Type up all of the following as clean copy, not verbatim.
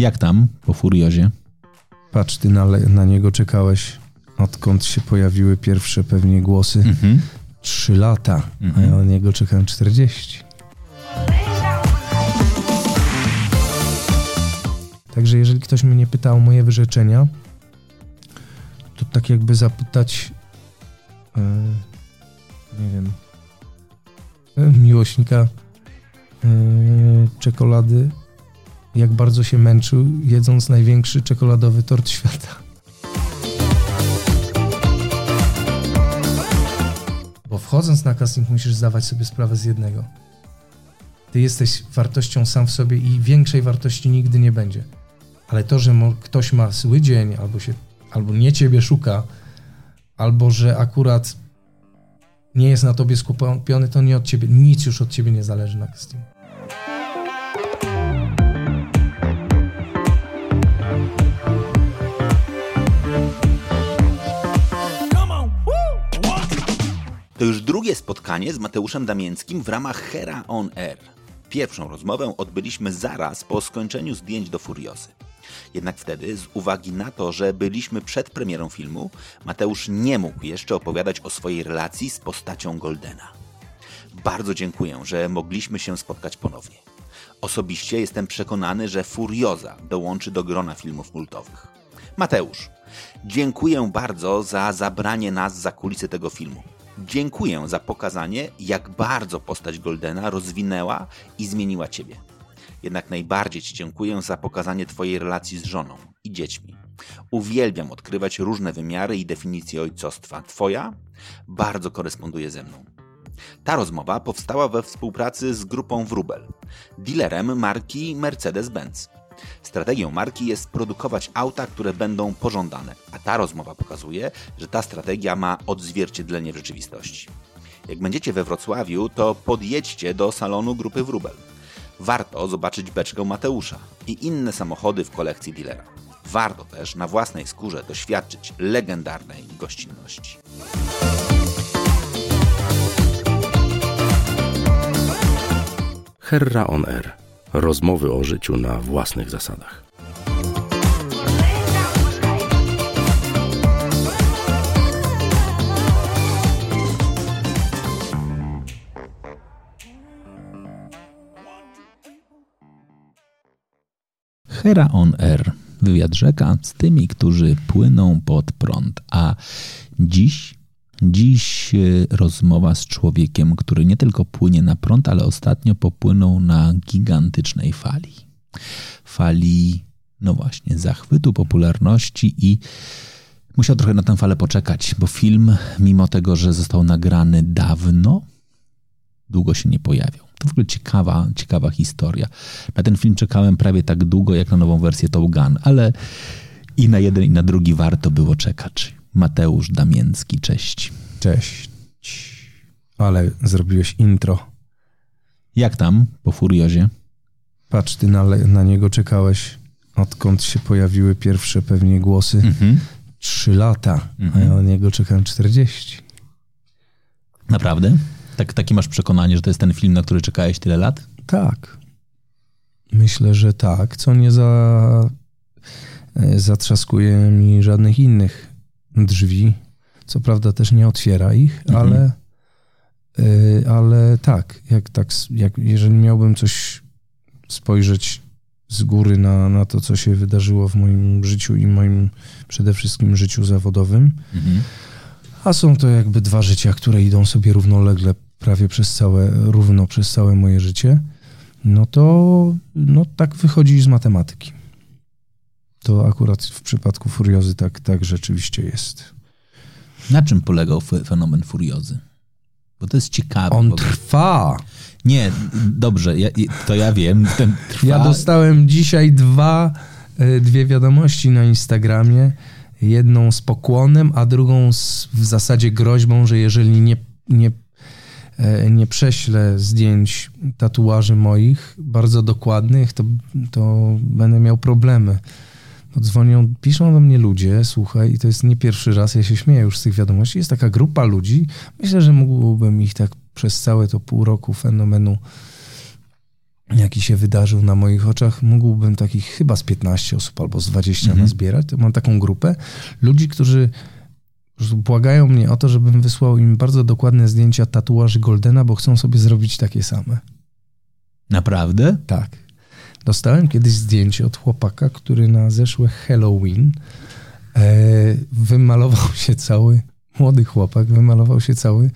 Jak tam po Furiozie? Patrz, ty na niego czekałeś, odkąd się pojawiły pierwsze pewnie głosy. 3 lata, a ja na niego czekałem 40. Także jeżeli ktoś mnie pytał o moje wyrzeczenia, to tak jakby zapytać nie wiem, miłośnika czekolady, jak bardzo się męczył, jedząc największy czekoladowy tort świata. Bo wchodząc na casting musisz zdawać sobie sprawę z jednego. Ty jesteś wartością sam w sobie i większej wartości nigdy nie będzie. Ale to, że ktoś ma zły dzień, albo nie ciebie szuka, albo że akurat nie jest na tobie skupiony, to nie od ciebie. Nic już od ciebie nie zależy na kwestii. To już drugie spotkanie z Mateuszem Damięckim w ramach Herra On Air. Pierwszą rozmowę odbyliśmy zaraz po skończeniu zdjęć do Furiozy. Jednak wtedy, z uwagi na to, że byliśmy przed premierą filmu, Mateusz nie mógł jeszcze opowiadać o swojej relacji z postacią Goldena. Bardzo dziękuję, że mogliśmy się spotkać ponownie. Osobiście jestem przekonany, że Furioza dołączy do grona filmów kultowych. Mateusz, dziękuję bardzo za zabranie nas za kulisy tego filmu. Dziękuję za pokazanie, jak bardzo postać Goldena rozwinęła i zmieniła ciebie. Jednak najbardziej ci dziękuję za pokazanie twojej relacji z żoną i dziećmi. Uwielbiam odkrywać różne wymiary i definicje ojcostwa. Twoja bardzo koresponduje ze mną. Ta rozmowa powstała we współpracy z grupą Wróbel, dealerem marki Mercedes-Benz. Strategią marki jest produkować auta, które będą pożądane, a ta rozmowa pokazuje, że ta strategia ma odzwierciedlenie w rzeczywistości. Jak będziecie we Wrocławiu, to podjedźcie do salonu grupy Wróbel. Warto zobaczyć beczkę Mateusza i inne samochody w kolekcji dealera. Warto też na własnej skórze doświadczyć legendarnej gościnności. Herra On Air. Rozmowy o życiu na własnych zasadach. Herra On Air. Wywiad rzeka z tymi, którzy płyną pod prąd. A dziś rozmowa z człowiekiem, który nie tylko płynie na prąd, ale ostatnio popłynął na gigantycznej fali. Fali, no właśnie, zachwytu, popularności i musiał trochę na tę falę poczekać, bo film, mimo tego, że został nagrany dawno, długo się nie pojawiał. To w ogóle ciekawa historia. Na ten film czekałem prawie tak długo, jak na nową wersję Top Gun, ale i na jeden, i na drugi warto było czekać. Mateusz Damięcki, cześć. Cześć. Ale zrobiłeś intro. Jak tam po Furiozie? Patrz, ty na niego czekałeś, odkąd się pojawiły pierwsze pewnie głosy. 3 lata, a ja na niego czekałem 40. Naprawdę? Takie masz przekonanie, że to jest ten film, na który czekałeś tyle lat? Tak. Myślę, że tak. Co nie zatrzaskuje mi żadnych innych drzwi. Co prawda też nie otwiera ich, ale tak. Jeżeli miałbym coś spojrzeć z góry na to, co się wydarzyło w moim życiu i moim przede wszystkim życiu zawodowym, a są to jakby 2 życia, które idą sobie równolegle prawie przez całe moje życie, no to tak wychodzi z matematyki. To akurat w przypadku Furiozy tak rzeczywiście jest. Na czym polegał fenomen Furiozy? Bo to jest ciekawe. On trwa. Nie, dobrze, to ja wiem. Ten trwa. Ja dostałem dzisiaj dwie wiadomości na Instagramie. Jedną z pokłonem, a drugą w zasadzie groźbą, że jeżeli nie prześlę zdjęć tatuaży moich, bardzo dokładnych, to będę miał problemy. Dzwonią, piszą do mnie ludzie, słuchaj, i to jest nie pierwszy raz, ja się śmieję już z tych wiadomości. Jest taka grupa ludzi, myślę, że mógłbym ich tak przez całe to pół roku fenomenu jaki się wydarzył na moich oczach, mógłbym takich chyba z 15 osób albo z 20 nazbierać. To mam taką grupę ludzi, którzy błagają mnie o to, żebym wysłał im bardzo dokładne zdjęcia tatuaży Goldena, bo chcą sobie zrobić takie same. Naprawdę? Tak. Dostałem kiedyś zdjęcie od chłopaka, który na zeszłe Halloween wymalował się cały, młody chłopak, wymalował się cały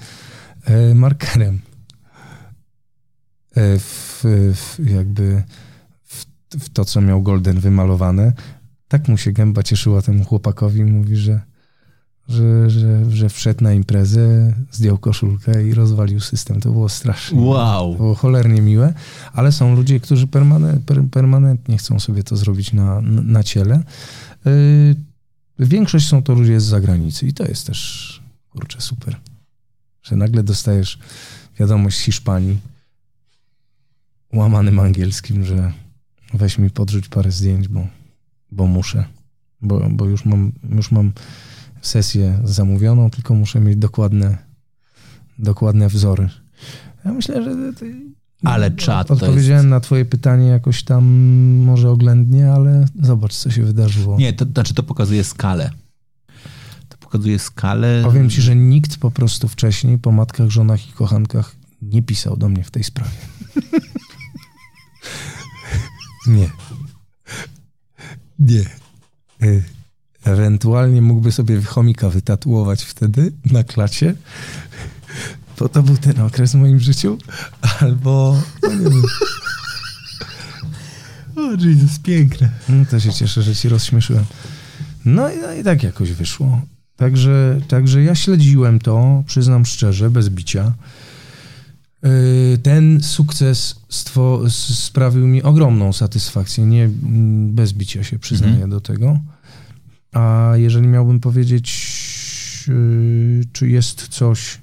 markerem. Jakby w to, co miał Golden wymalowane. Tak mu się gęba cieszyła temu chłopakowi. Mówi, że wszedł na imprezę, zdjął koszulkę i rozwalił system. To było straszne. Wow. To było cholernie miłe, ale są ludzie, którzy permanentnie chcą sobie to zrobić na ciele. Większość są to ludzie z zagranicy i to jest też, kurczę, super. Że nagle dostajesz wiadomość z Hiszpanii łamanym angielskim, że weź mi podrzuć parę zdjęć, bo muszę. Bo już mam sesję zamówioną, tylko muszę mieć dokładne wzory. Ja myślę, że... Ale czat to jest... Odpowiedziałem na twoje pytanie jakoś tam może oględnie, ale zobacz, co się wydarzyło. Nie, to znaczy to pokazuje skalę. To pokazuje skalę... Powiem ci, że nikt po prostu wcześniej po matkach, żonach i kochankach nie pisał do mnie w tej sprawie. Nie. Nie. Ewentualnie mógłby sobie chomika wytatuować wtedy na klacie. Bo to był ten okres w moim życiu. Albo... No nie wiem. O Jezus, piękne. No to się cieszę, że ci rozśmieszyłem. No i tak jakoś wyszło. Także ja śledziłem to, przyznam szczerze, bez bicia. Ten sukces sprawił mi ogromną satysfakcję. Nie, bez bicia się przyznaję do tego. A jeżeli miałbym powiedzieć, czy jest coś,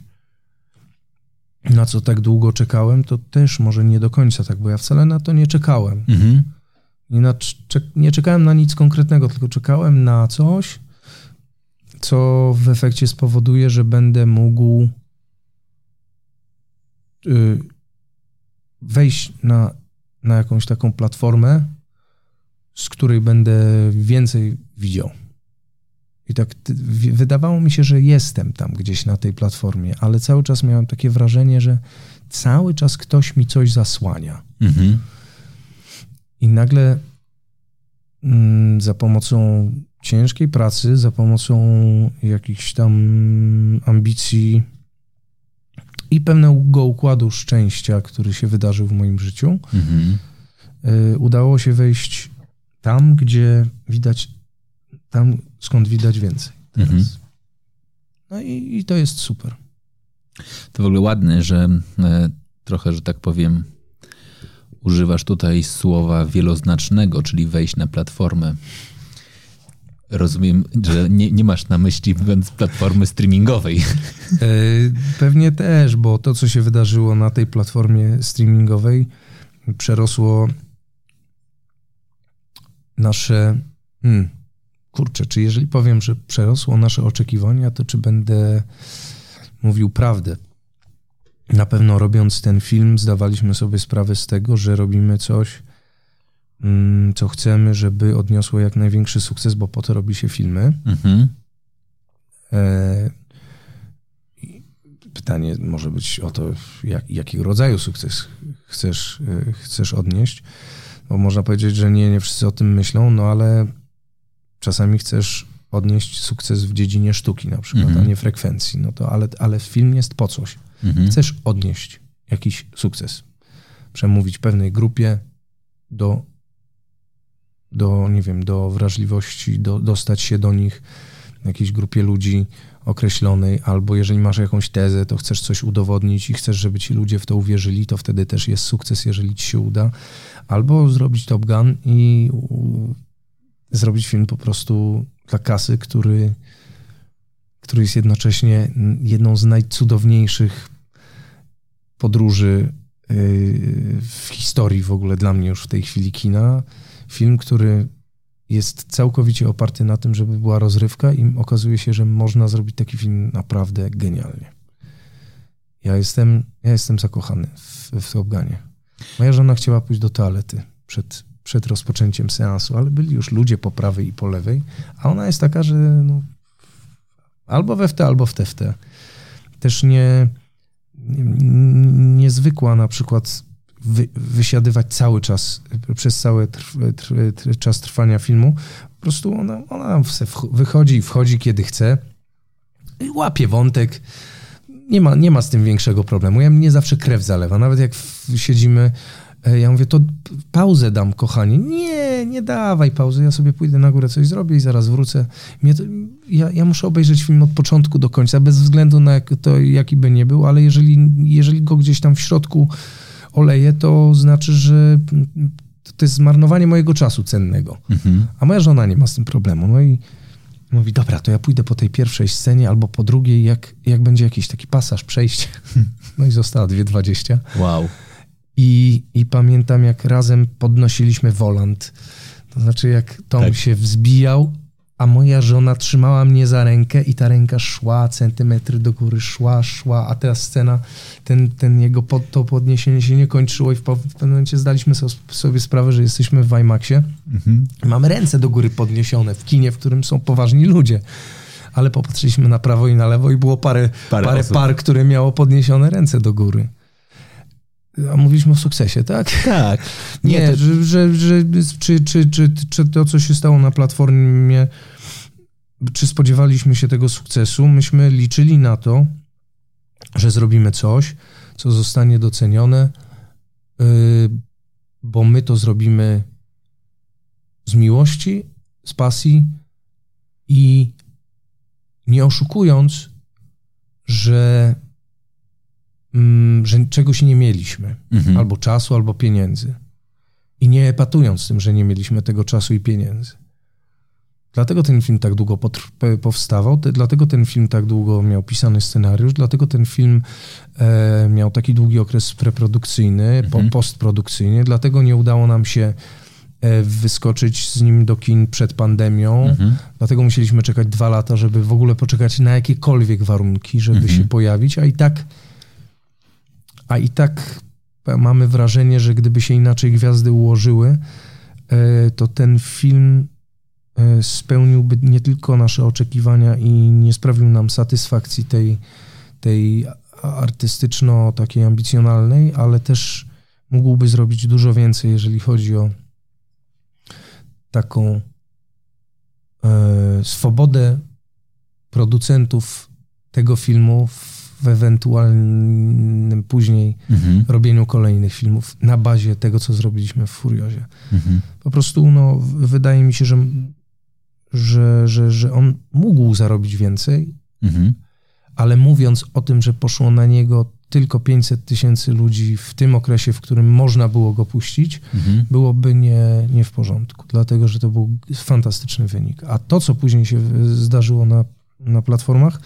na co tak długo czekałem, to też może nie do końca tak, bo ja wcale na to nie czekałem. Nie czekałem na nic konkretnego, tylko czekałem na coś, co w efekcie spowoduje, że będę mógł wejść na jakąś taką platformę, z której będę więcej widział. I tak wydawało mi się, że jestem tam gdzieś na tej platformie, ale cały czas miałem takie wrażenie, że cały czas ktoś mi coś zasłania. I nagle za pomocą ciężkiej pracy, za pomocą jakichś tam ambicji i pewnego układu szczęścia, który się wydarzył w moim życiu, udało się wejść tam, gdzie widać, tam skąd widać więcej teraz. No i to jest super. To w ogóle ładne, że trochę, że tak powiem, używasz tutaj słowa wieloznacznego, czyli wejść na platformę. Rozumiem, że nie masz na myśli platformy streamingowej. Pewnie też, bo to, co się wydarzyło na tej platformie streamingowej, przerosło nasze... Kurczę, czy jeżeli powiem, że przerosło nasze oczekiwania, to czy będę mówił prawdę? Na pewno robiąc ten film zdawaliśmy sobie sprawę z tego, że robimy coś, co chcemy, żeby odniosło jak największy sukces, bo po to robi się filmy. Pytanie może być o to, jakiego rodzaju sukces chcesz odnieść. Bo można powiedzieć, że nie wszyscy o tym myślą, no ale czasami chcesz odnieść sukces w dziedzinie sztuki na przykład, a nie frekwencji. No to ale film jest po coś. Chcesz odnieść jakiś sukces. Przemówić pewnej grupie do nie wiem, do wrażliwości, dostać się do nich, jakiejś grupie ludzi określonej, albo jeżeli masz jakąś tezę, to chcesz coś udowodnić i chcesz, żeby ci ludzie w to uwierzyli, to wtedy też jest sukces, jeżeli ci się uda. Albo zrobić Top Gun i zrobić film po prostu dla kasy, który jest jednocześnie jedną z najcudowniejszych podróży w historii w ogóle dla mnie już w tej chwili kina. Film, który jest całkowicie oparty na tym, żeby była rozrywka i okazuje się, że można zrobić taki film naprawdę genialnie. Ja jestem zakochany w Top Gunie. Moja żona chciała pójść do toalety przed rozpoczęciem seansu, ale byli już ludzie po prawej i po lewej, a ona jest taka, że no, albo we w te, albo w te w te. Też niezwykła na przykład wysiadywać cały czas, przez cały czas trwania filmu. Po prostu ona wychodzi i wchodzi, kiedy chce. I łapie wątek. Nie ma z tym większego problemu. Ja mnie zawsze krew zalewa. Nawet jak siedzimy, ja mówię, to pauzę dam, kochanie. Nie dawaj pauzy. Ja sobie pójdę na górę, coś zrobię i zaraz wrócę. Ja muszę obejrzeć film od początku do końca, bez względu na to, jaki by nie był, ale jeżeli go gdzieś tam w środku oleję, to znaczy, że to jest zmarnowanie mojego czasu cennego. Mhm. A moja żona nie ma z tym problemu. No i mówi, dobra, to ja pójdę po tej pierwszej scenie albo po drugiej, jak będzie jakiś taki pasaż, przejście. No i została 2:20. Wow. I pamiętam, jak razem podnosiliśmy wolant. To znaczy, jak Tom się wzbijał, a moja żona trzymała mnie za rękę i ta ręka szła centymetry do góry, szła, a ta scena, to podniesienie się nie kończyło i w pewnym momencie zdaliśmy sobie sprawę, że jesteśmy w IMAX-ie. Mhm. Mamy ręce do góry podniesione w kinie, w którym są poważni ludzie. Ale popatrzyliśmy na prawo i na lewo i było parę par, które miało podniesione ręce do góry. A mówiliśmy o sukcesie, tak? Tak. Nie, to... czy to, co się stało na platformie, czy spodziewaliśmy się tego sukcesu? Myśmy liczyli na to, że zrobimy coś, co zostanie docenione, bo my to zrobimy z miłości, z pasji i nie oszukując, że czegoś nie mieliśmy. Mhm. Albo czasu, albo pieniędzy. I nie epatując tym, że nie mieliśmy tego czasu i pieniędzy. Dlatego ten film tak długo powstawał, dlatego ten film tak długo miał pisany scenariusz, dlatego ten film miał taki długi okres preprodukcyjny, postprodukcyjny, dlatego nie udało nam się wyskoczyć z nim do kin przed pandemią. Mhm. Dlatego musieliśmy czekać 2 lata, żeby w ogóle poczekać na jakiekolwiek warunki, żeby się pojawić, a i tak mamy wrażenie, że gdyby się inaczej gwiazdy ułożyły, to ten film spełniłby nie tylko nasze oczekiwania i nie sprawił nam satysfakcji tej artystyczno takiej ambicjonalnej, ale też mógłby zrobić dużo więcej, jeżeli chodzi o taką swobodę producentów tego filmu w ewentualnym później robieniu kolejnych filmów na bazie tego, co zrobiliśmy w Furiozie. Mhm. Po prostu wydaje mi się, że on mógł zarobić więcej, ale mówiąc o tym, że poszło na niego tylko 500 000 ludzi w tym okresie, w którym można było go puścić, byłoby nie w porządku. Dlatego, że to był fantastyczny wynik. A to, co później się zdarzyło na platformach,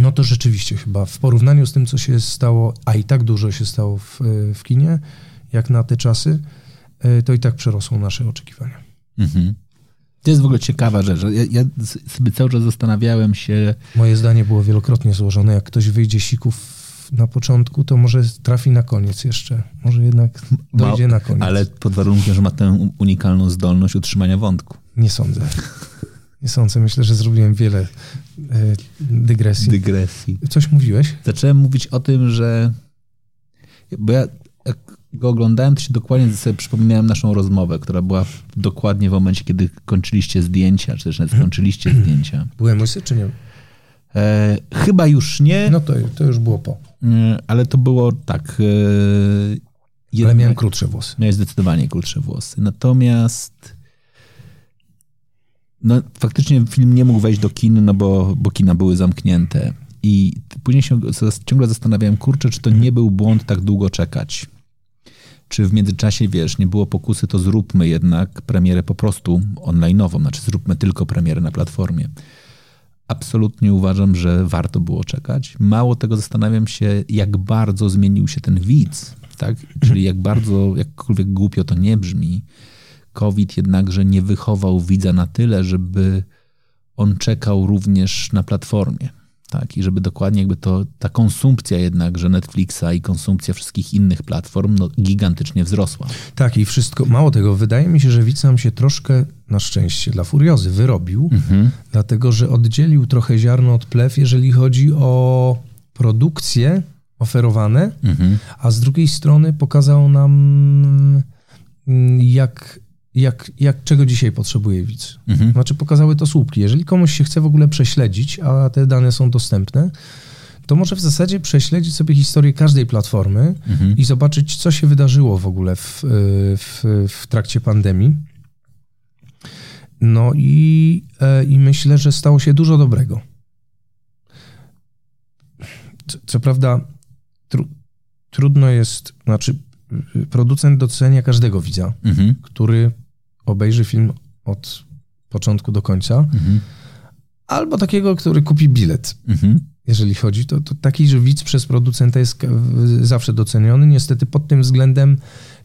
no to rzeczywiście chyba w porównaniu z tym, co się stało, a i tak dużo się stało w kinie, jak na te czasy, to i tak przerosło nasze oczekiwania. Mhm. To jest w ogóle ciekawa rzecz. Ja sobie cały czas zastanawiałem się... Moje zdanie było wielokrotnie złożone. Jak ktoś wyjdzie sików na początku, to może trafi na koniec jeszcze. Może jednak dojdzie na koniec. Ale pod warunkiem, że ma tę unikalną zdolność utrzymania wątku. Nie sądzę. Nie sądzę. Myślę, że zrobiłem wiele dygresji. Coś mówiłeś? Zacząłem mówić o tym, że... Bo ja go oglądałem, to się dokładnie sobie przypominałem naszą rozmowę, która była dokładnie w momencie, kiedy kończyliście zdjęcia, czy też nawet skończyliście zdjęcia. Byłem łysy, czy nie? Chyba już nie. No to już było po. Ale to było tak. Ale miałem krótsze włosy. Miałeś zdecydowanie krótsze włosy. Natomiast... No faktycznie film nie mógł wejść do kin, no bo kina były zamknięte. I później się ciągle zastanawiałem, kurczę, czy to nie był błąd tak długo czekać. Czy w międzyczasie, wiesz, nie było pokusy, to zróbmy jednak premierę po prostu online'ową, znaczy zróbmy tylko premierę na platformie. Absolutnie uważam, że warto było czekać. Mało tego, zastanawiam się, jak bardzo zmienił się ten widz, tak? Czyli jak bardzo, jakkolwiek głupio to nie brzmi, COVID jednakże nie wychował widza na tyle, żeby on czekał również na platformie. Tak? I żeby dokładnie jakby to, ta konsumpcja jednakże Netflixa i konsumpcja wszystkich innych platform no, gigantycznie wzrosła. Tak i wszystko, mało tego, wydaje mi się, że widz nam się troszkę, na szczęście dla Furiozy, wyrobił, dlatego, że oddzielił trochę ziarno od plew, jeżeli chodzi o produkcje oferowane, a z drugiej strony pokazał nam jak czego dzisiaj potrzebuje widz. Znaczy pokazały to słupki. Jeżeli komuś się chce w ogóle prześledzić, a te dane są dostępne, to może w zasadzie prześledzić sobie historię każdej platformy i zobaczyć, co się wydarzyło w ogóle w trakcie pandemii. No i myślę, że stało się dużo dobrego. Co prawda trudno jest, znaczy producent docenia każdego widza, który obejrzy film od początku do końca, albo takiego, który kupi bilet. Jeżeli chodzi, to taki, że widz przez producenta jest zawsze doceniony. Niestety pod tym względem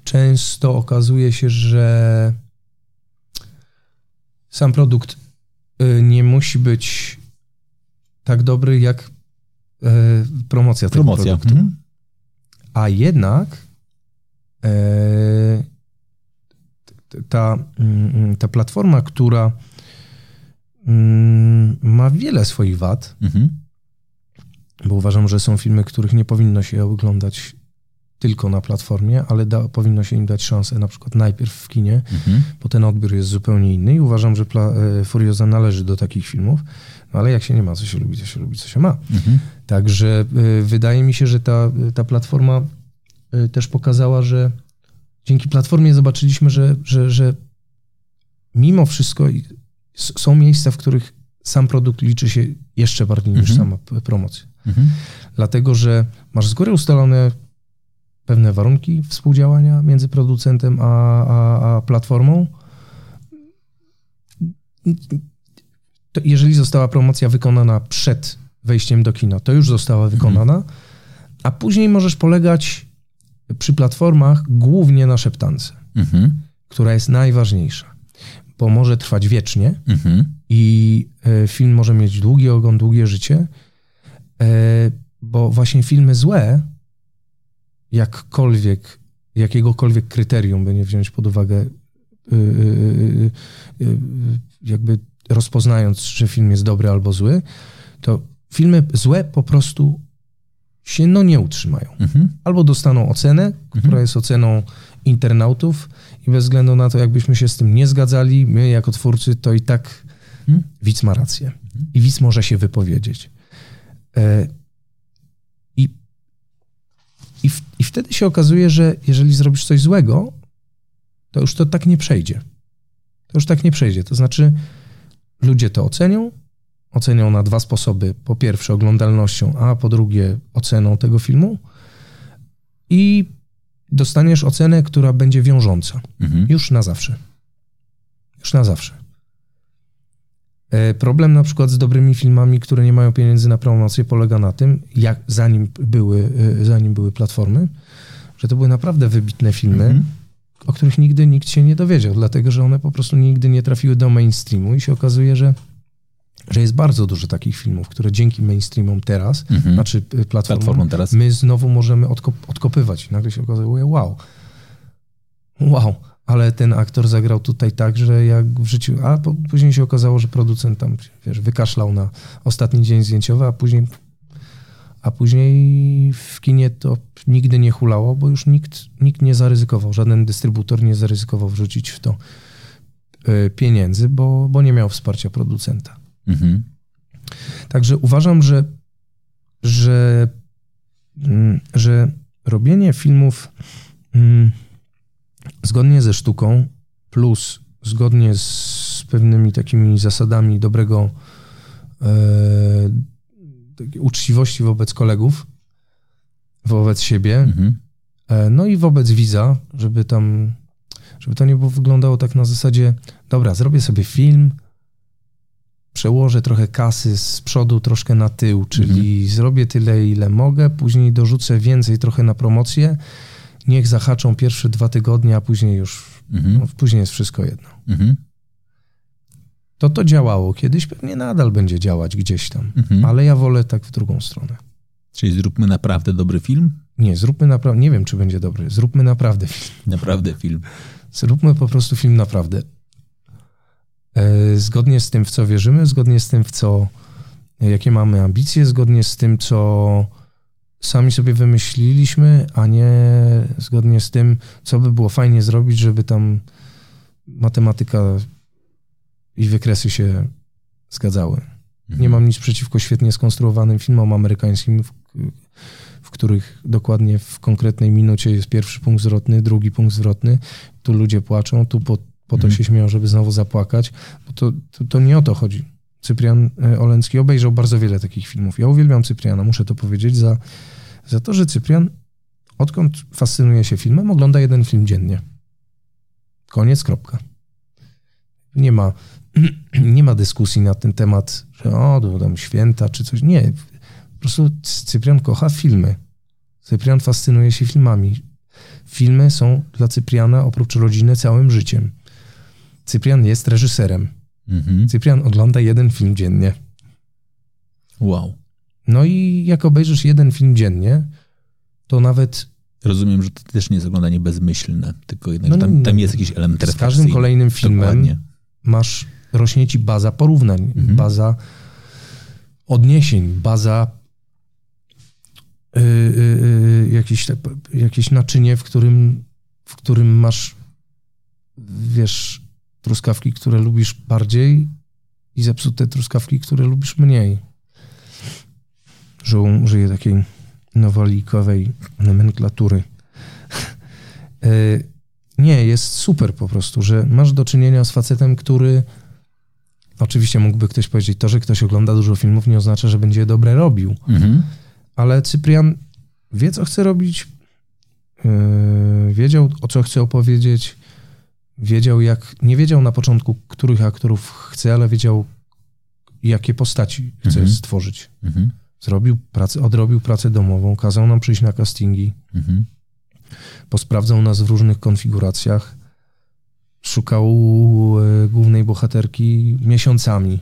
często okazuje się, że sam produkt nie musi być tak dobry, jak promocja tego produktu. A jednak ta platforma, która ma wiele swoich wad, bo uważam, że są filmy, których nie powinno się oglądać tylko na platformie, ale powinno się im dać szansę na przykład najpierw w kinie, bo ten odbiór jest zupełnie inny i uważam, że Furioza należy do takich filmów, no ale jak się nie ma, co się lubi, to się lubi, co się ma. Także wydaje mi się, że ta platforma też pokazała, że dzięki platformie zobaczyliśmy, że mimo wszystko są miejsca, w których sam produkt liczy się jeszcze bardziej niż sama promocja. Dlatego, że masz z góry ustalone pewne warunki współdziałania między producentem a platformą. To jeżeli została promocja wykonana przed wejściem do kina, to już została wykonana, a później możesz polegać przy platformach głównie na szeptance, która jest najważniejsza, bo może trwać wiecznie i film może mieć długi ogon, długie życie, bo właśnie filmy złe, jakiegokolwiek kryterium, by nie wziąć pod uwagę, jakby rozpoznając, że film jest dobry albo zły, to filmy złe po prostu się nie utrzymają. Albo dostaną ocenę, która jest oceną internautów i bez względu na to, jakbyśmy się z tym nie zgadzali, my jako twórcy, to i tak widz ma rację. I widz może się wypowiedzieć. I wtedy się okazuje, że jeżeli zrobisz coś złego, to już to tak nie przejdzie. To znaczy ludzie to ocenią na dwa sposoby. Po pierwsze oglądalnością, a po drugie oceną tego filmu i dostaniesz ocenę, która będzie wiążąca. Już na zawsze. Problem na przykład z dobrymi filmami, które nie mają pieniędzy na promocję, polega na tym, jak zanim były platformy, że to były naprawdę wybitne filmy, o których nigdy nikt się nie dowiedział, dlatego że one po prostu nigdy nie trafiły do mainstreamu i się okazuje, że jest bardzo dużo takich filmów, które dzięki mainstreamom teraz, znaczy platformom teraz, my znowu możemy odkopywać. I nagle się okazuje, wow, ale ten aktor zagrał tutaj tak, że jak w życiu... A później się okazało, że producent tam, wykaszlał na ostatni dzień zdjęciowy, a później w kinie to nigdy nie hulało, bo już nikt nie zaryzykował, żaden dystrybutor nie zaryzykował wrzucić w to pieniędzy, bo nie miał wsparcia producenta. Także uważam, że robienie filmów zgodnie ze sztuką plus zgodnie z pewnymi takimi zasadami dobrego uczciwości wobec kolegów, wobec siebie, no i wobec widza, żeby to nie wyglądało tak na zasadzie, dobra, zrobię sobie film, przełożę trochę kasy z przodu troszkę na tył, czyli zrobię tyle, ile mogę, później dorzucę więcej trochę na promocję, niech zahaczą pierwsze 2 tygodnie, a później już później jest wszystko jedno. To działało kiedyś, pewnie nadal będzie działać gdzieś tam, ale ja wolę tak w drugą stronę. Czyli zróbmy naprawdę dobry film? Nie, zróbmy naprawdę, nie wiem czy będzie dobry, zróbmy naprawdę film. Naprawdę film. Zróbmy po prostu film naprawdę. Zgodnie z tym, w co wierzymy, zgodnie z tym, w co, jakie mamy ambicje, zgodnie z tym, co sami sobie wymyśliliśmy, a nie zgodnie z tym, co by było fajnie zrobić, żeby tam matematyka i wykresy się zgadzały. Nie mam nic przeciwko świetnie skonstruowanym filmom amerykańskim, w których dokładnie w konkretnej minucie jest pierwszy punkt zwrotny, drugi punkt zwrotny. Tu ludzie płaczą, tu po to się śmieją, żeby znowu zapłakać. Bo to nie o to chodzi. Cyprian Olencki obejrzał bardzo wiele takich filmów. Ja uwielbiam Cypriana, muszę to powiedzieć, za to, że Cyprian, odkąd fascynuje się filmem, ogląda jeden film dziennie. Koniec, kropka. Nie ma dyskusji na ten temat, że to tam święta czy coś. Nie, po prostu Cyprian kocha filmy. Cyprian fascynuje się filmami. Filmy są dla Cypriana, oprócz rodziny, całym życiem. Cyprian jest reżyserem. Cyprian ogląda jeden film dziennie. Wow. No i jak obejrzysz jeden film dziennie, to nawet... Rozumiem, że to też nie jest oglądanie bezmyślne, tylko jednak tam jest jakiś element refleksji. Z każdym kolejnym filmem masz... Rośnie ci baza porównań, baza odniesień, baza jakieś naczynie, w którym masz, wiesz, truskawki, które lubisz bardziej i zepsute truskawki, które lubisz mniej. Użyję takiej nowolikowej nomenklatury. Nie, jest super po prostu, że masz do czynienia z facetem, który... Oczywiście mógłby ktoś powiedzieć, to, że ktoś ogląda dużo filmów, nie oznacza, że będzie je dobre robił. Ale Cyprian wie, co chce robić, wiedział, o co chce opowiedzieć, wiedział nie wiedział na początku, których aktorów chce, ale wiedział, jakie postaci chce stworzyć. Odrobił pracę domową, kazał nam przyjść na castingi, posprawdzał nas w różnych konfiguracjach. Szukał głównej bohaterki miesiącami.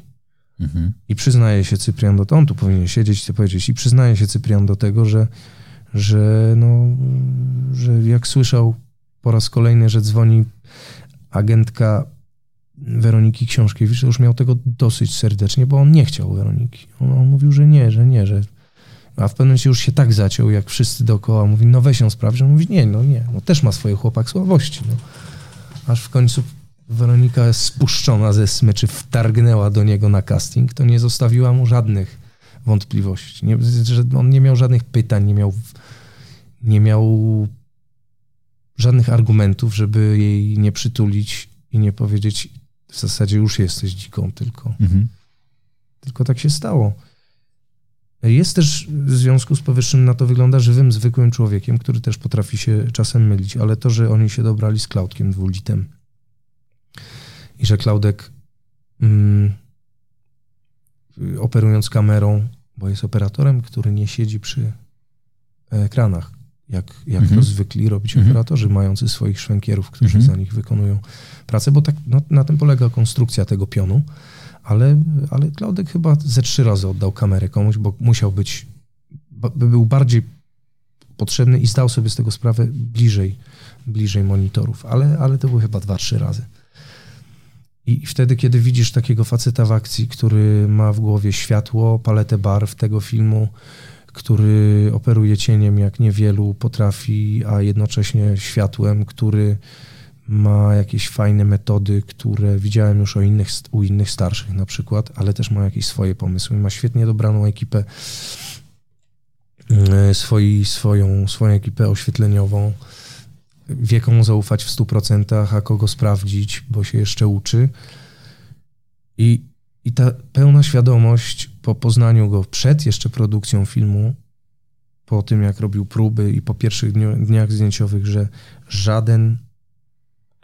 I przyznaje się Cyprian do tego, on tu powinien siedzieć i powiedzieć, i przyznaje się Cyprian do tego, że jak słyszał po raz kolejny, że dzwoni agentka Weroniki Książkiewicz, to już miał tego dosyć serdecznie, bo on nie chciał Weroniki. On mówił, że nie. A w pewnym momencie już się tak zaciął, jak wszyscy dookoła. Mówi, no weź ją sprawdź. On mówi, nie, też ma swoje chłopak słabości. Aż w końcu Weronika spuszczona ze smyczy wtargnęła do niego na casting, to nie zostawiła mu żadnych wątpliwości. On nie miał żadnych pytań, nie miał żadnych argumentów, żeby jej nie przytulić i nie powiedzieć w zasadzie już jesteś dziką, tylko tak się stało. Jest też w związku z powyższym, na to wygląda, żywym, zwykłym człowiekiem, który też potrafi się czasem mylić, ale to, że oni się dobrali z Klaudkiem Dwulitem i że Klaudek operując kamerą, bo jest operatorem, który nie siedzi przy ekranach, jak to zwykli robić operatorzy, mający swoich szwankierów, którzy za nich wykonują pracę, bo tak na tym polega konstrukcja tego pionu. Ale Klaudek chyba ze 3 razy oddał kamerę komuś, bo musiał być, był bardziej potrzebny i zdał sobie z tego sprawę bliżej monitorów, ale to były chyba 2-3 razy. I wtedy, kiedy widzisz takiego faceta w akcji, który ma w głowie światło, paletę barw tego filmu, który operuje cieniem jak niewielu potrafi, a jednocześnie światłem, który ma jakieś fajne metody, które widziałem już u innych starszych na przykład, ale też ma jakieś swoje pomysły. Ma świetnie dobraną ekipę, swoją ekipę oświetleniową. Wie, komu zaufać w 100%, a kogo sprawdzić, bo się jeszcze uczy. I ta pełna świadomość po poznaniu go przed jeszcze produkcją filmu, po tym jak robił próby i po pierwszych dniach zdjęciowych, że żaden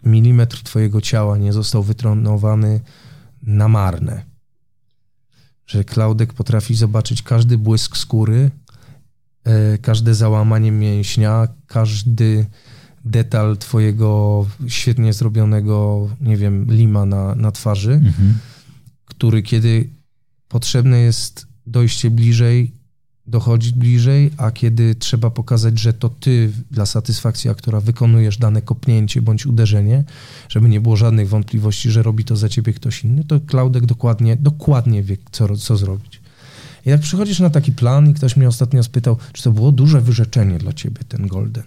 milimetr twojego ciała nie został wytrenowany na marne. Że Klaudek potrafi zobaczyć każdy błysk skóry, każde załamanie mięśnia, każdy detal twojego świetnie zrobionego, lima na twarzy który kiedy potrzebne jest dojście bliżej, dochodzi bliżej, a kiedy trzeba pokazać, że to ty dla satysfakcji aktora wykonujesz dane kopnięcie bądź uderzenie, żeby nie było żadnych wątpliwości, że robi to za ciebie ktoś inny, to Klaudek dokładnie wie, co zrobić. I jak przychodzisz na taki plan i ktoś mnie ostatnio spytał, czy to było duże wyrzeczenie dla ciebie, ten Golden?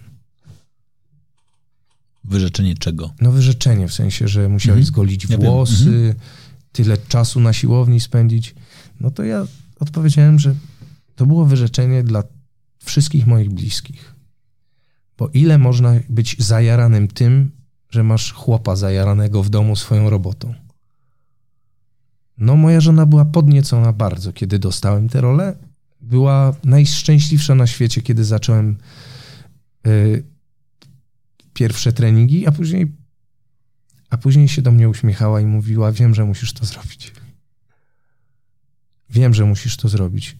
Wyrzeczenie czego? No wyrzeczenie, w sensie, że musiałeś zgolić włosy, tyle czasu na siłowni spędzić. No to ja odpowiedziałem, że to było wyrzeczenie dla wszystkich moich bliskich. Bo ile można być zajaranym tym, że masz chłopa zajaranego w domu swoją robotą? No moja żona była podniecona bardzo, kiedy dostałem tę rolę. Była najszczęśliwsza na świecie, kiedy zacząłem pierwsze treningi, a później się do mnie uśmiechała i mówiła, wiem, że musisz to zrobić. Wiem, że musisz to zrobić.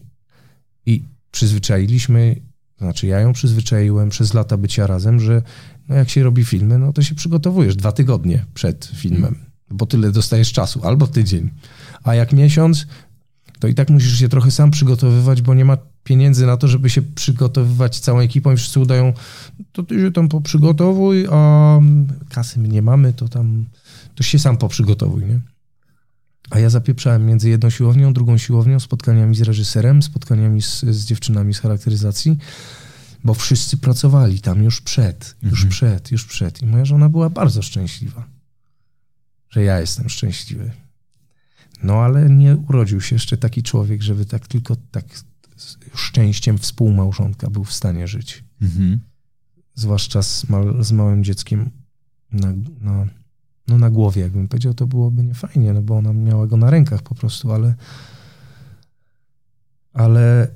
I przyzwyczailiśmy, znaczy ja ją przyzwyczaiłem przez lata bycia razem, że no jak się robi filmy, no to się przygotowujesz 2 tygodnie przed filmem, bo tyle dostajesz czasu, albo tydzień. A jak miesiąc, to i tak musisz się trochę sam przygotowywać, bo nie ma pieniędzy na to, żeby się przygotowywać całą ekipą i wszyscy udają, to ty się tam poprzygotowuj, a kasy my nie mamy, to tam, to się sam poprzygotowuj, nie? A ja zapieprzałem między jedną siłownią, drugą siłownią, spotkaniami z reżyserem, spotkaniami z dziewczynami z charakteryzacji, bo wszyscy pracowali tam już przed. I moja żona była bardzo szczęśliwa, że ja jestem szczęśliwy. No ale nie urodził się jeszcze taki człowiek, żeby tak tylko tak szczęściem współmałżonka był w stanie żyć. Mhm. Zwłaszcza z małym dzieckiem na głowie, jakbym powiedział, to byłoby niefajnie, no bo ona miała go na rękach po prostu,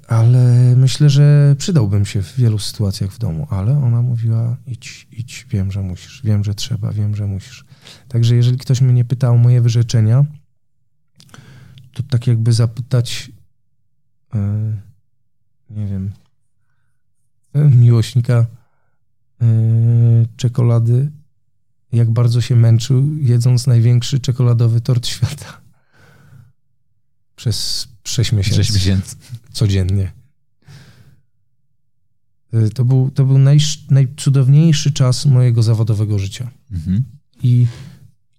ale myślę, że przydałbym się w wielu sytuacjach w domu, ale ona mówiła, idź, wiem, że musisz, wiem, że trzeba, wiem, że musisz. Także jeżeli ktoś mnie pytał o moje wyrzeczenia, to tak jakby zapytać nie wiem, miłośnika czekolady, jak bardzo się męczył, jedząc największy czekoladowy tort świata. Przez 6 miesięcy. 6 miesięcy. Codziennie. To był najcudowniejszy czas mojego zawodowego życia. Mhm. I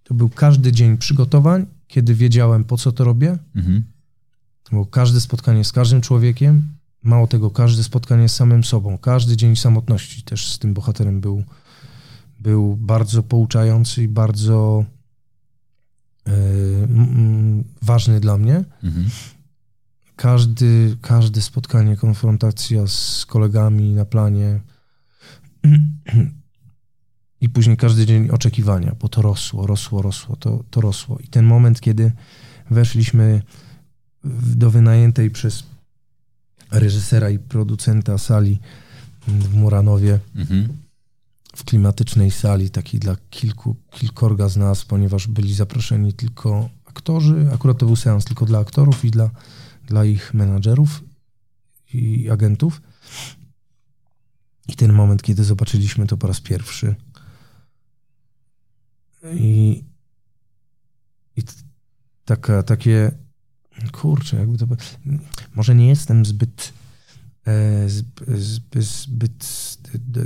to był każdy dzień przygotowań, kiedy wiedziałem, po co to robię. Mhm. To było każde spotkanie z każdym człowiekiem. Mało tego, każde spotkanie z samym sobą. Każdy dzień samotności też z tym bohaterem był bardzo pouczający i bardzo ważny dla mnie. Mhm. Każde spotkanie, konfrontacja z kolegami na planie i później każdy dzień oczekiwania, bo to rosło. I ten moment, kiedy weszliśmy do wynajętej przez reżysera i producenta sali w Muranowie, w klimatycznej sali, takiej dla kilkorga z nas, ponieważ byli zaproszeni tylko aktorzy. Akurat to był seans tylko dla aktorów i dla ich menadżerów i agentów. I ten moment, kiedy zobaczyliśmy to po raz pierwszy. I takie... Kurczę, jakby to... Może nie jestem zbyt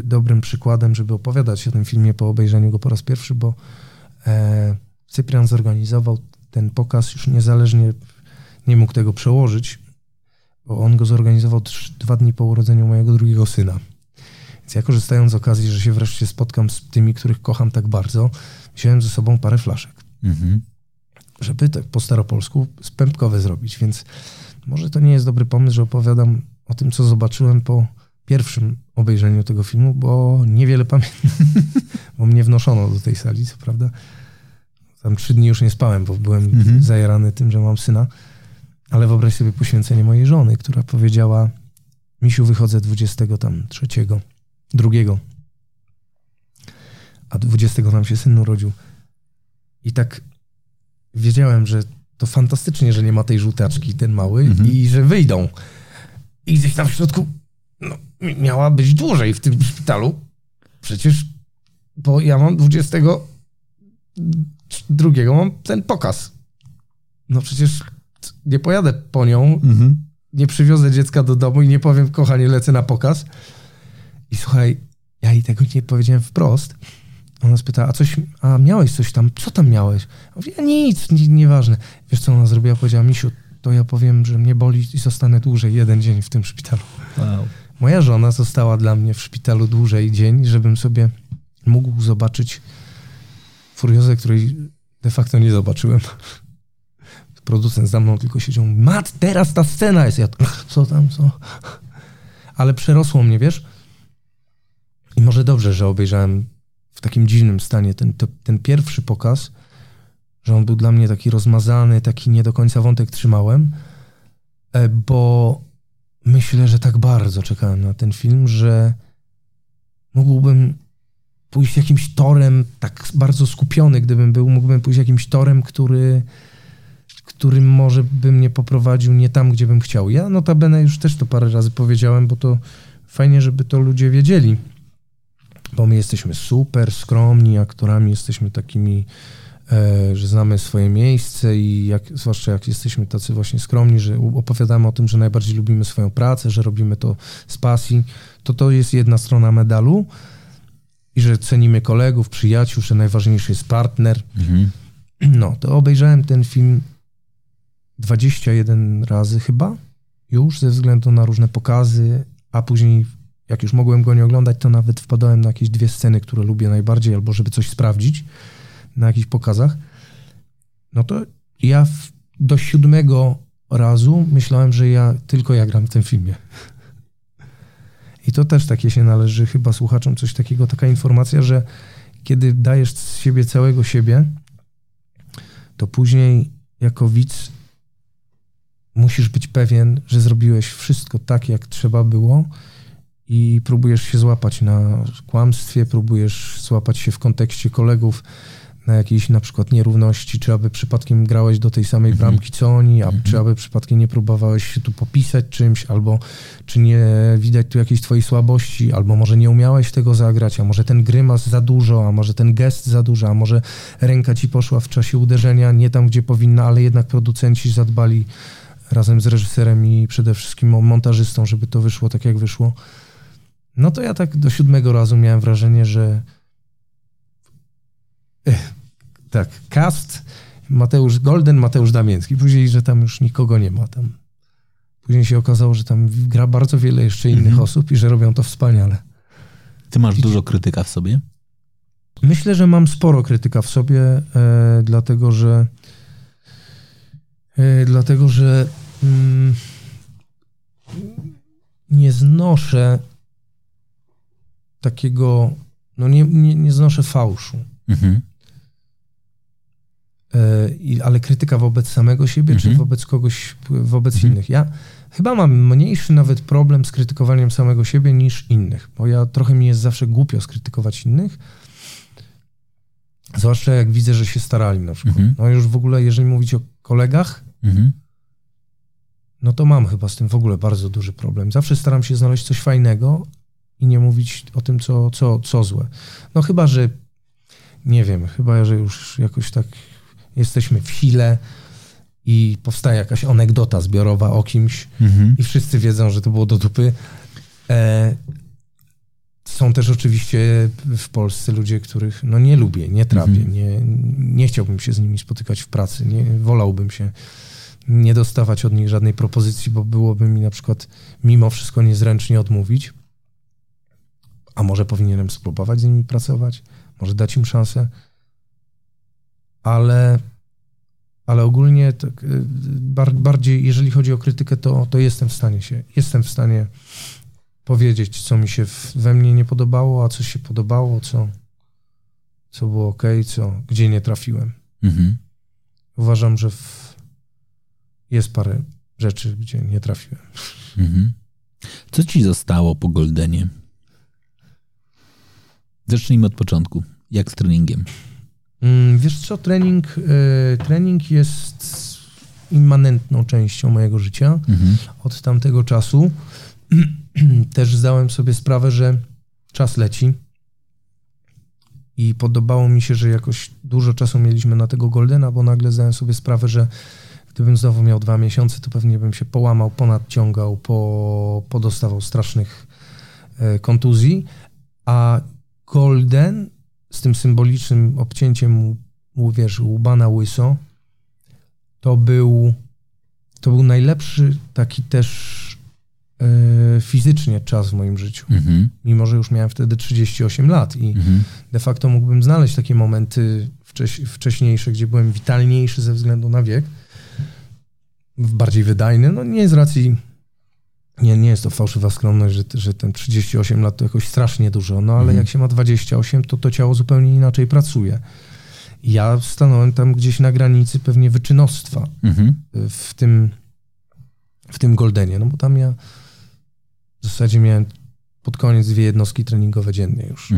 dobrym przykładem, żeby opowiadać o tym filmie po obejrzeniu go po raz pierwszy, bo Cyprian zorganizował ten pokaz już niezależnie, nie mógł tego przełożyć, bo on go zorganizował 2 dni po urodzeniu mojego drugiego syna. Więc ja, korzystając z okazji, że się wreszcie spotkam z tymi, których kocham tak bardzo, wziąłem ze sobą parę flaszek, żeby tak po staropolsku spępkowe zrobić, więc może to nie jest dobry pomysł, że opowiadam o tym, co zobaczyłem po pierwszym obejrzeniu tego filmu, bo niewiele pamiętam, bo mnie wnoszono do tej sali, co prawda. Tam 3 dni już nie spałem, bo byłem zajarany tym, że mam syna, ale wyobraź sobie poświęcenie mojej żony, która powiedziała, Misiu, wychodzę 22, a 20 nam się syn urodził. I tak wiedziałem, że to fantastycznie, że nie ma tej żółtaczki, ten mały, i że wyjdą. I gdzieś tam w środku miała być dłużej w tym szpitalu. Przecież, bo ja mam 22 mam ten pokaz. no przecież nie pojadę po nią, nie przywiozę dziecka do domu i nie powiem, kochanie, lecę na pokaz. I słuchaj, ja jej tego nie powiedziałem wprost. Ona spytała, a miałeś coś tam? Co tam miałeś? Ja mówię, nic, nieważne. Wiesz, co ona zrobiła? Powiedziała, misiu, to ja powiem, że mnie boli i zostanę dłużej jeden dzień w tym szpitalu. Wow. Moja żona została dla mnie w szpitalu dłużej dzień, żebym sobie mógł zobaczyć Furiozę, której de facto nie zobaczyłem. Producent za mną tylko siedział, Mat, teraz ta scena jest. Ja, co tam, co? Ale przerosło mnie, wiesz? I może dobrze, że obejrzałem w takim dziwnym stanie ten pierwszy pokaz, że on był dla mnie taki rozmazany, taki nie do końca wątek trzymałem, bo myślę, że tak bardzo czekałem na ten film, że mógłbym pójść jakimś torem, tak bardzo skupiony gdybym był, mógłbym pójść jakimś torem, który może by mnie poprowadził nie tam, gdzie bym chciał. Ja notabene już też to parę razy powiedziałem, bo to fajnie, żeby to ludzie wiedzieli. Bo my jesteśmy super skromni, aktorami jesteśmy takimi, że znamy swoje miejsce i zwłaszcza jak jesteśmy tacy właśnie skromni, że opowiadamy o tym, że najbardziej lubimy swoją pracę, że robimy to z pasji, to jest jedna strona medalu i że cenimy kolegów, przyjaciół, że najważniejszy jest partner. Mhm. No, to obejrzałem ten film 21 razy chyba już ze względu na różne pokazy, a później jak już mogłem go nie oglądać, to nawet wpadałem na jakieś 2 sceny, które lubię najbardziej, albo żeby coś sprawdzić na jakichś pokazach. No to ja do 7 razu myślałem, że tylko ja gram w tym filmie. I to też takie się należy chyba słuchaczom coś takiego, taka informacja, że kiedy dajesz z siebie całego siebie, to później jako widz musisz być pewien, że zrobiłeś wszystko tak, jak trzeba było i próbujesz się złapać na kłamstwie, próbujesz złapać się w kontekście kolegów na jakiejś na przykład nierówności, czy aby przypadkiem grałeś do tej samej bramki co oni, a czy aby przypadkiem nie próbowałeś się tu popisać czymś, albo czy nie widać tu jakiejś twojej słabości, albo może nie umiałeś tego zagrać, a może ten grymas za dużo, a może ten gest za dużo, a może ręka ci poszła w czasie uderzenia nie tam, gdzie powinna, ale jednak producenci zadbali razem z reżyserem i przede wszystkim montażystą, żeby to wyszło tak, jak wyszło. No to ja tak do 7 razu miałem wrażenie, że tak, cast Mateusz Golden, Mateusz Damięcki. Później, że tam już nikogo nie ma. Tam. Później się okazało, że tam gra bardzo wiele jeszcze innych osób i że robią to wspaniale. Ty masz dużo krytyka w sobie? Myślę, że mam sporo krytyka w sobie, dlatego że nie znoszę takiego, no nie znoszę fałszu. Mhm. Ale krytyka wobec samego siebie, czy wobec kogoś, wobec innych. Ja chyba mam mniejszy nawet problem z krytykowaniem samego siebie niż innych, bo ja trochę mi jest zawsze głupio skrytykować innych, zwłaszcza jak widzę, że się starali na przykład. No już w ogóle, jeżeli mówić o kolegach, no to mam chyba z tym w ogóle bardzo duży problem. Zawsze staram się znaleźć coś fajnego i nie mówić o tym, co złe. No chyba, że nie wiem, chyba, że już jakoś tak jesteśmy w sile i powstaje jakaś anegdota zbiorowa o kimś i wszyscy wiedzą, że to było do dupy. Są też oczywiście w Polsce ludzie, których no nie lubię, nie trawię, nie chciałbym się z nimi spotykać w pracy, wolałbym się nie dostawać od nich żadnej propozycji, bo byłoby mi na przykład mimo wszystko niezręcznie odmówić. A może powinienem spróbować z nimi pracować? Może dać im szansę? Ale ogólnie tak, bardziej, jeżeli chodzi o krytykę, to jestem w stanie powiedzieć, co mi się we mnie nie podobało, a co się podobało, co było okej, gdzie nie trafiłem. Uważam, że jest parę rzeczy, gdzie nie trafiłem. Co ci zostało po Goldenie? Zacznijmy od początku. Jak z treningiem? Wiesz co, trening jest immanentną częścią mojego życia od tamtego czasu. Też zdałem sobie sprawę, że czas leci i podobało mi się, że jakoś dużo czasu mieliśmy na tego Goldena, bo nagle zdałem sobie sprawę, że Gdybym znowu miał 2 miesiące, to pewnie bym się połamał, ponadciągał, podostawał strasznych kontuzji. A Golden z tym symbolicznym obcięciem, wiesz, łba na łyso, to był najlepszy taki też fizycznie czas w moim życiu. Mhm. Mimo że już miałem wtedy 38 lat i de facto mógłbym znaleźć takie momenty wcześniejsze, gdzie byłem witalniejszy ze względu na wiek, bardziej wydajny. No nie z racji, nie jest to fałszywa skromność, że ten 38 lat to jakoś strasznie dużo, no ale jak się ma 28, to ciało zupełnie inaczej pracuje. Ja stanąłem tam gdzieś na granicy pewnie wyczynostwa w tym Goldenie, no bo tam ja w zasadzie miałem pod koniec 2 jednostki treningowe dziennie już.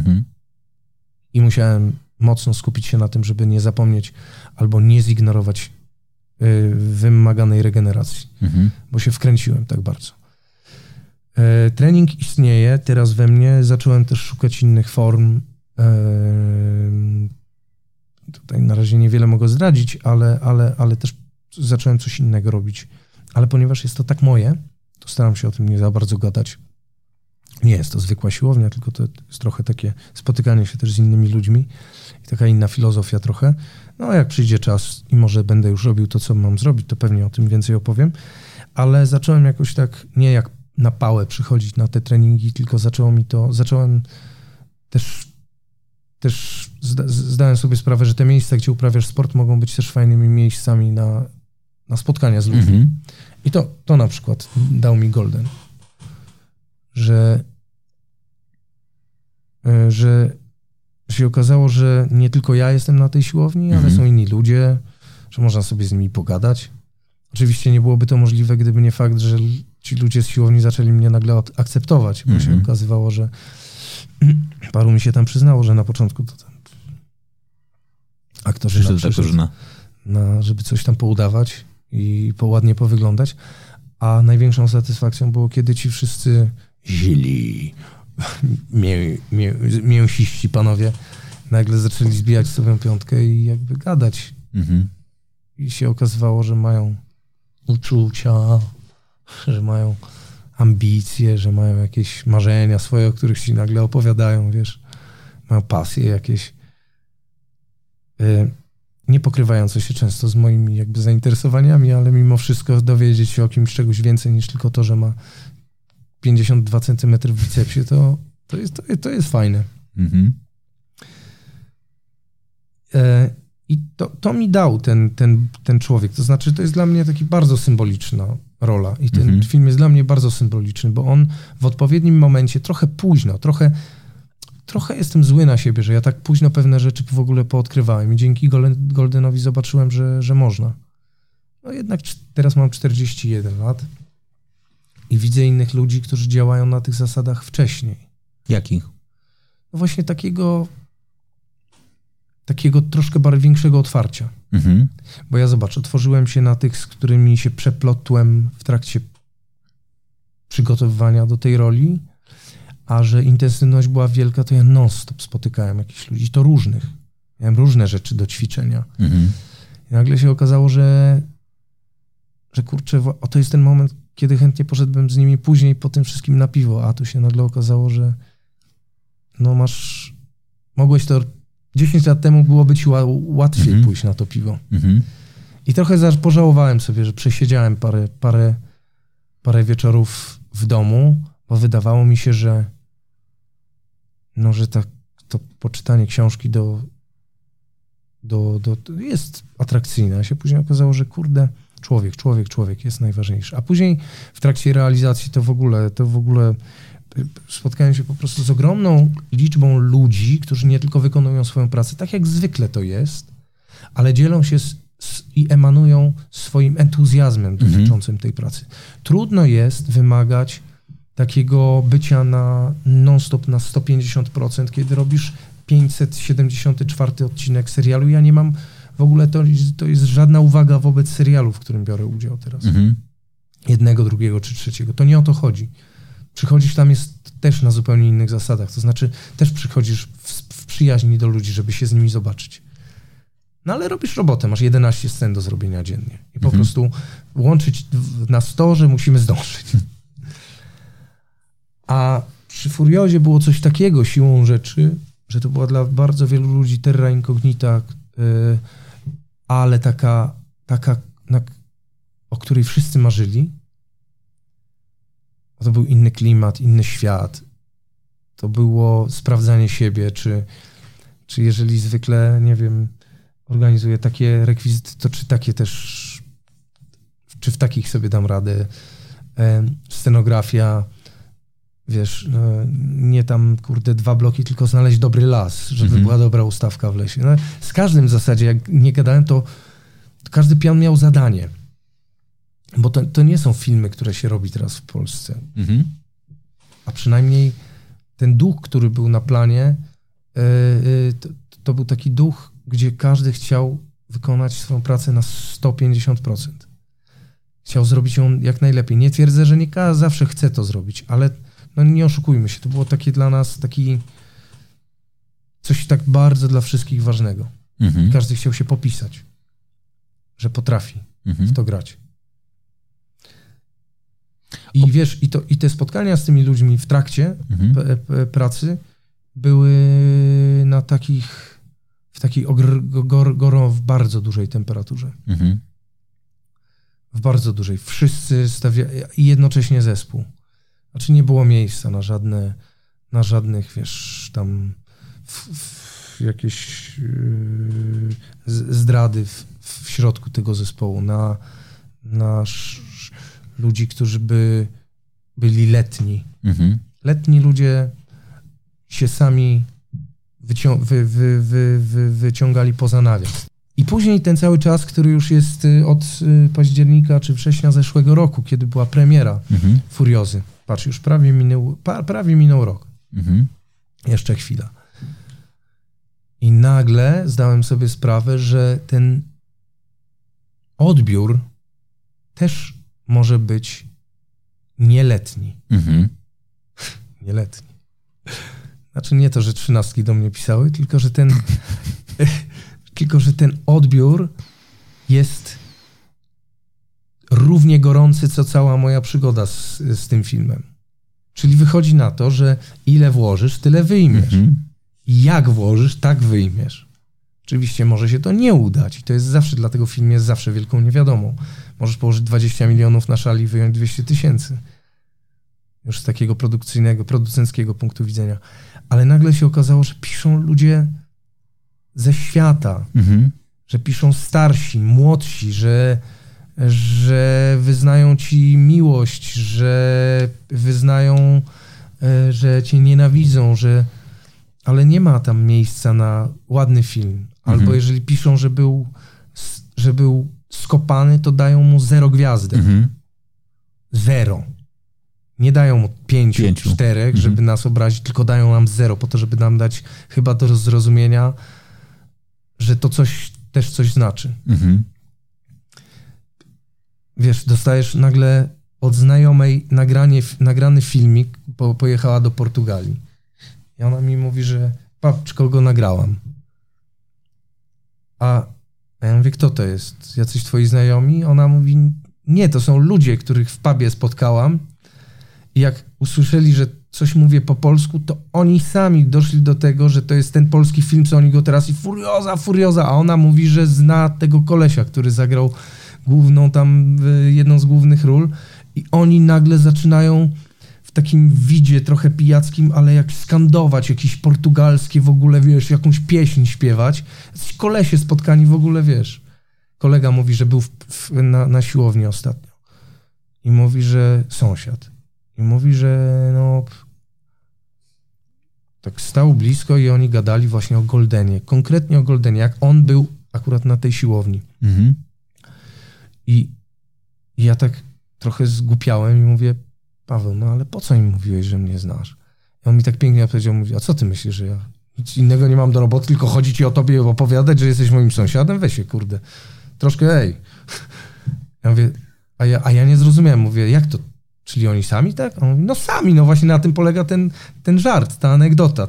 I musiałem mocno skupić się na tym, żeby nie zapomnieć albo nie zignorować wymaganej regeneracji, bo się wkręciłem tak bardzo. Trening istnieje teraz we mnie, zacząłem też szukać innych form. Tutaj na razie niewiele mogę zdradzić, ale też zacząłem coś innego robić. Ale ponieważ jest to tak moje, to staram się o tym nie za bardzo gadać. Nie jest to zwykła siłownia, tylko to jest trochę takie spotykanie się też z innymi ludźmi i taka inna filozofia trochę. No a jak przyjdzie czas i może będę już robił to, co mam zrobić, to pewnie o tym więcej opowiem. Ale zacząłem jakoś tak, nie jak na pałę przychodzić na te treningi, tylko zacząłem też zdałem sobie sprawę, że te miejsca, gdzie uprawiasz sport, mogą być też fajnymi miejscami na spotkania z ludźmi. I to na przykład dał mi Golden, że się okazało, że nie tylko ja jestem na tej siłowni, ale są inni ludzie, że można sobie z nimi pogadać. Oczywiście nie byłoby to możliwe, gdyby nie fakt, że ci ludzie z siłowni zaczęli mnie nagle akceptować, bo się okazywało, że paru mi się tam przyznało, że na początku to tam aktorzy żeby coś tam poudawać i ładnie powyglądać, a największą satysfakcją było, kiedy ci wszyscy źli, mięsiści panowie nagle zaczęli zbijać sobie piątkę i jakby gadać. I się okazywało, że mają uczucia, że mają ambicje, że mają jakieś marzenia swoje, o których ci nagle opowiadają, wiesz, mają pasje jakieś. Nie pokrywające się często z moimi jakby zainteresowaniami, ale mimo wszystko dowiedzieć się o kimś czegoś więcej niż tylko to, że ma 52 cm w bicepsie, to jest fajne. I to mi dał ten człowiek. To znaczy, to jest dla mnie taki bardzo symboliczna rola. I ten film jest dla mnie bardzo symboliczny, bo on w odpowiednim momencie, trochę późno, trochę jestem zły na siebie, że ja tak późno pewne rzeczy w ogóle poodkrywałem i dzięki Goldenowi zobaczyłem, że można. No jednak teraz mam 41 lat i widzę innych ludzi, którzy działają na tych zasadach wcześniej. Jakich? No właśnie takiego troszkę większego otwarcia. Bo ja zobacz, otworzyłem się na tych, z którymi się przeplotłem w trakcie przygotowywania do tej roli, a że intensywność była wielka, to ja non-stop spotykałem jakichś ludzi, to różnych. Miałem różne rzeczy do ćwiczenia. I nagle się okazało, że kurczę, to jest ten moment, kiedy chętnie poszedłbym z nimi później po tym wszystkim na piwo, a tu się nagle okazało, że no mogłeś to 10 lat temu byłoby ci łatwiej pójść na to piwo. I trochę pożałowałem sobie, że przesiedziałem parę wieczorów w domu, bo wydawało mi się, że tak to poczytanie książki do jest atrakcyjne. A się później okazało, że kurde, człowiek jest najważniejszy. A później w trakcie realizacji to w ogóle spotkałem się po prostu z ogromną liczbą ludzi, którzy nie tylko wykonują swoją pracę, tak jak zwykle to jest, ale dzielą się i emanują swoim entuzjazmem dotyczącym tej pracy. Trudno jest wymagać takiego bycia na non-stop na 150%, kiedy robisz 574 odcinek serialu. Ja nie mam w ogóle, to jest żadna uwaga wobec serialu, w którym biorę udział teraz. Jednego, drugiego czy trzeciego. To nie o to chodzi. Przychodzisz tam jest też na zupełnie innych zasadach. To znaczy też przychodzisz w przyjaźni do ludzi, żeby się z nimi zobaczyć. No ale robisz robotę, masz 11 scen do zrobienia dziennie. I po prostu łączyć nas to, że musimy zdążyć. A przy Furiozie było coś takiego siłą rzeczy, że to była dla bardzo wielu ludzi terra incognita, ale taka, o której wszyscy marzyli. To był inny klimat, inny świat. To było sprawdzanie siebie, czy jeżeli zwykle, nie wiem, organizuję takie rekwizyty, to czy takie też, czy w takich sobie dam radę. Scenografia, wiesz, nie tam, kurde, 2 bloki, tylko znaleźć dobry las, żeby była dobra ustawka w lesie. No, z każdym w zasadzie, jak nie gadałem, to każdy pion miał zadanie. Bo to nie są filmy, które się robi teraz w Polsce. A przynajmniej ten duch, który był na planie, to był taki duch, gdzie każdy chciał wykonać swoją pracę na 150%. Chciał zrobić ją jak najlepiej. Nie twierdzę, że nie każdy zawsze chce to zrobić, ale no nie oszukujmy się. To było takie dla nas, taki coś tak bardzo dla wszystkich ważnego. Każdy chciał się popisać, że potrafi w to grać. I wiesz, i te spotkania z tymi ludźmi w trakcie pracy były na takich, w takiej w bardzo dużej temperaturze. W bardzo dużej. Wszyscy stawiali, i jednocześnie zespół. Znaczy nie było miejsca na żadne, na żadnych, wiesz, tam jakieś zdrady w środku tego zespołu, na ludzi, którzy by byli letni. Letni ludzie się sami wyciągali poza nawias. I później ten cały czas, który już jest od października czy września zeszłego roku, kiedy była premiera Furiozy. Patrz, już prawie minął rok. Jeszcze chwila. I nagle zdałem sobie sprawę, że ten odbiór też może być nieletni. Nieletni. Znaczy nie to, że 13 do mnie pisały, tylko że ten odbiór jest równie gorący, co cała moja przygoda z tym filmem. Czyli wychodzi na to, że ile włożysz, tyle wyjmiesz. Jak włożysz, tak wyjmiesz. Oczywiście może się to nie udać i to jest zawsze, dla tego film jest zawsze wielką niewiadomą. Możesz położyć 20 milionów na szali i wyjąć 200 000. Już z takiego produkcyjnego, producenckiego punktu widzenia. Ale nagle się okazało, że piszą ludzie ze świata, że piszą starsi, młodsi, że wyznają ci miłość, że wyznają, że cię nienawidzą, że... Ale nie ma tam miejsca na ładny film. Albo jeżeli piszą, że był skopany, to dają mu 0 gwiazdek. 0. Nie dają mu 5, 4, żeby nas obrazić, tylko dają nam 0, po to, żeby nam dać chyba do zrozumienia, że to coś też coś znaczy. Wiesz, dostajesz nagle od znajomej nagrany filmik, bo pojechała do Portugalii. I ona mi mówi, że patrz, kogo nagrałam. A ja mówię, kto to jest? Jacyś twoi znajomi? Ona mówi, nie, to są ludzie, których w pubie spotkałam. I jak usłyszeli, że coś mówię po polsku, to oni sami doszli do tego, że to jest ten polski film, co oni go teraz i Furioza. A ona mówi, że zna tego kolesia, który zagrał jedną z głównych ról. I oni nagle zaczynają w takim widzie trochę pijackim, ale jak skandować jakieś portugalskie w ogóle, wiesz, jakąś pieśń śpiewać. Kolesie spotkani w ogóle, wiesz. Kolega mówi, że był na siłowni ostatnio. I mówi, że sąsiad. I mówi, że no... Tak stał blisko i oni gadali właśnie o Goldenie. Konkretnie o Goldenie, jak on był akurat na tej siłowni. I ja tak trochę zgłupiałem i mówię, Paweł, no ale po co im mówiłeś, że mnie znasz? I on mi tak pięknie powiedział, mówi, a co ty myślisz, że ja nic innego nie mam do roboty, tylko chodzi ci o tobie i opowiadać, że jesteś moim sąsiadem? Weź się, kurde. Troszkę, ej. Ja mówię, a ja nie zrozumiałem. Mówię, jak to? Czyli oni sami, tak? A on mówi, no sami, no właśnie na tym polega ten żart, ta anegdota,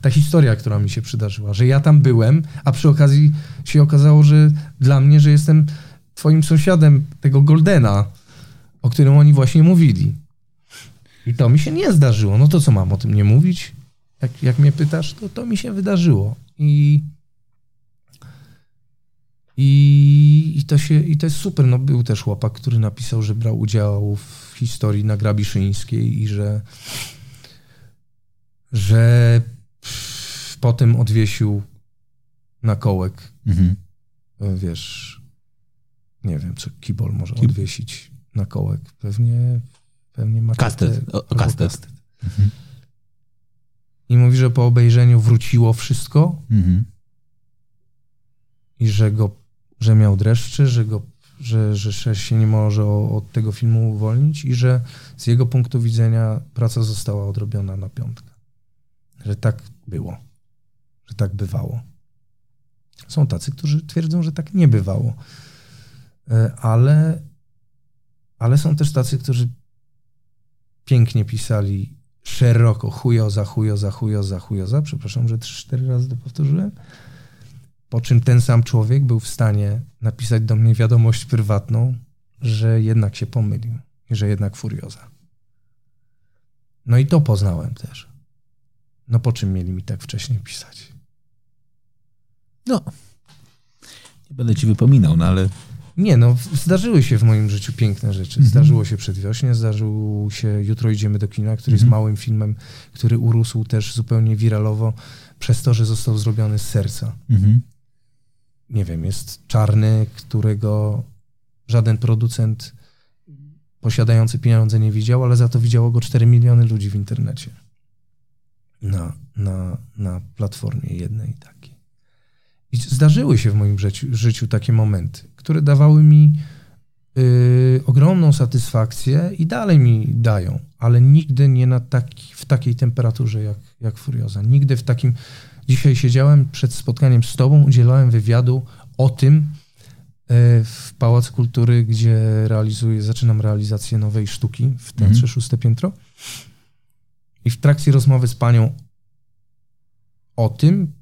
ta historia, która mi się przydarzyła, że ja tam byłem, a przy okazji się okazało, że dla mnie, że jestem twoim sąsiadem tego Goldena, o którym oni właśnie mówili. I to mi się nie zdarzyło. No to co, mam o tym nie mówić? Jak mnie pytasz, to mi się wydarzyło. I to jest super. No, był też chłopak, który napisał, że brał udział w historii na Grabiszyńskiej i że potem odwiesił na kołek. Mhm. Wiesz, nie wiem, co kibol może odwiesić na kołek. Pewnie ma kastet. Mhm. I mówi, że po obejrzeniu wróciło wszystko. Mhm. I że miał dreszcze, że się nie może od tego filmu uwolnić i że z jego punktu widzenia praca została odrobiona na piątkę. Że tak było. Że tak bywało. Są tacy, którzy twierdzą, że tak nie bywało. Ale są też tacy, którzy pięknie pisali szeroko Chujoza, przepraszam, że 4 razy to powtórzyłem. Po czym ten sam człowiek był w stanie napisać do mnie wiadomość prywatną, że jednak się pomylił i że jednak Furioza. No i to poznałem też. No po czym mieli mi tak wcześniej pisać? No, nie będę ci wypominał, no ale... Nie, no zdarzyły się w moim życiu piękne rzeczy. Mhm. Zdarzyło się Przedwiośnie, zdarzył się Jutro idziemy do kina, który jest małym filmem, który urósł też zupełnie wiralowo przez to, że został zrobiony z serca. Mhm. Nie wiem, jest Czarny, którego żaden producent posiadający pieniądze nie widział, ale za to widziało go 4 miliony ludzi w internecie. Na platformie jednej takiej. I zdarzyły się w moim życiu takie momenty, które dawały mi ogromną satysfakcję i dalej mi dają, ale nigdy nie w takiej temperaturze jak Furioza. Nigdy w takim... Dzisiaj siedziałem przed spotkaniem z tobą, udzielałem wywiadu o tym w Pałacu Kultury, gdzie zaczynam realizację nowej sztuki w Teatrze Szóste Piętro. I w trakcie rozmowy z panią o tym,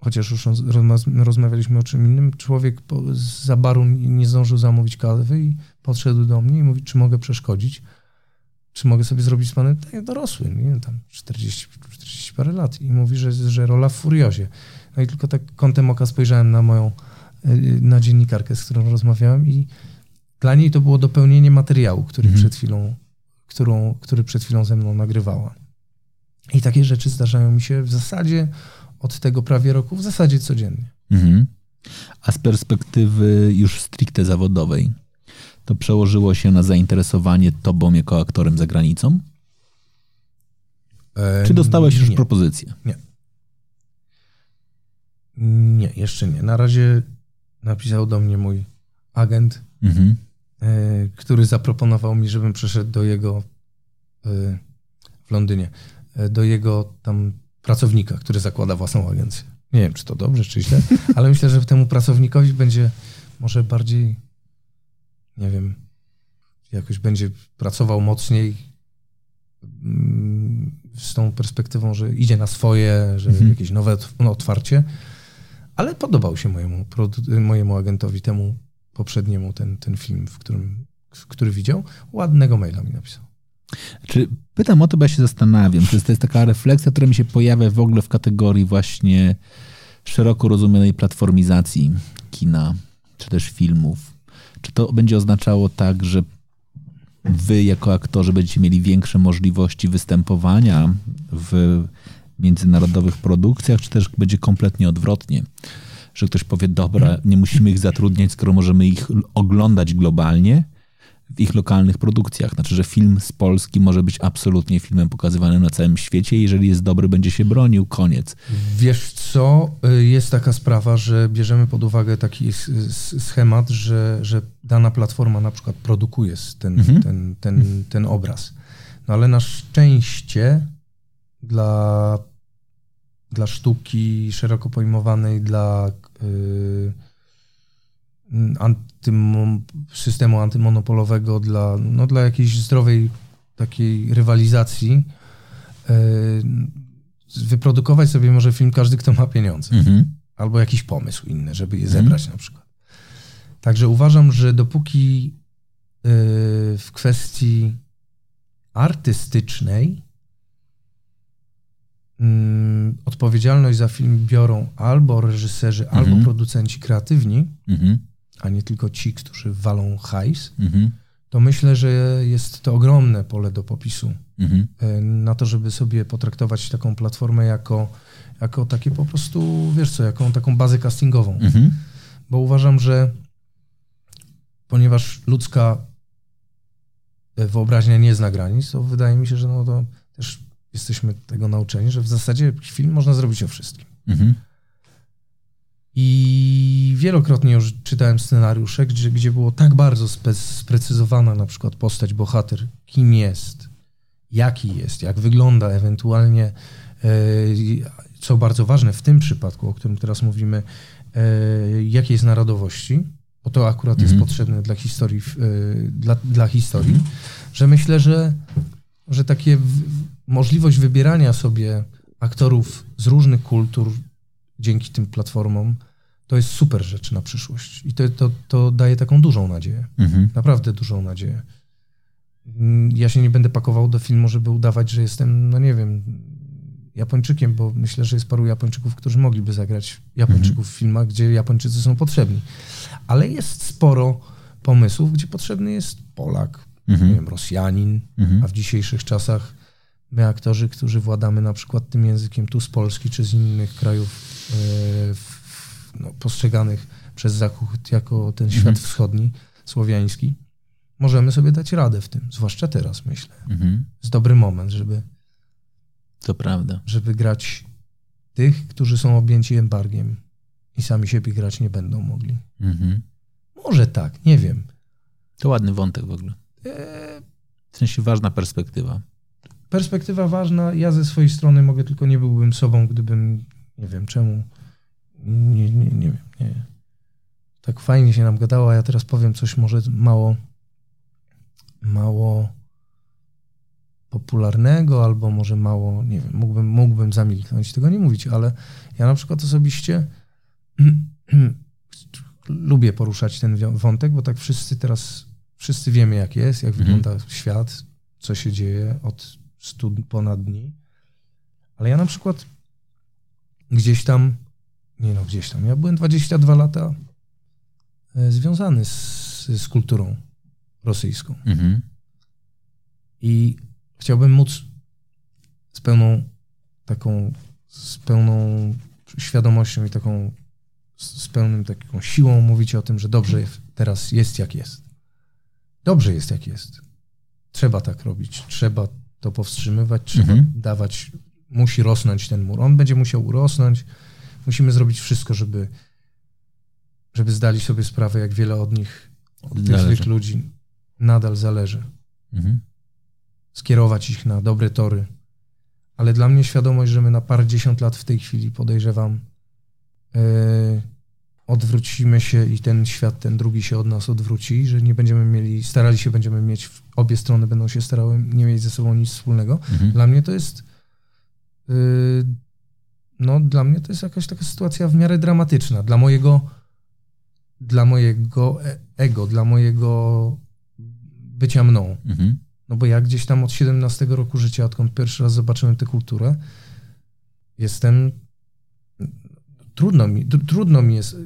chociaż już rozmawialiśmy o czym innym, człowiek z baru nie zdążył zamówić kawy i podszedł do mnie i mówi, czy mogę przeszkodzić, czy mogę sobie zrobić z panem dorosły, nie wiem, tam 40 parę lat. I mówi, że rola w Furiozie. No i tylko tak kątem oka spojrzałem na dziennikarkę, z którą rozmawiałem i dla niej to było dopełnienie materiału, który przed chwilą ze mną nagrywała. I takie rzeczy zdarzają mi się w zasadzie od tego prawie roku, w zasadzie codziennie. Mhm. A z perspektywy już stricte zawodowej, to przełożyło się na zainteresowanie tobą jako aktorem za granicą? Czy dostałeś już propozycję? Nie. Nie, jeszcze nie. Na razie napisał do mnie mój agent, który zaproponował mi, żebym przeszedł do jego w Londynie, do jego tam pracownika, który zakłada własną agencję. Nie wiem, czy to dobrze, czy źle, ale myślę, że temu pracownikowi będzie może bardziej, nie wiem, jakoś będzie pracował mocniej z tą perspektywą, że idzie na swoje, że jakieś nowe otwarcie, ale podobał się mojemu agentowi, temu poprzedniemu ten film, który widział. Ładnego maila mi napisał. Pytam o to, bo ja się zastanawiam, czy to jest taka refleksja, która mi się pojawia w ogóle w kategorii właśnie szeroko rozumianej platformizacji kina, czy też filmów. Czy to będzie oznaczało tak, że wy jako aktorzy będziecie mieli większe możliwości występowania w międzynarodowych produkcjach, czy też będzie kompletnie odwrotnie? Że ktoś powie, dobra, nie musimy ich zatrudniać, skoro możemy ich oglądać globalnie, w ich lokalnych produkcjach. Znaczy, że film z Polski może być absolutnie filmem pokazywanym na całym świecie. Jeżeli jest dobry, będzie się bronił. Koniec. Wiesz co? Jest taka sprawa, że bierzemy pod uwagę taki schemat, że dana platforma na przykład produkuje ten obraz. No ale na szczęście dla sztuki szeroko pojmowanej, dla systemu antymonopolowego, dla jakiejś zdrowej takiej rywalizacji wyprodukować sobie może film każdy, kto ma pieniądze. Mhm. Albo jakiś pomysł inny, żeby je zebrać na przykład. Także uważam, że dopóki w kwestii artystycznej odpowiedzialność za film biorą albo reżyserzy, albo producenci kreatywni, a nie tylko ci, którzy walą hajs, to myślę, że jest to ogromne pole do popisu na to, żeby sobie potraktować taką platformę jako takie po prostu, wiesz co, jaką taką bazę castingową. Bo uważam, że ponieważ ludzka wyobraźnia nie zna granic, to wydaje mi się, że no to też jesteśmy tego nauczeni, że w zasadzie film można zrobić o wszystkim. I wielokrotnie już czytałem scenariusze, gdzie było tak bardzo sprecyzowana na przykład postać, bohater, kim jest, jaki jest, jak wygląda, ewentualnie, co bardzo ważne w tym przypadku, o którym teraz mówimy, jakiej jest narodowości, bo to akurat jest potrzebne dla historii, że myślę, że takie możliwość wybierania sobie aktorów z różnych kultur dzięki tym platformom, to jest super rzecz na przyszłość. I to daje taką dużą nadzieję. Naprawdę dużą nadzieję. Ja się nie będę pakował do filmu, żeby udawać, że jestem, no nie wiem, Japończykiem, bo myślę, że jest paru Japończyków, którzy mogliby zagrać Japończyków w filmach, gdzie Japończycy są potrzebni. Ale jest sporo pomysłów, gdzie potrzebny jest Polak, nie wiem, Rosjanin, a w dzisiejszych czasach my aktorzy, którzy władamy na przykład tym językiem tu z Polski czy z innych krajów postrzeganych przez Zachód jako ten świat wschodni, słowiański, możemy sobie dać radę w tym. Zwłaszcza teraz, myślę. Jest dobry moment, żeby to prawda. Żeby grać tych, którzy są objęci embargiem i sami siebie grać nie będą mogli. Może tak, nie wiem. To ładny wątek w ogóle. W sensie ważna perspektywa. Perspektywa ważna. Ja ze swojej strony mogę, tylko nie byłbym sobą, gdybym, nie wiem czemu, nie wiem. Tak fajnie się nam gadało, a ja teraz powiem coś może mało popularnego, albo może mało, nie wiem, mógłbym zamilknąć, tego nie mówić, ale ja na przykład osobiście lubię poruszać ten wątek, bo tak wszyscy wiemy jak jest, jak wygląda świat, co się dzieje od 100 ponad dni, ale ja na przykład ja byłem 22 lata związany z kulturą rosyjską. I chciałbym móc z pełną świadomością i z pełną siłą mówić o tym, że dobrze teraz jest jak jest. Dobrze jest jak jest. Trzeba tak robić, trzeba to powstrzymywać, trzeba dawać, musi rosnąć ten mur. On będzie musiał urosnąć. Musimy zrobić wszystko, żeby zdali sobie sprawę, jak wiele od nich, od tych złych ludzi nadal zależy. Skierować ich na dobre tory. Ale dla mnie świadomość, że my na parędziesiąt lat w tej chwili, podejrzewam, odwrócimy się i ten świat, ten drugi się od nas odwróci, że nie będziemy mieli, obie strony będą się starały nie mieć ze sobą nic wspólnego. Dla mnie to jest jakaś taka sytuacja w miarę dramatyczna. Dla mojego ego, dla mojego bycia mną. No bo ja gdzieś tam od 17 roku życia, odkąd pierwszy raz zobaczyłem tę kulturę, trudno mi jest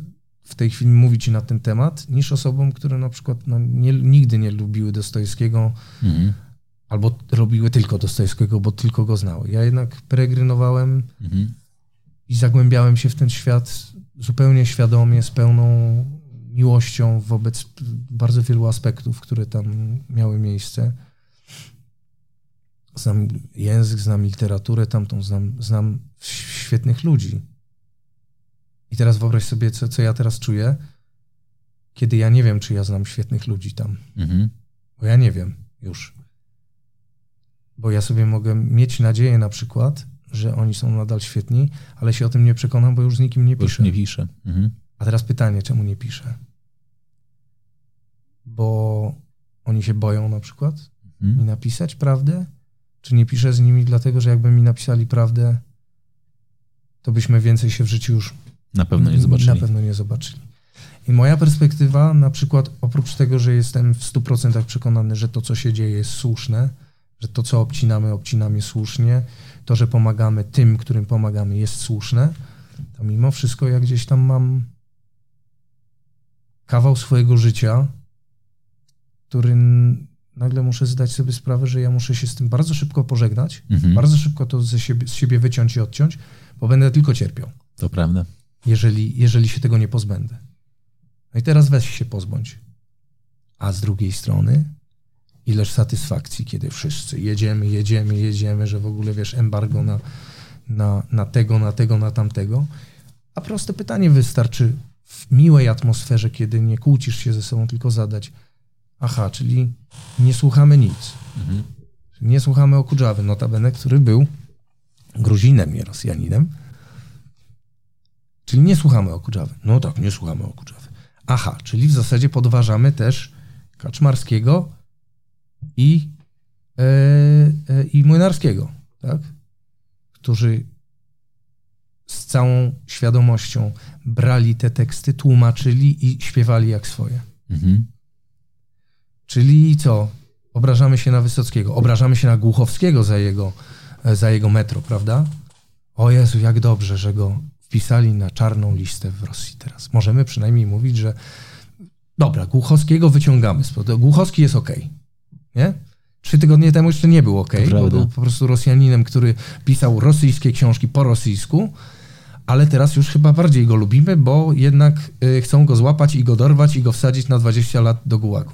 w tej chwili mówić na ten temat, niż osobom, które na przykład nigdy nie lubiły Dostojewskiego, albo robiły tylko Dostojewskiego, bo tylko go znały. Ja jednak peregrynowałem i zagłębiałem się w ten świat zupełnie świadomie, z pełną miłością wobec bardzo wielu aspektów, które tam miały miejsce. Znam język, znam literaturę tamtą, znam świetnych ludzi. I teraz wyobraź sobie, co ja teraz czuję, kiedy ja nie wiem, czy ja znam świetnych ludzi tam. Bo ja nie wiem już. Bo ja sobie mogę mieć nadzieję na przykład, że oni są nadal świetni, ale się o tym nie przekonam, bo już z nikim nie piszę. A teraz pytanie, czemu nie piszę? Bo oni się boją na przykład? mi napisać prawdę? Czy nie piszę z nimi dlatego, że jakby mi napisali prawdę, to byśmy więcej się w życiu już na pewno nie zobaczyli. I moja perspektywa, na przykład, oprócz tego, że jestem w 100% przekonany, że to, co się dzieje, jest słuszne, że to, co obcinamy słusznie, to, że pomagamy tym, którym pomagamy, jest słuszne, to mimo wszystko ja gdzieś tam mam kawał swojego życia, który nagle muszę zdać sobie sprawę, że ja muszę się z tym bardzo szybko pożegnać, bardzo szybko to z siebie wyciąć i odciąć, bo będę tylko cierpiał. To prawda. Jeżeli się tego nie pozbędę. No i teraz weź się pozbądź. A z drugiej strony ileż satysfakcji, kiedy wszyscy jedziemy, że w ogóle, wiesz, embargo na tego, na tamtego. A proste pytanie wystarczy w miłej atmosferze, kiedy nie kłócisz się ze sobą, tylko zadać. Aha, czyli nie słuchamy nic. Nie słuchamy Okudzawy, notabene, który był Gruzinem, nie Rosjaninem. Czyli nie słuchamy Okudzawy. No tak, nie słuchamy Okudzawy. Aha, czyli w zasadzie podważamy też Kaczmarskiego i Młynarskiego, tak? Którzy z całą świadomością brali te teksty, tłumaczyli i śpiewali jak swoje. Czyli co? Obrażamy się na Wysockiego, obrażamy się na Głuchowskiego za jego metro, prawda? O Jezu, jak dobrze, że go wpisali na czarną listę w Rosji teraz. Możemy przynajmniej mówić, że dobra, Głuchowskiego wyciągamy. Głuchowski jest okej. Nie? 3 tygodnie temu jeszcze nie był okej, bo był po prostu Rosjaninem, który pisał rosyjskie książki po rosyjsku, ale teraz już chyba bardziej go lubimy, bo jednak chcą go złapać i go dorwać i go wsadzić na 20 lat do gułagu.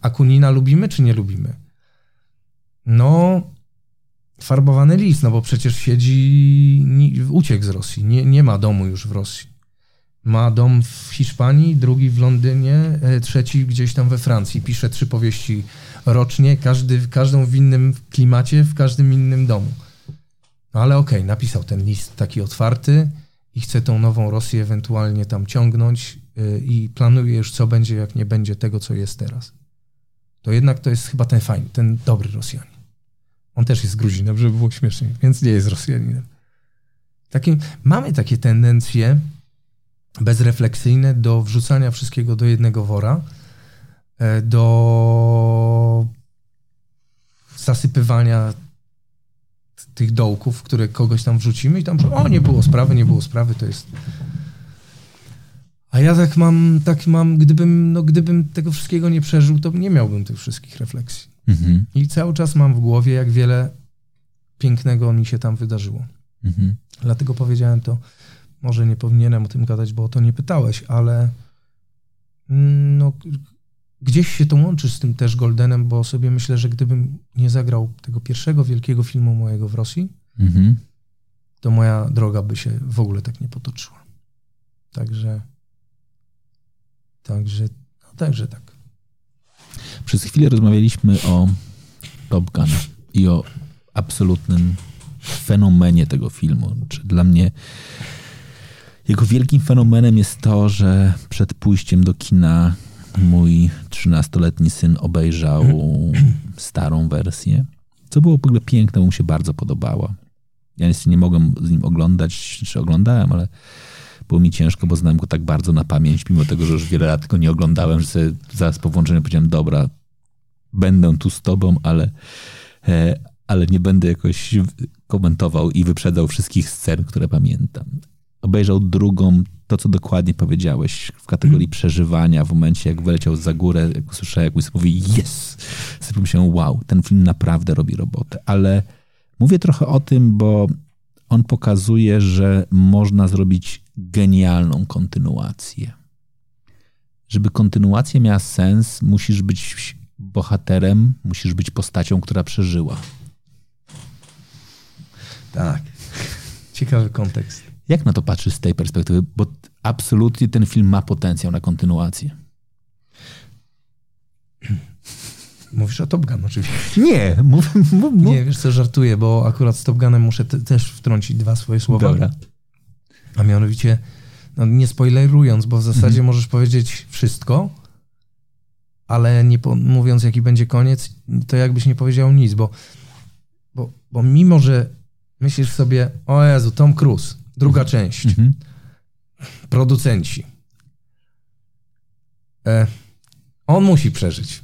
A Kunina lubimy czy nie lubimy? No, farbowany list, no bo przecież uciekł z Rosji, nie ma domu już w Rosji. Ma dom w Hiszpanii, drugi w Londynie, trzeci gdzieś tam we Francji. Pisze 3 powieści rocznie, każdą w innym klimacie, w każdym innym domu. No ale okej, napisał ten list taki otwarty i chce tą nową Rosję ewentualnie tam ciągnąć i planuje już, co będzie, jak nie będzie tego, co jest teraz. To jednak to jest chyba ten fajny, ten dobry Rosjanin. On też jest Gruzinem, żeby było śmiesznie, więc nie jest Rosjaninem. Mamy takie tendencje bezrefleksyjne do wrzucania wszystkiego do jednego wora, do zasypywania tych dołków, które kogoś tam wrzucimy i tam, nie było sprawy, to jest... A ja tak mam, gdybym tego wszystkiego nie przeżył, to nie miałbym tych wszystkich refleksji. I cały czas mam w głowie, jak wiele pięknego mi się tam wydarzyło. Dlatego powiedziałem to, może nie powinienem o tym gadać, bo o to nie pytałeś, ale no, gdzieś się to łączy z tym też Goldenem, bo sobie myślę, że gdybym nie zagrał tego pierwszego wielkiego filmu mojego w Rosji, to moja droga by się w ogóle tak nie potoczyła. Także tak. Przez chwilę rozmawialiśmy o Top Gun i o absolutnym fenomenie tego filmu. Dla mnie jego wielkim fenomenem jest to, że przed pójściem do kina mój 13-letni syn obejrzał starą wersję, co było w ogóle piękne, bo mu się bardzo podobało. Ja niestety nie mogłem z nim oglądać, czy oglądałem, ale było mi ciężko, bo znam go tak bardzo na pamięć, mimo tego, że już wiele lat go nie oglądałem, że sobie zaraz po włączeniu powiedziałem, dobra, będę tu z tobą, ale nie będę jakoś komentował i wyprzedzał wszystkich scen, które pamiętam. Obejrzał drugą, to co dokładnie powiedziałeś, w kategorii przeżywania, w momencie jak wyleciał za górę, jak słyszałem, jak mówi, yes! Sypłem się, wow, ten film naprawdę robi robotę. Ale mówię trochę o tym, bo on pokazuje, że można zrobić genialną kontynuację. Żeby kontynuacja miała sens, musisz być bohaterem, musisz być postacią, która przeżyła. Tak. Ciekawy kontekst. Jak na to patrzysz z tej perspektywy? Bo absolutnie ten film ma potencjał na kontynuację. Mówisz o Top Gun oczywiście. Nie, nie, wiesz co, żartuję, bo akurat z Top Gunem muszę też wtrącić 2 swoje słowa. Dobra. A mianowicie, no nie spoilerując, bo w zasadzie możesz powiedzieć wszystko, ale nie mówiąc jaki będzie koniec, to jakbyś nie powiedział nic, bo mimo, że myślisz sobie, o Jezu, Tom Cruise, druga część, producenci. On musi przeżyć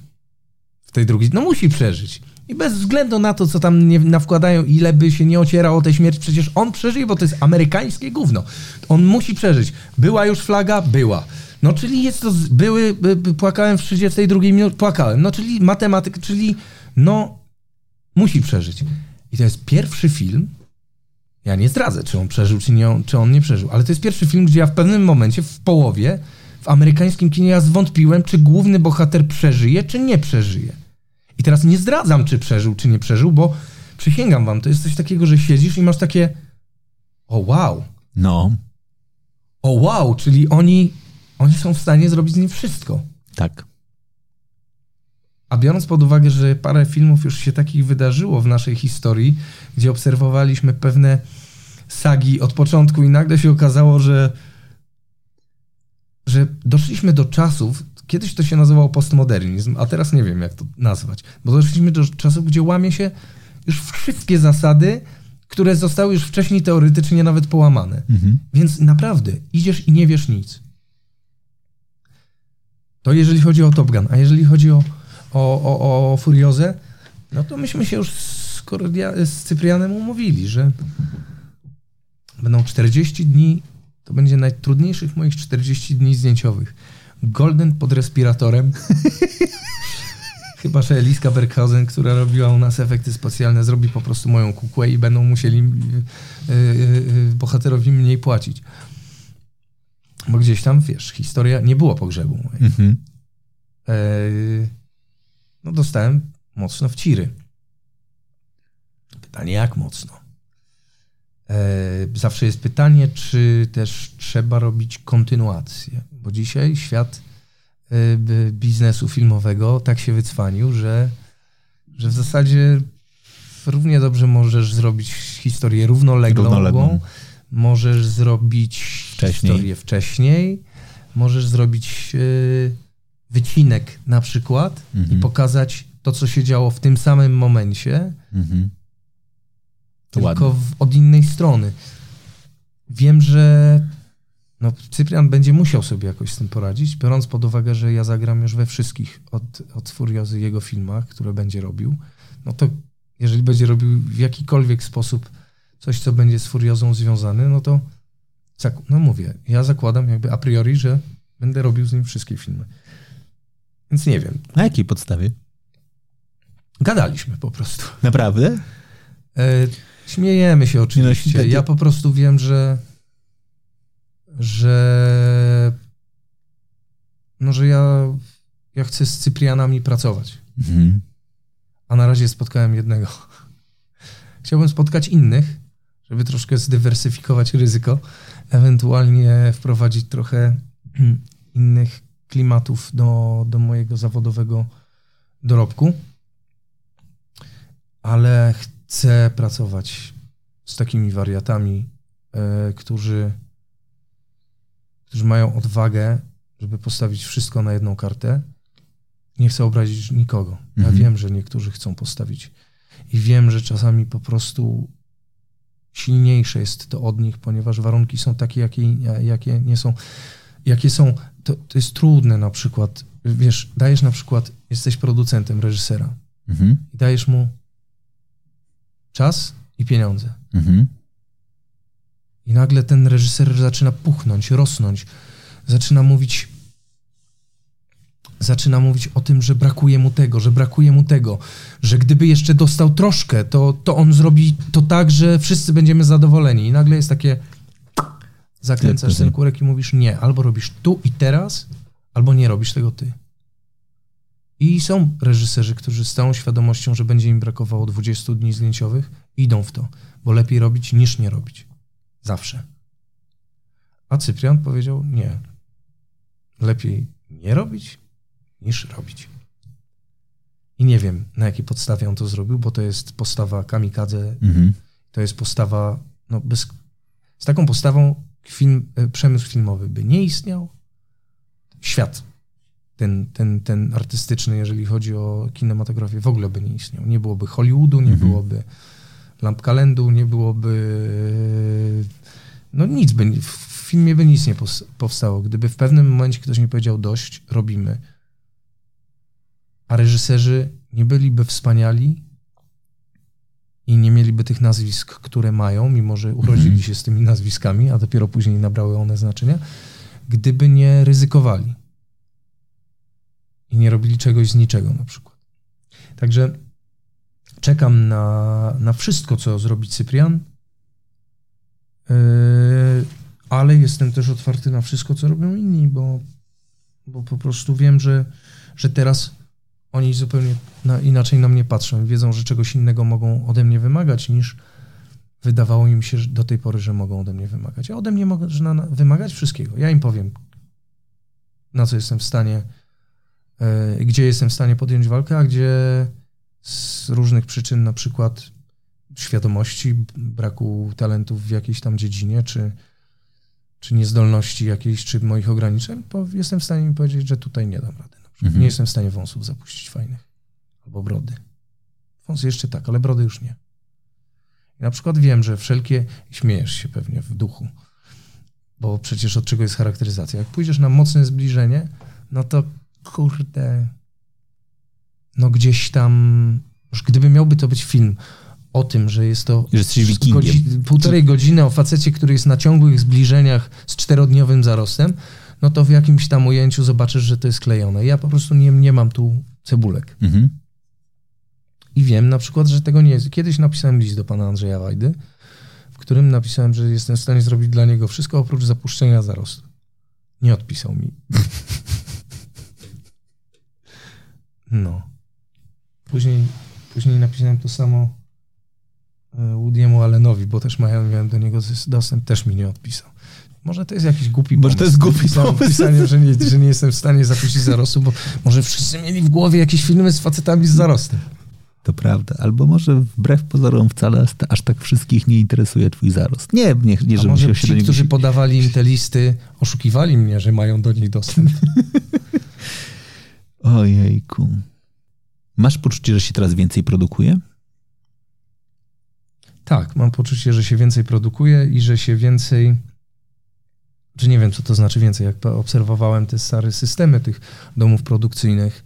w tej drugiej, no musi przeżyć. I bez względu na to, co tam nawkładają, ile by się nie ocierał o tę śmierć, przecież on przeżyje, bo to jest amerykańskie gówno. On musi przeżyć. Była już flaga? Była. No czyli jest to, płakałem w 32 minucie, płakałem. No czyli matematyk, czyli no musi przeżyć. I to jest pierwszy film, ja nie zdradzę, czy on przeżył, czy on nie przeżył, ale to jest pierwszy film, gdzie ja w pewnym momencie, w połowie, w amerykańskim kinie ja zwątpiłem, czy główny bohater przeżyje, czy nie przeżyje. I teraz nie zdradzam, czy przeżył, czy nie przeżył, bo przysięgam wam, to jest coś takiego, że siedzisz i masz takie o wow. No. O wow, czyli oni są w stanie zrobić z nim wszystko. Tak. A biorąc pod uwagę, że parę filmów już się takich wydarzyło w naszej historii, gdzie obserwowaliśmy pewne sagi od początku i nagle się okazało, że doszliśmy do czasów, kiedyś to się nazywało postmodernizm, a teraz nie wiem, jak to nazwać, bo doszliśmy do czasów, gdzie łamie się już wszystkie zasady, które zostały już wcześniej teoretycznie nawet połamane. Więc naprawdę idziesz i nie wiesz nic. To jeżeli chodzi o Top Gun, a jeżeli chodzi o Furiozę, no to myśmy się już z Cyprianem umówili, że będą 40 dni, to będzie najtrudniejszych moich 40 dni zdjęciowych. Golden pod respiratorem. Chyba, że Liska Berghausen, która robiła u nas efekty specjalne, zrobi po prostu moją kukłę i będą musieli bohaterowi mniej płacić. Bo gdzieś tam, wiesz, historia nie było pogrzebu mojej. No dostałem mocno w ciry. Pytanie, jak mocno? Zawsze jest pytanie, czy też trzeba robić kontynuację, bo dzisiaj świat biznesu filmowego tak się wycwanił, że w zasadzie równie dobrze możesz zrobić historię równoległą. Możesz zrobić historię wcześniej, możesz zrobić wycinek na przykład i pokazać to, co się działo w tym samym momencie, tylko od innej strony. Wiem, że no, Cyprian będzie musiał sobie jakoś z tym poradzić, biorąc pod uwagę, że ja zagram już we wszystkich od Furiozy jego filmach, które będzie robił. No to jeżeli będzie robił w jakikolwiek sposób coś, co będzie z Furiozą związane, no to no mówię, ja zakładam jakby a priori, że będę robił z nim wszystkie filmy. Więc nie wiem. Na jakiej podstawie? Gadaliśmy po prostu. Naprawdę? Śmiejemy się oczywiście. No, ja po prostu wiem, że ja chcę z Cyprianami pracować. A na razie spotkałem jednego. Chciałbym spotkać innych, żeby troszkę zdywersyfikować ryzyko, ewentualnie wprowadzić trochę innych klimatów do mojego zawodowego dorobku. Ale chcę pracować z takimi wariatami, którzy mają odwagę, żeby postawić wszystko na jedną kartę. Nie chcę obrazić nikogo. Ja wiem, że niektórzy chcą postawić. I wiem, że czasami po prostu silniejsze jest to od nich, ponieważ warunki są takie, jakie nie są. Jakie są, to jest trudne na przykład. Wiesz, dajesz na przykład, jesteś producentem reżysera i dajesz mu czas i pieniądze. I nagle ten reżyser zaczyna puchnąć, rosnąć. Zaczyna mówić o tym, że brakuje mu tego, że gdyby jeszcze dostał troszkę, to on zrobi to tak, że wszyscy będziemy zadowoleni. I nagle jest takie, zakręcasz ten kurek i mówisz nie, albo robisz tu i teraz, albo nie robisz tego ty. I są reżyserzy, którzy z całą świadomością, że będzie im brakowało 20 dni zdjęciowych, idą w to, bo lepiej robić niż nie robić. Zawsze. A Cyprian powiedział nie. Lepiej nie robić niż robić. I nie wiem, na jakiej podstawie on to zrobił, bo to jest postawa kamikadze, to jest postawa, no z taką postawą przemysł filmowy by nie istniał. Świat ten artystyczny, jeżeli chodzi o kinematografię, w ogóle by nie istniał. Nie byłoby Hollywoodu, nie byłoby Lampkalendu, nie byłoby... No nic by... W filmie by nic nie powstało. Gdyby w pewnym momencie ktoś nie powiedział dość, robimy. A reżyserzy nie byliby wspaniali i nie mieliby tych nazwisk, które mają, mimo że urodzili się z tymi nazwiskami, a dopiero później nabrały one znaczenia, gdyby nie ryzykowali. I nie robili czegoś z niczego na przykład. Także czekam na wszystko, co zrobi Cyprian, ale jestem też otwarty na wszystko, co robią inni, bo po prostu wiem, że teraz oni zupełnie inaczej na mnie patrzą. Wiedzą, że czegoś innego mogą ode mnie wymagać, niż wydawało im się do tej pory, że mogą ode mnie wymagać. A ode mnie można wymagać wszystkiego. Ja im powiem, na co jestem w stanie... gdzie jestem w stanie podjąć walkę, a gdzie z różnych przyczyn, na przykład świadomości, braku talentów w jakiejś tam dziedzinie, czy niezdolności jakiejś, czy moich ograniczeń, jestem w stanie mi powiedzieć, że tutaj nie dam rady. Na przykład. Nie jestem w stanie wąsów zapuścić fajnych. Albo brody. Wąsy jeszcze tak, ale brody już nie. I na przykład wiem, że wszelkie... Śmiejesz się pewnie w duchu, bo przecież od czego jest charakteryzacja. Jak pójdziesz na mocne zbliżenie, no to kurde, no gdzieś tam, już gdyby miałby to być film o tym, że jest to półtorej godziny o facecie, który jest na ciągłych zbliżeniach z 4-dniowym zarostem, no to w jakimś tam ujęciu zobaczysz, że to jest klejone. Ja po prostu nie mam tu cebulek. I wiem na przykład, że tego nie jest. Kiedyś napisałem list do pana Andrzeja Wajdy, w którym napisałem, że jestem w stanie zrobić dla niego wszystko oprócz zapuszczenia zarostu. Nie odpisał mi. No. Później napisałem to samo Woody'emu Allenowi, bo też miałem do niego dostęp, też mi nie odpisał. Może to jest jakiś głupi pomysł. Może to jest głupi pomysł. Że nie jestem w stanie zapuścić zarostu, bo może wszyscy mieli w głowie jakieś filmy z facetami z zarostem. To prawda. Albo może wbrew pozorom wcale aż tak wszystkich nie interesuje twój zarost. Nie, żebym się... Ci, którzy podawali im te listy, oszukiwali mnie, że mają do nich dostęp. Ojejku. Masz poczucie, że się teraz więcej produkuje? Tak, mam poczucie, że się więcej produkuje i że się więcej... Czy nie wiem, co to znaczy więcej. Jak obserwowałem te stare systemy tych domów produkcyjnych,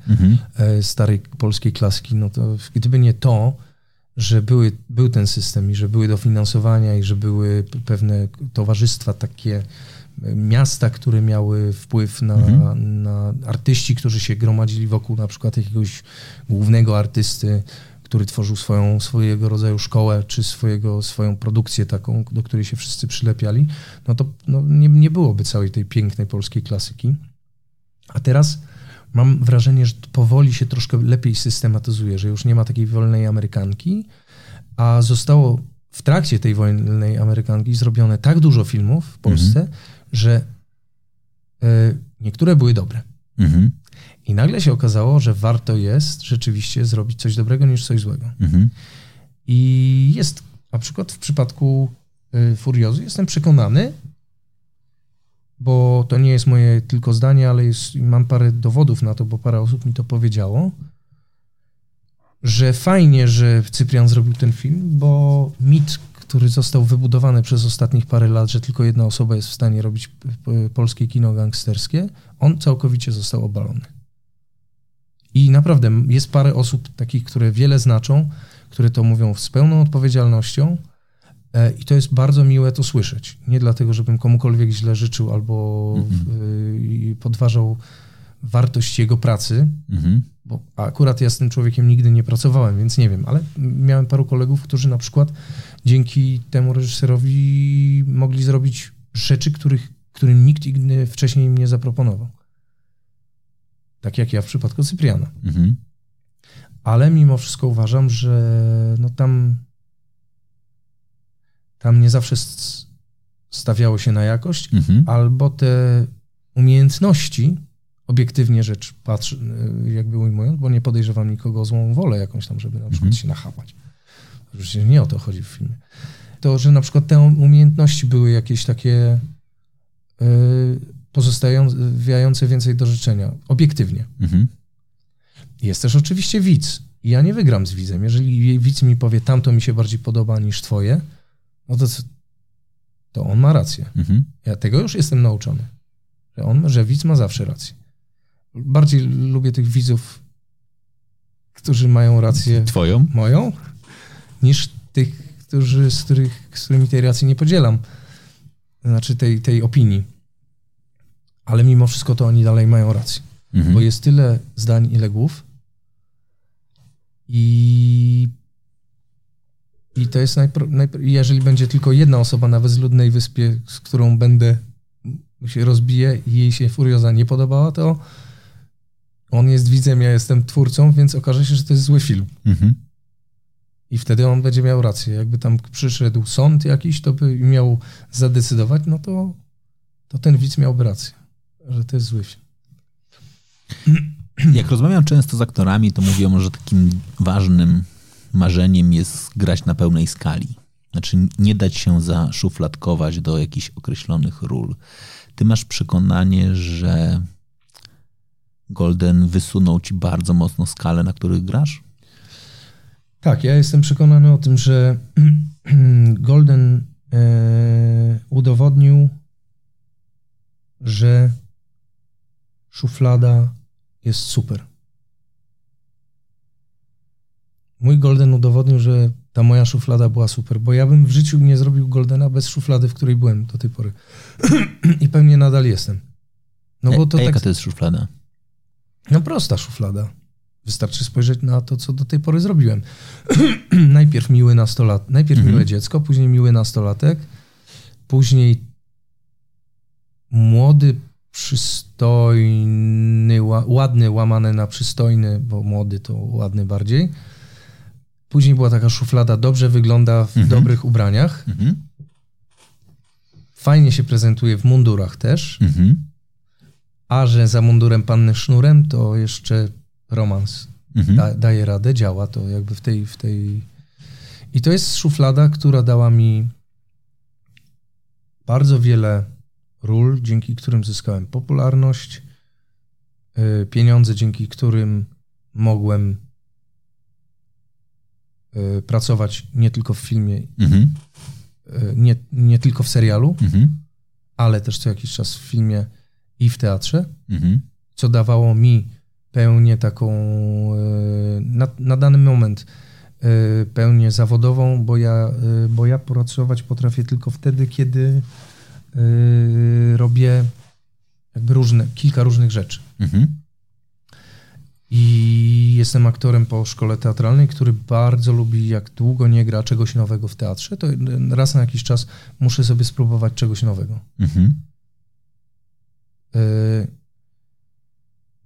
starej polskiej klaski, no to gdyby nie to, że był ten system i że były dofinansowania i że były pewne towarzystwa takie... miasta, które miały wpływ na artyści, którzy się gromadzili wokół na przykład jakiegoś głównego artysty, który tworzył swojego rodzaju szkołę, czy swoją produkcję taką, do której się wszyscy przylepiali, no to nie byłoby całej tej pięknej polskiej klasyki. A teraz mam wrażenie, że powoli się troszkę lepiej systematyzuje, że już nie ma takiej wolnej Amerykanki, a zostało w trakcie tej wolnej Amerykanki zrobione tak dużo filmów w Polsce, że niektóre były dobre. I nagle się okazało, że warto jest rzeczywiście zrobić coś dobrego niż coś złego. I jest na przykład w przypadku Furiozy, jestem przekonany, bo to nie jest moje tylko zdanie, ale mam parę dowodów na to, bo parę osób mi to powiedziało, że fajnie, że Cyprian zrobił ten film, bo mit, który został wybudowany przez ostatnich parę lat, że tylko jedna osoba jest w stanie robić polskie kino gangsterskie, on całkowicie został obalony. I naprawdę jest parę osób takich, które wiele znaczą, które to mówią z pełną odpowiedzialnością i to jest bardzo miłe to słyszeć. Nie dlatego, żebym komukolwiek źle życzył albo podważał wartość jego pracy, bo akurat ja z tym człowiekiem nigdy nie pracowałem, więc nie wiem, ale miałem paru kolegów, którzy na przykład dzięki temu reżyserowi mogli zrobić rzeczy, którym nikt inny wcześniej im nie zaproponował. Tak jak ja w przypadku Cypriana. Ale mimo wszystko uważam, że no tam nie zawsze stawiało się na jakość, albo te umiejętności, obiektywnie rzecz patrz, jakby ujmując, bo nie podejrzewam nikogo o złą wolę jakąś tam, żeby na przykład się nachapać. Oczywiście nie o to chodzi w filmie. To, że na przykład te umiejętności były jakieś takie pozostawiające więcej do życzenia, obiektywnie. Mhm. Jest też oczywiście widz. Ja nie wygram z widzem. Jeżeli widz mi powie, tamto mi się bardziej podoba niż twoje, no to on ma rację. Mhm. Ja tego już jestem nauczony. Że widz ma zawsze rację. Bardziej lubię tych widzów, którzy mają rację twoją, moją, niż tych, z którymi tej racji nie podzielam. Znaczy tej opinii. Ale mimo wszystko to oni dalej mają rację. Mhm. Bo jest tyle zdań, ile głów. I to jest jeżeli będzie tylko jedna osoba na bezludnej wyspie, z którą będę się rozbiję i jej się Furioza nie podobała, to on jest widzem, ja jestem twórcą, więc okaże się, że to jest zły film. Mhm. I wtedy on będzie miał rację. Jakby tam przyszedł sąd jakiś, to by miał zadecydować, no to ten widz miałby rację, że to jest zły film. Jak rozmawiam często z aktorami, to mówią, że takim ważnym marzeniem jest grać na pełnej skali. Znaczy nie dać się zaszufladkować do jakichś określonych ról. Ty masz przekonanie, że Golden wysunął ci bardzo mocno skalę, na których grasz? Tak, ja jestem przekonany o tym, że Golden udowodnił, że szuflada jest super. Mój Golden udowodnił, że ta moja szuflada była super, bo ja bym w życiu nie zrobił Goldena bez szuflady, w której byłem do tej pory. I pewnie nadal jestem. No bo to jaka to jest szuflada? No prosta szuflada. Wystarczy spojrzeć na to, co do tej pory zrobiłem. Najpierw miłe dziecko, później miły nastolatek, później młody, przystojny, ładny, łamany na przystojny, bo młody to ładny bardziej. Później była taka szuflada, dobrze wygląda w dobrych ubraniach. Mhm. Fajnie się prezentuje w mundurach też. Mhm. A że za mundurem panny sznurem, to jeszcze romans daje radę, działa to jakby w tej... I to jest szuflada, która dała mi bardzo wiele ról, dzięki którym zyskałem popularność, pieniądze, dzięki którym mogłem pracować nie tylko w filmie, nie tylko w serialu, ale też co jakiś czas w filmie i w teatrze, co dawało mi pełnię taką, na dany moment pełnię zawodową, bo ja pracować potrafię tylko wtedy, kiedy robię jakby kilka różnych rzeczy. I jestem aktorem po szkole teatralnej, który bardzo lubi, jak długo nie gra czegoś nowego w teatrze, to raz na jakiś czas muszę sobie spróbować czegoś nowego.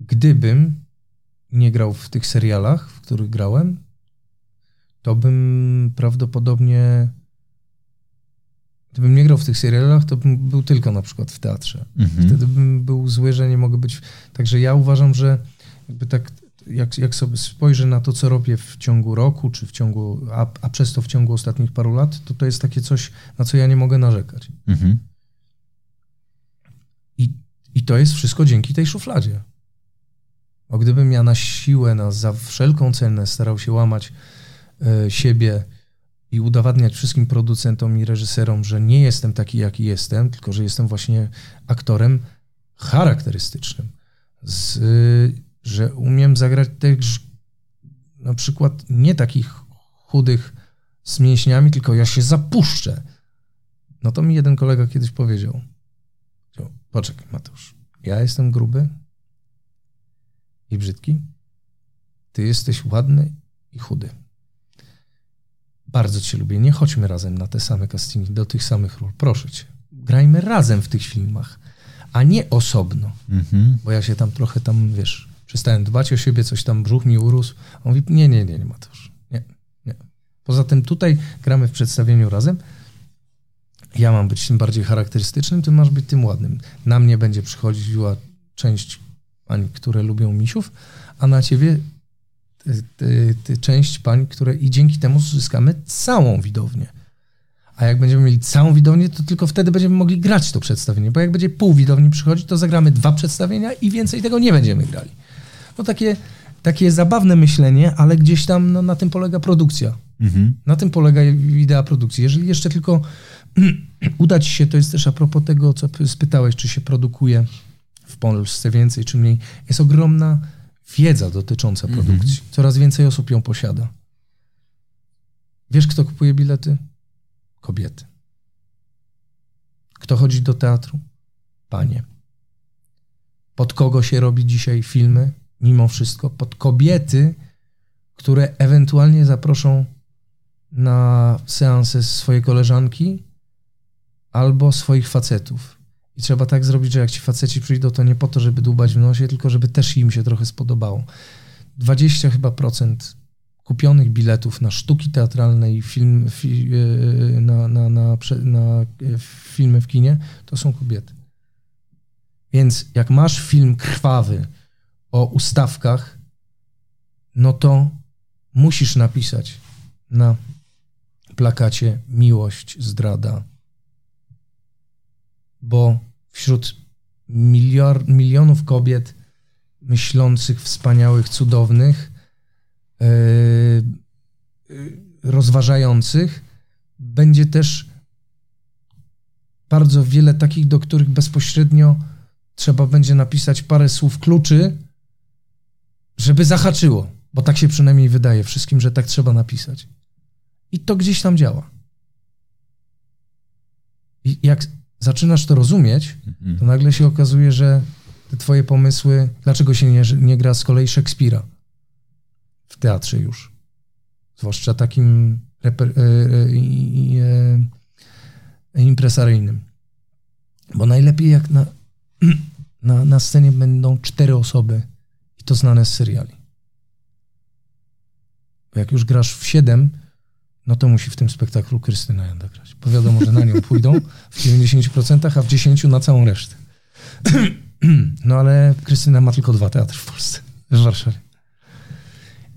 Gdybym nie grał w tych serialach, w których grałem, gdybym nie grał w tych serialach, to bym był tylko na przykład w teatrze. Wtedy bym był zły, że nie mogę być... Także ja uważam, że jakby tak, jak sobie spojrzę na to, co robię w ciągu roku, czy a przez to w ciągu ostatnich paru lat, to jest takie coś, na co ja nie mogę narzekać. I to jest wszystko dzięki tej szufladzie. Bo gdybym ja na siłę, za wszelką cenę starał się łamać siebie i udowadniać wszystkim producentom i reżyserom, że nie jestem taki, jaki jestem, tylko że jestem właśnie aktorem charakterystycznym. Że umiem zagrać też na przykład nie takich chudych z mięśniami, tylko ja się zapuszczę. No to mi jeden kolega kiedyś powiedział: poczekaj, Mateusz, ja jestem gruby i brzydki, ty jesteś ładny i chudy. Bardzo cię lubię, nie chodźmy razem na te same castingi, do tych samych ról, proszę cię. Grajmy razem w tych filmach, a nie osobno. Bo ja się tam trochę przestałem dbać o siebie, coś tam, brzuch mi urósł. On mówi, nie, Mateusz, nie. Poza tym tutaj gramy w przedstawieniu razem. Ja mam być tym bardziej charakterystycznym, ty masz być tym ładnym. Na mnie będzie przychodziła część pań, które lubią misiów, a na ciebie część pań, które... I dzięki temu zyskamy całą widownię. A jak będziemy mieli całą widownię, to tylko wtedy będziemy mogli grać to przedstawienie, bo jak będzie pół widowni przychodzić, to zagramy 2 przedstawienia i więcej tego nie będziemy grali. No takie zabawne myślenie, ale gdzieś tam no, na tym polega produkcja. Mhm. Na tym polega idea produkcji. Jeżeli jeszcze tylko udać się, to jest też a propos tego, co spytałeś, czy się produkuje w Polsce więcej czy mniej, jest ogromna wiedza dotycząca produkcji. Mhm. Coraz więcej osób ją posiada. Wiesz, kto kupuje bilety? Kobiety. Kto chodzi do teatru? Panie. Pod kogo się robi dzisiaj filmy? Mimo wszystko pod kobiety, które ewentualnie zaproszą na seanse swoje koleżanki albo swoich facetów. I trzeba tak zrobić, że jak ci faceci przyjdą, to nie po to, żeby dłubać w nosie, tylko żeby też im się trochę spodobało. 20 chyba procent kupionych biletów na sztuki teatralne i na filmy w kinie, to są kobiety. Więc jak masz film krwawy o ustawkach, no to musisz napisać na plakacie miłość, zdrada. Bo wśród milionów kobiet myślących, wspaniałych, cudownych, rozważających, będzie też bardzo wiele takich, do których bezpośrednio trzeba będzie napisać parę słów kluczy, żeby zahaczyło, bo tak się przynajmniej wydaje wszystkim, że tak trzeba napisać. I to gdzieś tam działa. I jak zaczynasz to rozumieć, to nagle się okazuje, że te twoje pomysły, dlaczego się nie gra z kolei Szekspira w teatrze już, zwłaszcza takim impresaryjnym. Bo najlepiej jak na scenie będą 4 osoby i to znane z seriali. Bo jak już grasz w 7, no to musi w tym spektaklu Krystyna Janda grać. Bo wiadomo, że na nią pójdą w 90%, a w 10% na całą resztę. No ale Krystyna ma tylko 2 teatry w Polsce, w Warszawie.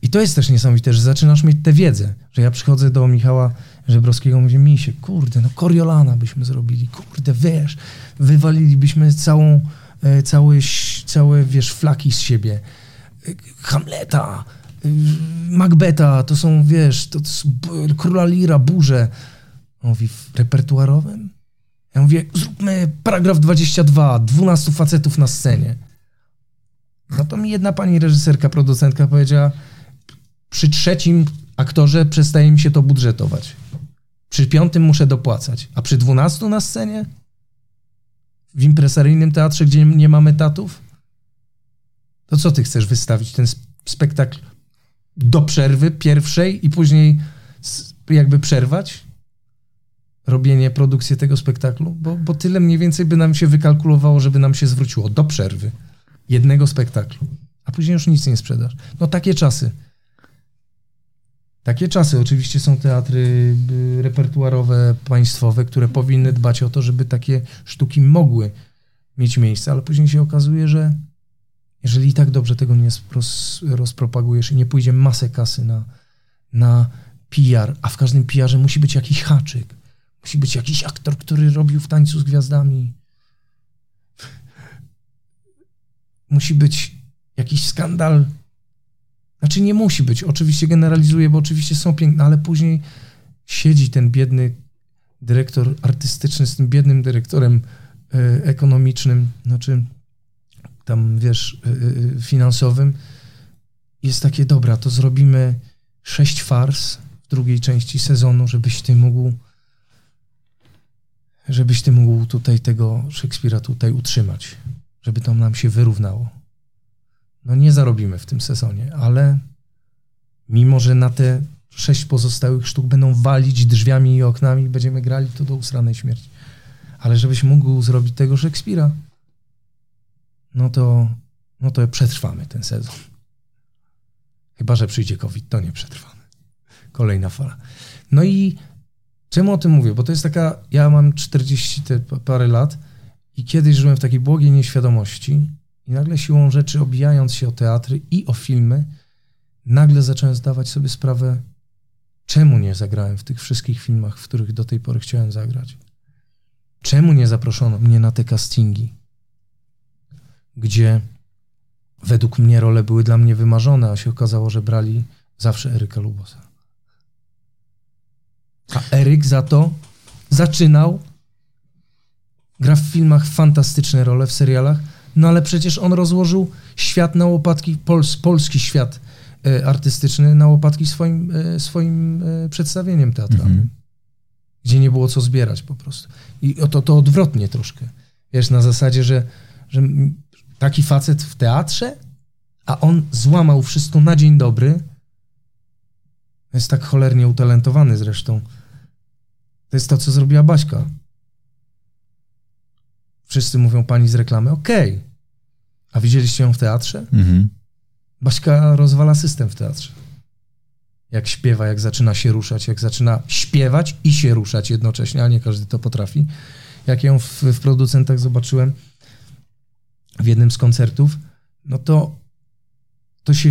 I to jest też niesamowite, że zaczynasz mieć tę wiedzę, że ja przychodzę do Michała Żebrowskiego i mówię, Misie, kurde, no Coriolana byśmy zrobili, kurde, wiesz, wywalilibyśmy całe wiesz, flaki z siebie, Hamleta, Macbeta, to są, wiesz, to są Króla Lira, Burze. On mówi, w repertuarowym? Ja mówię, zróbmy paragraf 22, 12 facetów na scenie. No to mi jedna pani reżyserka, producentka powiedziała, przy 3 aktorze przestaje mi się to budżetować. Przy 5 muszę dopłacać. A przy 12 na scenie? W impresaryjnym teatrze, gdzie nie mamy etatów? To co ty chcesz wystawić? Ten spektakl do przerwy pierwszej i później jakby przerwać robienie, produkcję tego spektaklu? Bo tyle mniej więcej by nam się wykalkulowało, żeby nam się zwróciło do przerwy jednego spektaklu. A później już nic nie sprzedasz. No takie czasy. Takie czasy. Oczywiście są teatry repertuarowe, państwowe, które powinny dbać o to, żeby takie sztuki mogły mieć miejsce, ale później się okazuje, że jeżeli i tak dobrze tego nie rozpropagujesz i nie pójdzie masę kasy na PR, a w każdym PR-ze musi być jakiś haczyk, musi być jakiś aktor, który robił w Tańcu z Gwiazdami, musi być jakiś skandal. Znaczy nie musi być, oczywiście generalizuję, bo oczywiście są piękne, ale później siedzi ten biedny dyrektor artystyczny z tym biednym dyrektorem ekonomicznym, znaczy tam wiesz, finansowym. Jest takie, dobra, to zrobimy 6 fars w drugiej części sezonu, żebyś ty mógł tutaj tego Szekspira tutaj utrzymać, żeby to nam się wyrównało. No nie zarobimy w tym sezonie, ale mimo, że na te 6 pozostałych sztuk będą walić drzwiami i oknami, będziemy grali to do usranej śmierci. Ale żebyś mógł zrobić tego Szekspira, no to przetrwamy ten sezon. Chyba że przyjdzie COVID, to nie przetrwamy. Kolejna fala. No i czemu o tym mówię? Bo to jest taka, ja mam 40 parę lat i kiedyś żyłem w takiej błogiej nieświadomości, i nagle siłą rzeczy, obijając się o teatry i o filmy, nagle zacząłem zdawać sobie sprawę, Czemu nie zagrałem w tych wszystkich filmach, w których do tej pory chciałem zagrać? Czemu nie zaproszono mnie na te castingi, gdzie według mnie role były dla mnie wymarzone, a się okazało, że brali zawsze Eryka Lubosa. A Eryk za to zaczynał, gra w filmach fantastyczne role, w serialach, no ale przecież on rozłożył świat na łopatki, polski świat artystyczny na łopatki swoim przedstawieniem teatralnym. Mhm. Gdzie nie było co zbierać po prostu. I to odwrotnie troszkę. Wiesz, na zasadzie, że taki facet w teatrze, a on złamał wszystko na dzień dobry. Jest tak cholernie utalentowany zresztą. To jest to, co zrobiła Baśka. Wszyscy mówią pani z reklamy, okej. A widzieliście ją w teatrze? Mhm. Baśka rozwala system w teatrze. Jak śpiewa, jak zaczyna się ruszać, jak zaczyna śpiewać i się ruszać jednocześnie, a nie każdy to potrafi. Jak ją w producentach zobaczyłem w jednym z koncertów, no to się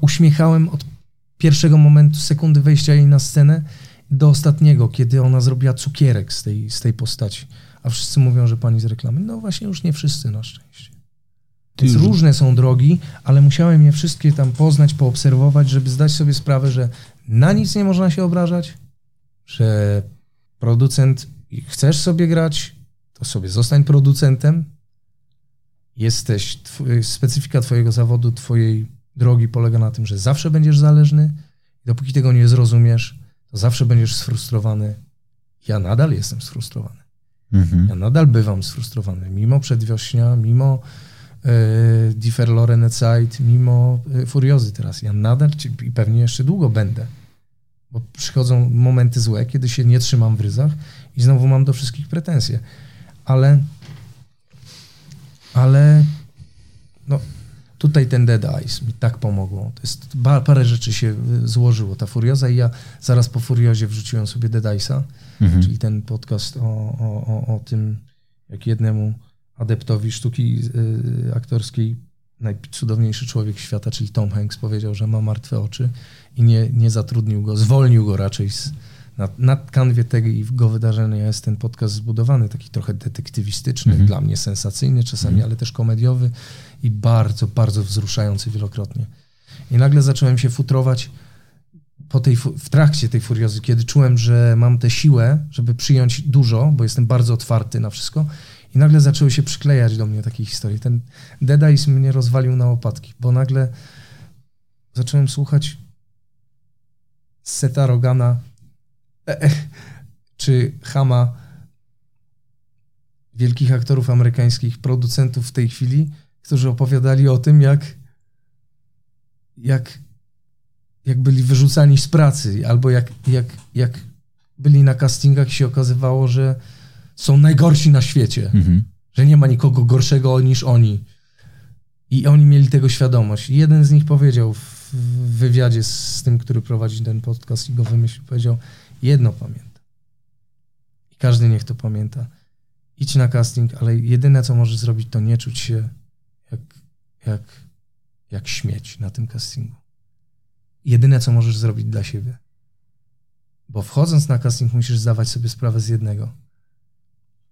uśmiechałem od pierwszego momentu, sekundy wejścia jej na scenę do ostatniego, kiedy ona zrobiła cukierek z tej postaci. A wszyscy mówią, że pani z reklamy. No właśnie, już nie wszyscy na szczęście. Więc różne są drogi, ale musiałem je wszystkie tam poznać, poobserwować, żeby zdać sobie sprawę, że na nic nie można się obrażać, że producent, chcesz sobie grać, to sobie zostań producentem. Specyfika twojego zawodu, twojej drogi polega na tym, że zawsze będziesz zależny. Dopóki tego nie zrozumiesz, to zawsze będziesz sfrustrowany. Ja nadal jestem sfrustrowany. Mhm. Ja nadal bywam sfrustrowany. Mimo Przedwiośnia, mimo Die Verlorene Zeit, mimo Furiozy teraz. Ja nadal i pewnie jeszcze długo będę, bo przychodzą momenty złe, kiedy się nie trzymam w ryzach i znowu mam do wszystkich pretensje. Ale no, tutaj ten Dead Eyes mi tak pomogło. To jest, parę rzeczy się złożyło. Ta Furioza i ja zaraz po Furiozie wrzuciłem sobie Dead Eyesa, czyli ten podcast o tym, jak jednemu adeptowi sztuki aktorskiej, najcudowniejszy człowiek świata, czyli Tom Hanks, powiedział, że ma martwe oczy i nie zatrudnił go, zwolnił go raczej. Na kanwie tego wydarzenia jest ten podcast zbudowany, taki trochę detektywistyczny, dla mnie sensacyjny czasami, ale też komediowy i bardzo, bardzo wzruszający wielokrotnie. I nagle zacząłem się futrować w trakcie tej Furiozy, kiedy czułem, że mam tę siłę, żeby przyjąć dużo, bo jestem bardzo otwarty na wszystko. I nagle zaczęły się przyklejać do mnie takie historie. Ten Dead Eyes mnie rozwalił na łopatki, bo nagle zacząłem słuchać Seta Rogana czy Hama, wielkich aktorów amerykańskich, producentów w tej chwili, którzy opowiadali o tym, jak byli wyrzucani z pracy, albo jak byli na castingach i się okazywało, że są najgorsi na świecie, że nie ma nikogo gorszego niż oni. I oni mieli tego świadomość. Jeden z nich powiedział w wywiadzie z tym, który prowadzi ten podcast i go wymyślił, powiedział, jedno pamiętam. I każdy niech to pamięta. Idź na casting, ale jedyne, co możesz zrobić, to nie czuć się jak śmieć na tym castingu. Jedyne, co możesz zrobić dla siebie. Bo wchodząc na casting, musisz zdawać sobie sprawę z jednego.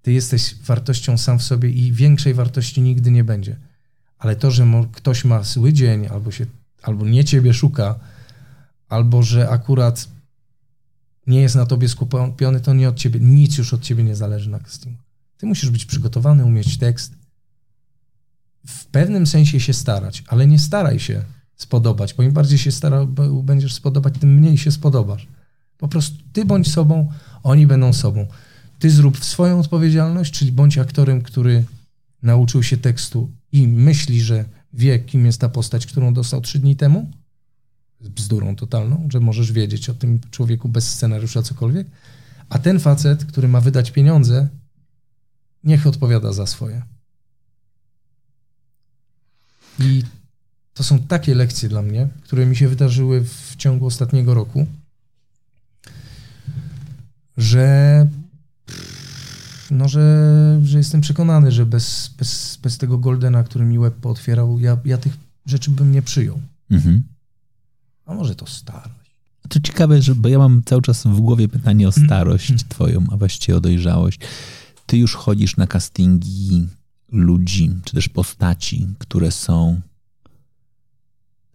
Ty jesteś wartością sam w sobie i większej wartości nigdy nie będzie. Ale to, że ktoś ma zły dzień, albo nie ciebie szuka, albo że akurat nie jest na tobie skupiony, to nie od ciebie. Nic już od ciebie nie zależy na castingu. Ty musisz być przygotowany, umieć tekst. W pewnym sensie się starać, ale nie staraj się spodobać, bo im bardziej się będziesz spodobać, tym mniej się spodobasz. Po prostu ty bądź sobą, oni będą sobą. Ty zrób swoją odpowiedzialność, czyli bądź aktorem, który nauczył się tekstu i myśli, że wie, kim jest ta postać, którą dostał 3 dni temu, z bzdurą totalną, że możesz wiedzieć o tym człowieku bez scenariusza cokolwiek, a ten facet, który ma wydać pieniądze, niech odpowiada za swoje. I to są takie lekcje dla mnie, które mi się wydarzyły w ciągu ostatniego roku, że jestem przekonany, że bez tego Goldena, który mi łeb pootwierał, ja tych rzeczy bym nie przyjął. A może to starość. To ciekawe, że, bo ja mam cały czas w głowie pytanie o starość twoją, a właściwie o dojrzałość. Ty już chodzisz na castingi ludzi, czy też postaci, które są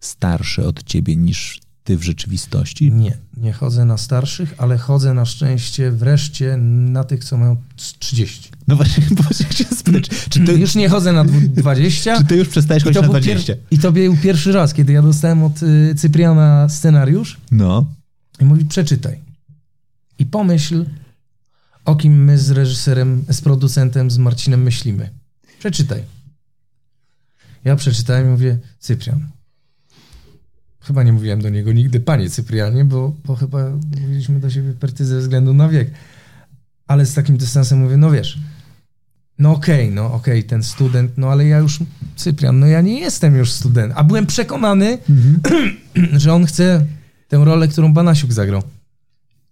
starsze od ciebie niż ty w rzeczywistości? Nie, nie chodzę na starszych, ale chodzę na szczęście wreszcie na tych, co mają 30. No właśnie, się spytać. Czy to już nie chodzę na 20? Czy ty już przestajesz chodzić na 20? I to był pierwszy raz, kiedy ja dostałem od Cypriana scenariusz. No. I mówi, przeczytaj. I pomyśl, o kim my z reżyserem, z producentem, z Marcinem myślimy. Przeczytaj. Ja przeczytałem i mówię, Cyprian. Chyba nie mówiłem do niego nigdy, panie Cyprianie, bo chyba mówiliśmy do siebie perty ze względu na wiek. Ale z takim dystansem mówię, no wiesz, no okej, ten student, no ale ja już, Cyprian, no ja nie jestem już student. A byłem przekonany, że on chce tę rolę, którą Banasiuk zagrał.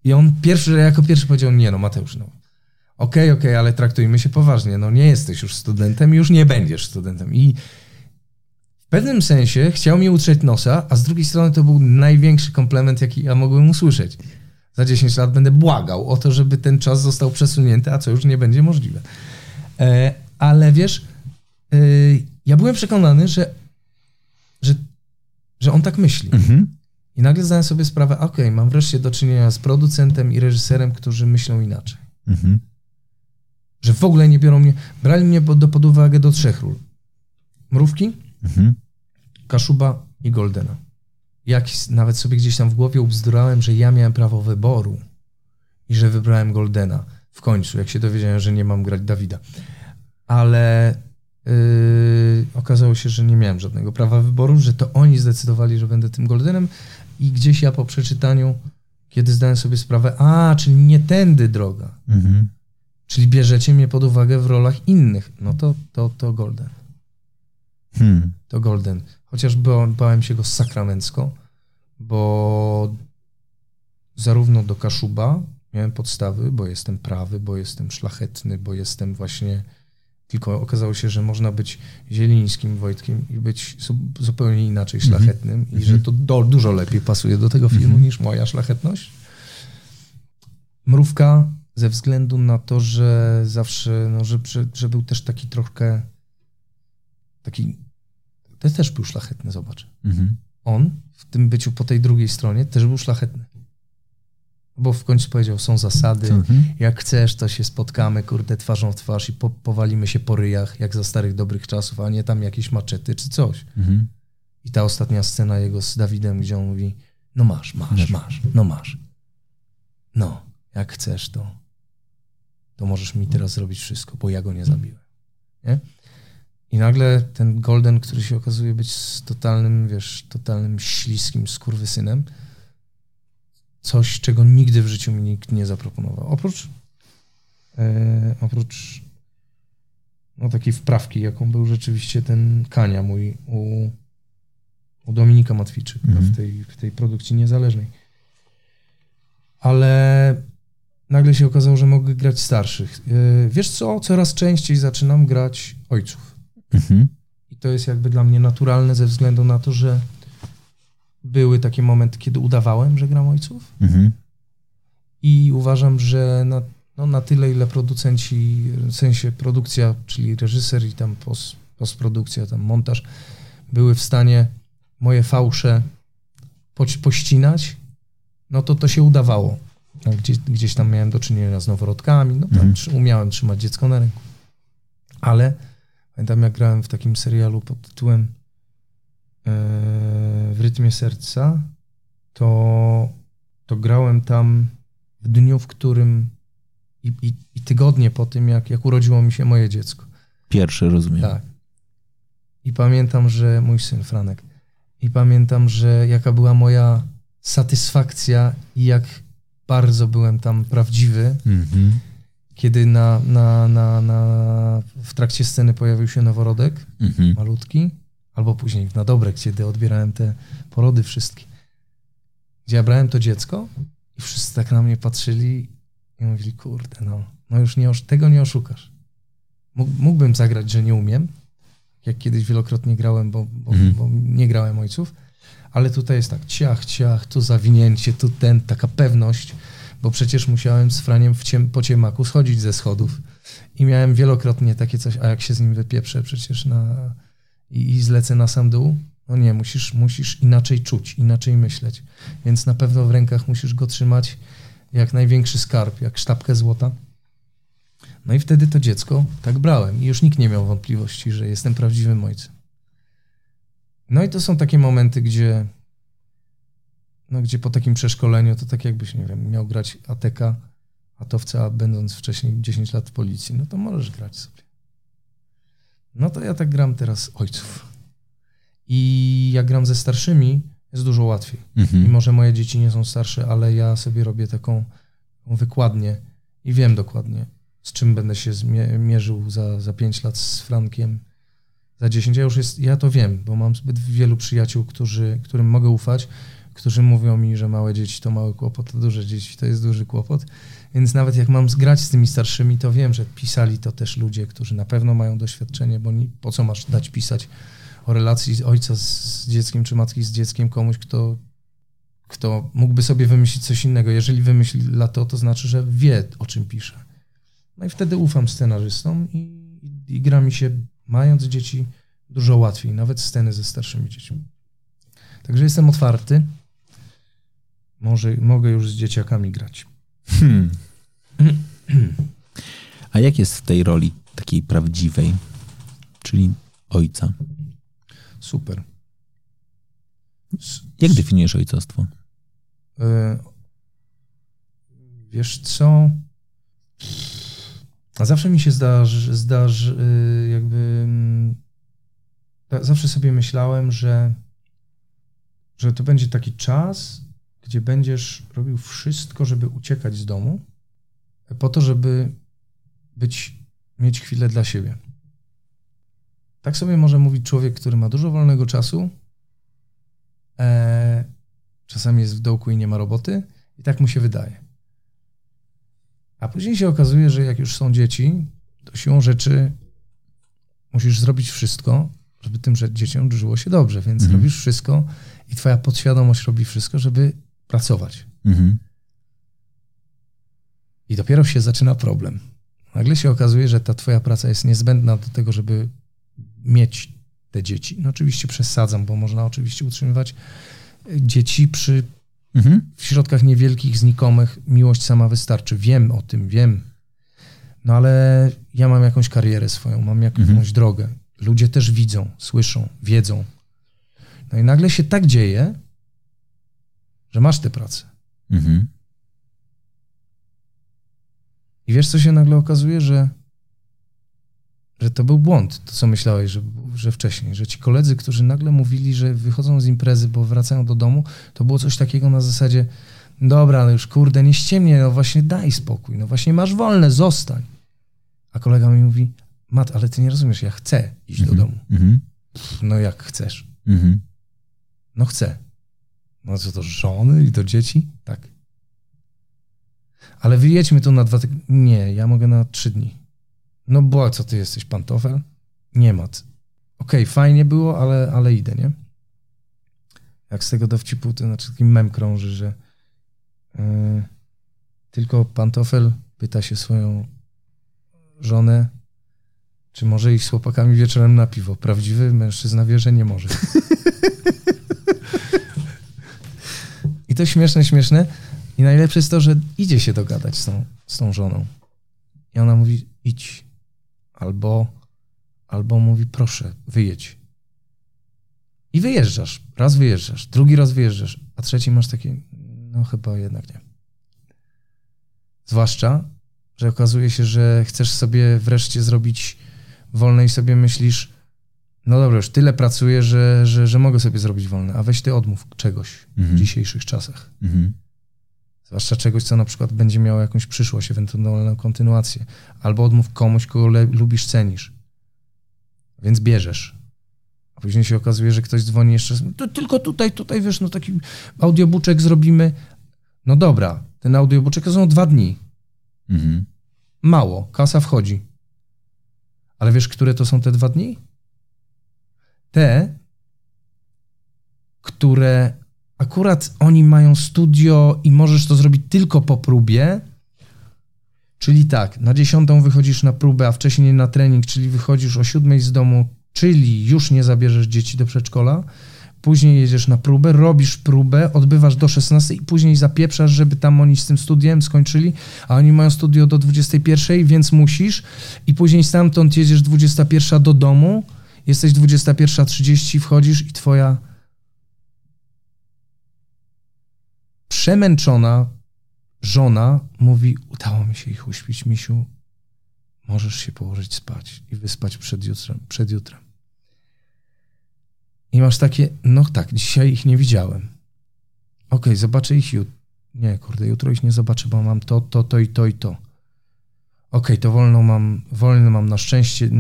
I on jako pierwszy powiedział, nie no Mateusz, no okej, ale traktujmy się poważnie, no nie jesteś już studentem i już nie będziesz studentem. I w pewnym sensie chciał mi utrzeć nosa, a z drugiej strony to był największy komplement, jaki ja mogłem usłyszeć. Za 10 lat będę błagał o to, żeby ten czas został przesunięty, a co już nie będzie możliwe. Ale wiesz, ja byłem przekonany, że on tak myśli. I nagle zdałem sobie sprawę, okej, mam wreszcie do czynienia z producentem i reżyserem, którzy myślą inaczej. Że w ogóle nie biorą mnie, brali mnie pod uwagę do 3 ról. Mrówki, Kaszuba i Goldena. Jak nawet sobie gdzieś tam w głowie ubzdurałem, że ja miałem prawo wyboru i że wybrałem Goldena w końcu, jak się dowiedziałem, że nie mam grać Dawida. Ale okazało się, że nie miałem żadnego prawa wyboru, że to oni zdecydowali, że będę tym Goldenem i gdzieś ja po przeczytaniu, kiedy zdałem sobie sprawę, czyli nie tędy droga, czyli bierzecie mnie pod uwagę w rolach innych, no to Golden. To Golden. Chociaż bałem się go sakramencko, bo zarówno do Kaszuba miałem podstawy, bo jestem prawy, bo jestem szlachetny, bo jestem właśnie... Tylko okazało się, że można być Zielińskim Wojtkiem i być zupełnie inaczej szlachetnym i że to dużo lepiej pasuje do tego filmu niż moja szlachetność. Mrówka ze względu na to, że zawsze, że był też taki troszkę... To też był szlachetny, zobacz. On w tym byciu po tej drugiej stronie też był szlachetny. Bo w końcu powiedział, są zasady, jak chcesz, to się spotkamy, kurde, twarzą w twarz i powalimy się po ryjach, jak za starych dobrych czasów, a nie tam jakieś maczety czy coś. I ta ostatnia scena jego z Dawidem, gdzie on mówi, no masz. No, jak chcesz, to możesz mi teraz zrobić wszystko, bo ja go nie zabiłem. Nie? I nagle ten Golden, który się okazuje być totalnym, totalnym śliskim skurwysynem, coś, czego nigdy w życiu mi nikt nie zaproponował. Oprócz no, takiej wprawki, jaką był rzeczywiście ten Kania mój u Dominika Matwiczyka w tej produkcji niezależnej. Ale nagle się okazało, że mogę grać starszych. Wiesz co? Coraz częściej zaczynam grać ojców. I to jest jakby dla mnie naturalne ze względu na to, że były takie momenty, kiedy udawałem, że gram ojców i uważam, że na tyle, ile producenci, w sensie produkcja, czyli reżyser i tam postprodukcja, tam montaż, były w stanie moje fałsze pościnać, no to się udawało. Gdzieś tam miałem do czynienia z noworodkami, no tam umiałem trzymać dziecko na ręku. Ale pamiętam, jak grałem w takim serialu pod tytułem W rytmie serca, to grałem tam w dniu, w którym i tygodnie po tym, jak urodziło mi się moje dziecko. Pierwsze, rozumiem. Tak. I pamiętam, że mój syn Franek. I pamiętam, że jaka była moja satysfakcja i jak bardzo byłem tam prawdziwy. Kiedy w trakcie sceny pojawił się noworodek, malutki, albo później na dobre, kiedy odbierałem te porody wszystkie, gdzie ja brałem to dziecko i wszyscy tak na mnie patrzyli i mówili, kurde, no już tego nie oszukasz. Mógłbym zagrać, że nie umiem, jak kiedyś wielokrotnie grałem, bo nie grałem ojców, ale tutaj jest tak ciach, ciach, tu zawinięcie, tu ten, taka pewność, bo przecież musiałem z Franiem po ciemaku schodzić ze schodów i miałem wielokrotnie takie coś, a jak się z nim wypieprzę przecież i zlecę na sam dół, no nie, musisz inaczej czuć, inaczej myśleć, więc na pewno w rękach musisz go trzymać jak największy skarb, jak sztabkę złota. No i wtedy to dziecko tak brałem i już nikt nie miał wątpliwości, że jestem prawdziwym ojcem. No i to są takie momenty, gdzie po takim przeszkoleniu to tak jakbyś, nie wiem, miał grać ateka, atowca, a będąc wcześniej 10 lat w policji, no to możesz grać sobie. No to ja tak gram teraz ojców. I jak gram ze starszymi, jest dużo łatwiej. Mhm. Mimo że moje dzieci nie są starsze, ale ja sobie robię taką wykładnię i wiem dokładnie, z czym będę się mierzył za 5 lat z Frankiem, za 10. Ja to wiem, bo mam zbyt wielu przyjaciół, którym mogę ufać, którzy mówią mi, że małe dzieci to mały kłopot, a duże dzieci to jest duży kłopot. Więc nawet jak mam grać z tymi starszymi, to wiem, że pisali to też ludzie, którzy na pewno mają doświadczenie, bo po co masz dać pisać o relacji ojca z dzieckiem czy matki z dzieckiem komuś, kto mógłby sobie wymyślić coś innego. Jeżeli wymyśla to znaczy, że wie, o czym pisze. No i wtedy ufam scenarzystom i gra mi się, mając dzieci, dużo łatwiej. Nawet sceny ze starszymi dziećmi. Także jestem otwarty. Mogę już z dzieciakami grać. A jak jest w tej roli takiej prawdziwej, czyli ojca? Super. Jak definiujesz ojcostwo? Wiesz co? A zawsze mi się zawsze sobie myślałem, że to będzie taki czas, gdzie będziesz robił wszystko, żeby uciekać z domu, po to, żeby mieć chwilę dla siebie. Tak sobie może mówić człowiek, który ma dużo wolnego czasu, czasami jest w dołku i nie ma roboty i tak mu się wydaje. A później się okazuje, że jak już są dzieci, to siłą rzeczy musisz zrobić wszystko, żeby tym dzieciom żyło się dobrze, więc robisz wszystko i twoja podświadomość robi wszystko, żeby pracować. Mhm. I dopiero się zaczyna problem. Nagle się okazuje, że ta twoja praca jest niezbędna do tego, żeby mieć te dzieci. No oczywiście przesadzam, bo można oczywiście utrzymywać dzieci przy w środkach niewielkich, znikomych. Miłość sama wystarczy. Wiem o tym, wiem. No ale ja mam jakąś karierę swoją, mam jakąś drogę. Ludzie też widzą, słyszą, wiedzą. No i nagle się tak dzieje, że masz tę pracę. Mhm. I wiesz, co się nagle okazuje, że to był błąd, to co myślałeś, że wcześniej, że ci koledzy, którzy nagle mówili, że wychodzą z imprezy, bo wracają do domu, to było coś takiego na zasadzie, dobra, no już kurde, nie ściemnie, no właśnie daj spokój, no właśnie masz wolne, zostań. A kolega mi mówi, Mat, ale ty nie rozumiesz, ja chcę iść do domu. No jak chcesz? No chcę. No co to, żony i to dzieci? Tak. Ale wyjedźmy tu na 2 tygodnie. Nie, ja mogę na 3 dni. No bo co ty jesteś, pantofel? Nie, Mat. Okej, fajnie było, ale idę, nie? Jak z tego dowcipu, to znaczy taki mem krąży, że tylko pantofel pyta się swoją żonę, czy może iść z chłopakami wieczorem na piwo. Prawdziwy mężczyzna wie, że nie może. I to śmieszne. I najlepsze jest to, że idzie się dogadać z tą żoną. I ona mówi, idź. Albo mówi, proszę, wyjedź. I wyjeżdżasz. Raz wyjeżdżasz, drugi raz wyjeżdżasz, a trzeci masz takie, no chyba jednak nie. Zwłaszcza, że okazuje się, że chcesz sobie wreszcie zrobić wolne i sobie myślisz, no dobra, już tyle pracuję, że mogę sobie zrobić wolne, a weź ty odmów czegoś w dzisiejszych czasach. Zwłaszcza czegoś, co na przykład będzie miało jakąś przyszłość, ewentualną kontynuację. Albo odmów komuś, kogo lubisz, cenisz. Więc bierzesz. A później się okazuje, że ktoś dzwoni jeszcze, to tylko tutaj, wiesz, no taki audiobuczek zrobimy. No dobra, ten audiobuczek to są 2 dni. Mało, kasa wchodzi. Ale wiesz, które to są te 2 dni? Te, które akurat oni mają studio i możesz to zrobić tylko po próbie, czyli tak, na 10:00 wychodzisz na próbę, a wcześniej na trening, czyli wychodzisz o 7:00 z domu, czyli już nie zabierzesz dzieci do przedszkola, później jedziesz na próbę, robisz próbę, odbywasz do 16:00 i później zapieprzasz, żeby tam oni z tym studiem skończyli, a oni mają studio do 21:00, więc musisz i później stamtąd jedziesz 21:00 do domu, jesteś 21:30, wchodzisz i twoja przemęczona żona mówi: udało mi się ich uśpić, misiu, możesz się położyć spać i wyspać przed jutrem. I masz takie, no tak, dzisiaj ich nie widziałem. Okej, zobaczę ich jutro. Nie, kurde, jutro ich nie zobaczę, bo mam to i to. Okej, to wolno mam na szczęście.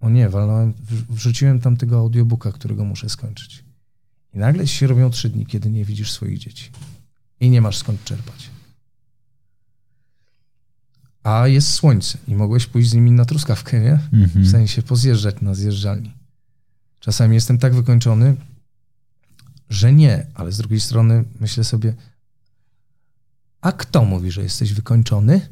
O nie, wrzuciłem tam tego audiobooka, którego muszę skończyć. I nagle się robią 3 dni, kiedy nie widzisz swoich dzieci. I nie masz skąd czerpać. A jest słońce i mogłeś pójść z nimi na truskawkę, nie? W sensie pozjeżdżać na zjeżdżalni. Czasami jestem tak wykończony, że nie, ale z drugiej strony myślę sobie, a kto mówi, że jesteś wykończony?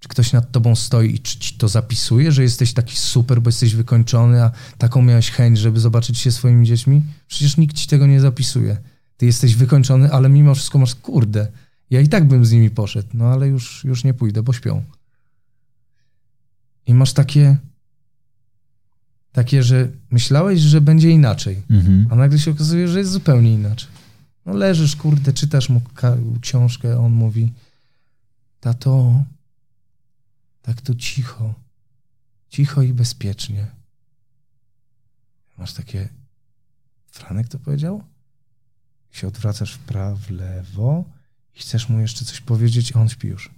Czy ktoś nad tobą stoi i czy ci to zapisuje, że jesteś taki super, bo jesteś wykończony, a taką miałeś chęć, żeby zobaczyć się swoimi dziećmi? Przecież nikt ci tego nie zapisuje. Ty jesteś wykończony, ale mimo wszystko masz, kurde, ja i tak bym z nimi poszedł, no ale już nie pójdę, bo śpią. I masz takie, że myślałeś, że będzie inaczej, a nagle się okazuje, że jest zupełnie inaczej. No leżysz, kurde, czytasz mu książkę, on mówi: tato, tak tu cicho, cicho i bezpiecznie. Masz takie, Franek to powiedział? Się odwracasz w prawo, w lewo i chcesz mu jeszcze coś powiedzieć, a on śpi już.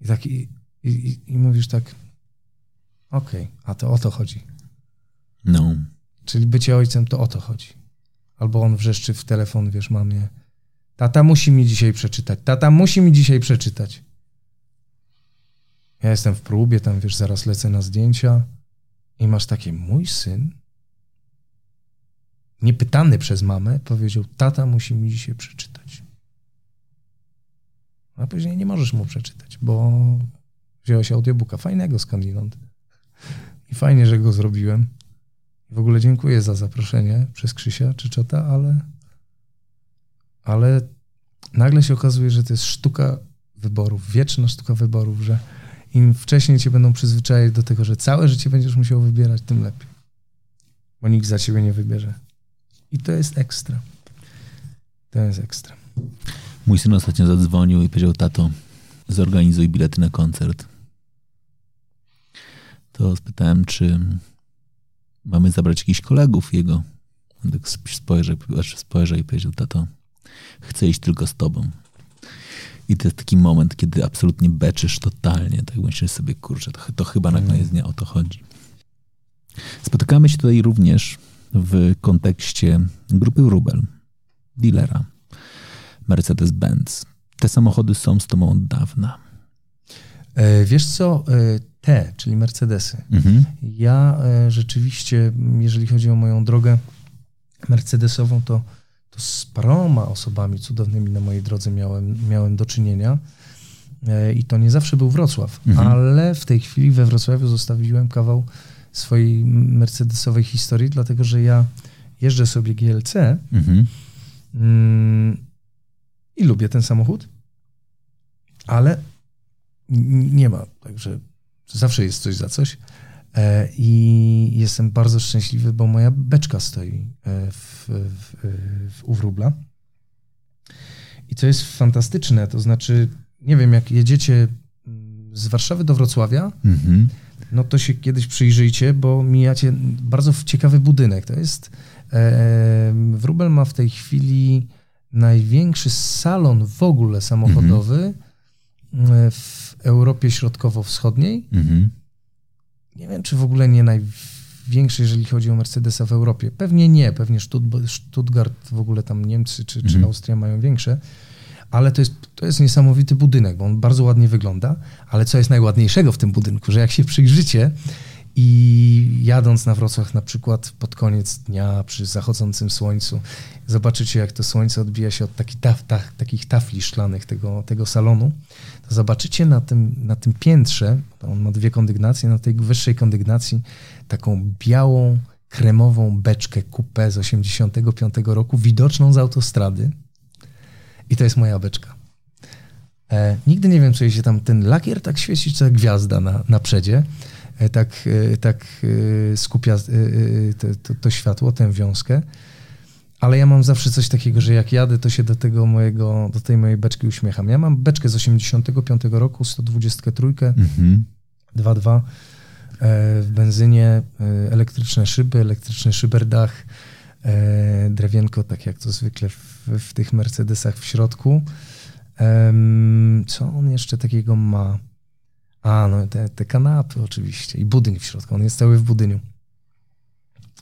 I tak, i mówisz tak, okej, a to o to chodzi. No. Czyli bycie ojcem to o to chodzi. Albo on wrzeszczy w telefon, wiesz, mamie: tata musi mi dzisiaj przeczytać. Ja jestem w próbie, tam wiesz, zaraz lecę na zdjęcia i masz takie, mój syn, niepytany przez mamę, powiedział: tata musi mi dzisiaj przeczytać. A później nie możesz mu przeczytać, bo wziąłeś audiobooka fajnego skądinąd. I fajnie, że go zrobiłem. W ogóle dziękuję za zaproszenie przez Krzysia czy Czota, ale nagle się okazuje, że to jest sztuka wyborów, wieczna sztuka wyborów, że im wcześniej cię będą przyzwyczajać do tego, że całe życie będziesz musiał wybierać, tym lepiej. Bo nikt za ciebie nie wybierze. I to jest ekstra. To jest ekstra. Mój syn ostatnio zadzwonił i powiedział: tato, zorganizuj bilety na koncert. To spytałem, czy mamy zabrać jakichś kolegów jego. On tak spojrzał i powiedział: tato, chcę iść tylko z tobą. I to jest taki moment, kiedy absolutnie beczysz totalnie. Tak myślisz sobie, kurczę, to chyba na koniec dnia o to chodzi. Spotykamy się tutaj również w kontekście grupy Wróbel, dealera Mercedes-Benz. Te samochody są z tobą od dawna. Wiesz co, te, czyli Mercedesy. Ja rzeczywiście, jeżeli chodzi o moją drogę mercedesową, to z paroma osobami cudownymi na mojej drodze miałem do czynienia. I to nie zawsze był Wrocław, ale w tej chwili we Wrocławiu zostawiłem kawał swojej mercedesowej historii, dlatego że ja jeżdżę sobie GLC i lubię ten samochód, ale nie ma, także zawsze jest coś za coś i jestem bardzo szczęśliwy, bo moja beczka stoi u Wróbla i to jest fantastyczne, to znaczy, nie wiem, jak jedziecie z Warszawy do Wrocławia, no to się kiedyś przyjrzyjcie, bo mijacie bardzo ciekawy budynek. To jest Wróbel ma w tej chwili największy salon w ogóle samochodowy w Europie Środkowo-Wschodniej. Nie wiem, czy w ogóle nie największy, jeżeli chodzi o Mercedesa w Europie. Pewnie nie, pewnie Stuttgart, w ogóle tam Niemcy czy Austria mają większe. Ale to jest niesamowity budynek, bo on bardzo ładnie wygląda, ale co jest najładniejszego w tym budynku, że jak się przyjrzycie I jadąc na Wrocław na przykład pod koniec dnia przy zachodzącym słońcu, zobaczycie jak to słońce odbija się od takich tafli szklanych tego salonu, to zobaczycie na tym piętrze, on ma 2 kondygnacje, na tej wyższej kondygnacji taką białą, kremową beczkę coupé z 85 roku, widoczną z autostrady. I to jest moja beczka. Nigdy nie wiem, czy się tam ten lakier tak świeci, czy ta gwiazda na przedzie. Tak skupia to światło, tę wiązkę. Ale ja mam zawsze coś takiego, że jak jadę, to się do tej mojej beczki uśmiecham. Ja mam beczkę z 85 roku, 123, 2.2 w benzynie, elektryczne szyby, elektryczny szyberdach, drewienko, tak jak to zwykle w tych Mercedesach w środku. Co on jeszcze takiego ma? No te kanapy oczywiście i budyń w środku, on jest cały w budyniu.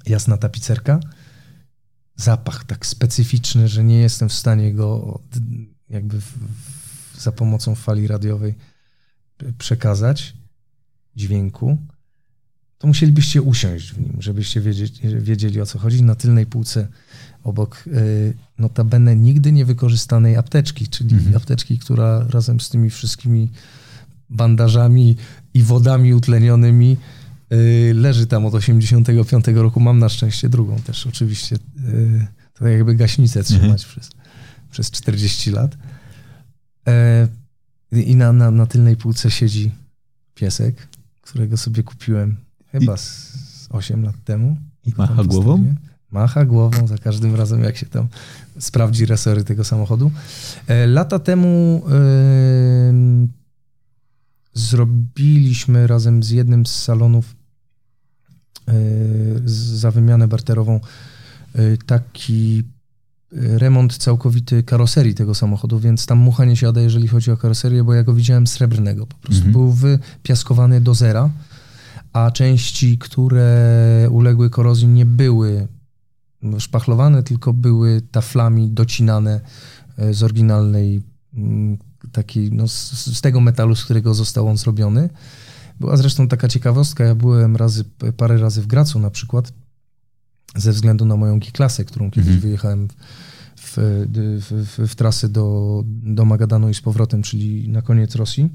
Jasna tapicerka, zapach tak specyficzny, że nie jestem w stanie go jakby za pomocą fali radiowej przekazać dźwięku. To musielibyście usiąść w nim, żebyście wiedzieli o co chodzi. Na tylnej półce obok notabene nigdy niewykorzystanej apteczki, czyli apteczki, która razem z tymi wszystkimi bandażami i wodami utlenionymi leży tam od 85 roku. Mam na szczęście drugą też oczywiście. To jakby gaśnicę trzymać przez 40 lat. I na tylnej półce siedzi piesek, którego sobie kupiłem chyba 8 lat temu. I macha głową? Macha głową za każdym razem, jak się tam sprawdzi resory tego samochodu. Lata temu zrobiliśmy razem z jednym z salonów za wymianę barterową taki remont całkowity karoserii tego samochodu, więc tam mucha nie siada, jeżeli chodzi o karoserię, bo ja go widziałem srebrnego po prostu. Był wypiaskowany do zera, a części, które uległy korozji, nie były szpachlowane, tylko były taflami docinane z oryginalnej taki, z tego metalu, z którego został on zrobiony. Była zresztą taka ciekawostka, ja byłem parę razy w Gracu na przykład, ze względu na moją G-klasę, którą kiedyś wyjechałem w trasę do Magadanu i z powrotem, czyli na koniec Rosji.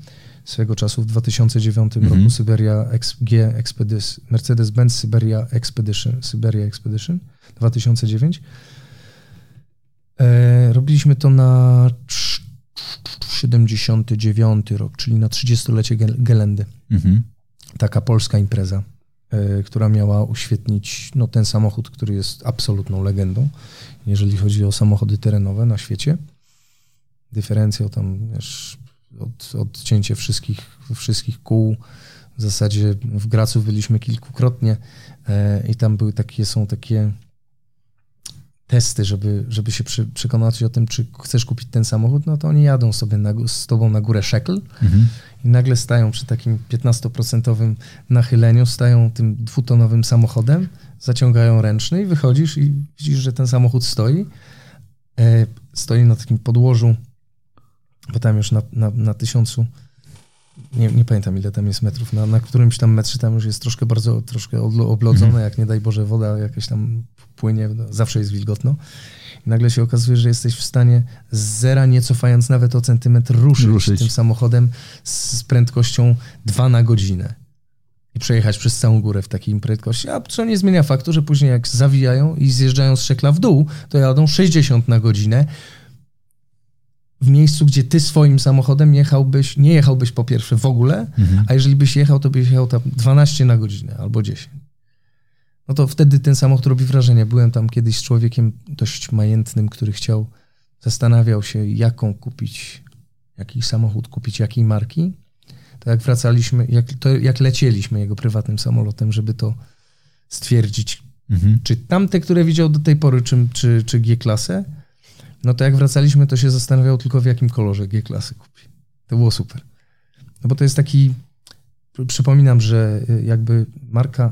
Swego czasu w 2009 roku Syberia Expedition, Mercedes-Benz Syberia Expedition 2009. Robiliśmy to na 79 rok, czyli na 30-lecie Gelendy. Taka polska impreza, która miała uświetnić ten samochód, który jest absolutną legendą, jeżeli chodzi o samochody terenowe na świecie. Dyferencjał tam, wiesz, odcięcie wszystkich kół. W zasadzie w Gracu byliśmy kilkukrotnie i tam są takie testy, żeby się przekonać o tym, czy chcesz kupić ten samochód, to oni jadą sobie z tobą na górę szekel i nagle stają przy takim 15% nachyleniu, stają tym 2-tonowym samochodem, zaciągają ręczny i wychodzisz i widzisz, że ten samochód stoi na takim podłożu, bo tam już na 1000, nie pamiętam ile tam jest metrów, na którymś tam metrze tam już jest troszkę oblodzone, jak nie daj Boże woda jakaś tam płynie, zawsze jest wilgotno. I nagle się okazuje, że jesteś w stanie z zera, nie cofając nawet o centymetr, ruszyć tym samochodem z prędkością 2 na godzinę i przejechać przez całą górę w takiej prędkości, a co nie zmienia faktu, że później jak zawijają i zjeżdżają z szekla w dół, to jadą 60 na godzinę w miejscu, gdzie ty swoim samochodem nie jechałbyś po pierwsze w ogóle, a jeżeli byś jechał, to byś jechał tam 12 na godzinę albo 10. To wtedy ten samochód robi wrażenie. Byłem tam kiedyś z człowiekiem dość majętnym, który zastanawiał się, jaki samochód kupić, jakiej marki. To jak wracaliśmy, jak lecieliśmy jego prywatnym samolotem, żeby to stwierdzić, czy tamte, które widział do tej pory, czy G-klasę, to jak wracaliśmy, to się zastanawiał tylko w jakim kolorze G-klasy kupi. To było super. Bo to jest taki, przypominam, że jakby marka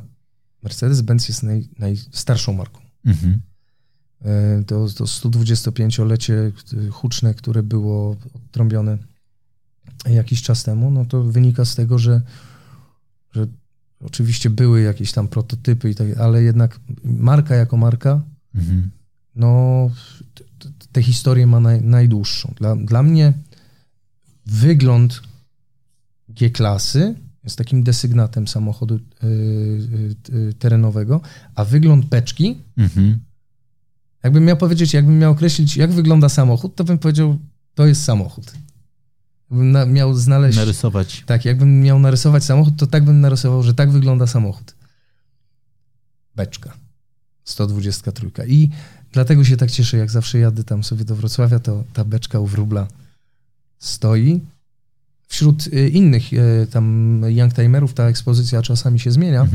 Mercedes-Benz jest najstarszą marką. To 125-lecie huczne, które było odtrąbione jakiś czas temu, to wynika z tego, że Oczywiście były jakieś tam prototypy i tak, ale jednak marka jako marka, no tę historię ma najdłuższą. Dla mnie wygląd G-klasy jest takim desygnatem samochodu terenowego, a wygląd beczki, jakbym miał powiedzieć, jakbym miał określić, jak wygląda samochód, to bym powiedział, to jest samochód. Jakbym miał znaleźć... Narysować. Tak, jakbym miał narysować samochód, to tak bym narysował, że tak wygląda samochód. Beczka. 123. I dlatego się tak cieszę, jak zawsze jadę tam sobie do Wrocławia, to ta beczka u Wróbla stoi. Wśród innych tam youngtimerów ta ekspozycja czasami się zmienia,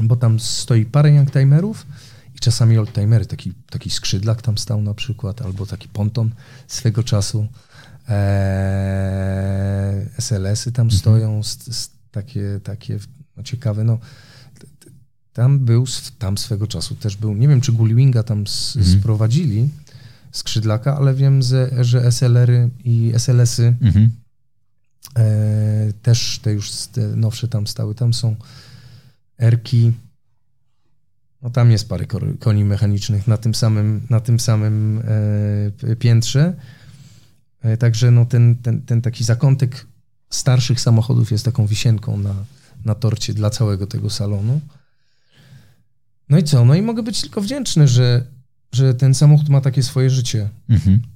bo tam stoi parę youngtimerów i czasami oldtimery. Taki skrzydlak tam stał na przykład, albo taki ponton swego czasu. SLS-y tam stoją, takie no, ciekawe. No, tam swego czasu też był, nie wiem czy Gullwinga tam sprowadzili, skrzydlaka, ale wiem, że SLR-y i SLS-y też te już nowsze tam stały. Tam są R-ki. No, tam jest parę koni mechanicznych na tym samym piętrze. Także no, ten taki zakątek starszych samochodów jest taką wisienką na torcie dla całego tego salonu. No i co? No i mogę być tylko wdzięczny, że ten samochód ma takie swoje życie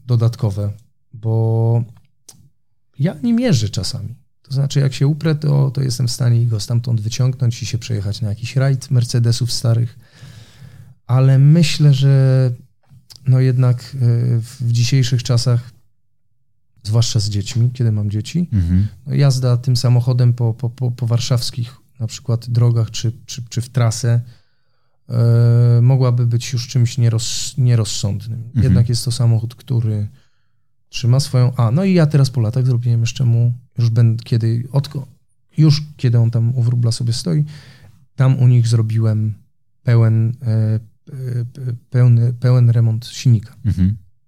dodatkowe, bo ja nim jeżdżę czasami. To znaczy jak się uprę, to jestem w stanie go stamtąd wyciągnąć i się przejechać na jakiś rajd Mercedesów starych. Ale myślę, że no jednak w dzisiejszych czasach, zwłaszcza z dziećmi, kiedy mam dzieci, no jazda tym samochodem po warszawskich na przykład drogach czy w trasę mogłaby być już czymś nierozsądnym. Jednak jest to samochód, który trzyma swoją... No i ja teraz po latach zrobiłem jeszcze mu, już kiedy on tam u Wróbla sobie stoi, tam u nich zrobiłem pełen remont silnika.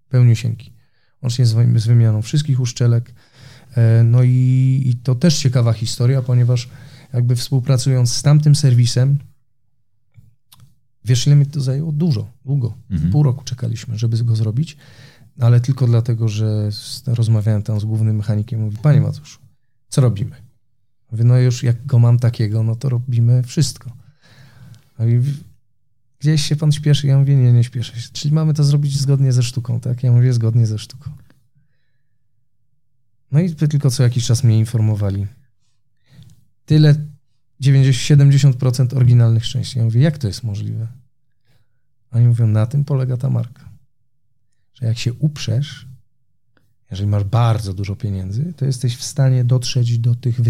Pełniusieńki. Łącznie z wymianą wszystkich uszczelek. No i to też ciekawa historia, ponieważ jakby współpracując z tamtym serwisem, wiesz, ile mi to zajęło? Długo. Pół roku czekaliśmy, żeby go zrobić, ale tylko dlatego, że rozmawiałem tam z głównym mechanikiem, mówi, panie Mateuszu, co robimy? Mówię, no już jak go mam takiego, no to robimy wszystko. No i gdzieś się pan śpieszy? Ja mówię, nie śpieszę się. Czyli mamy to zrobić zgodnie ze sztuką, tak? Ja mówię, zgodnie ze sztuką. No i tylko co jakiś czas mnie informowali. Tyle, 70% oryginalnych części. Ja mówię, jak to jest możliwe? Oni mówią, na tym polega ta marka. Że jak się uprzesz, jeżeli masz bardzo dużo pieniędzy, to jesteś w stanie dotrzeć do tych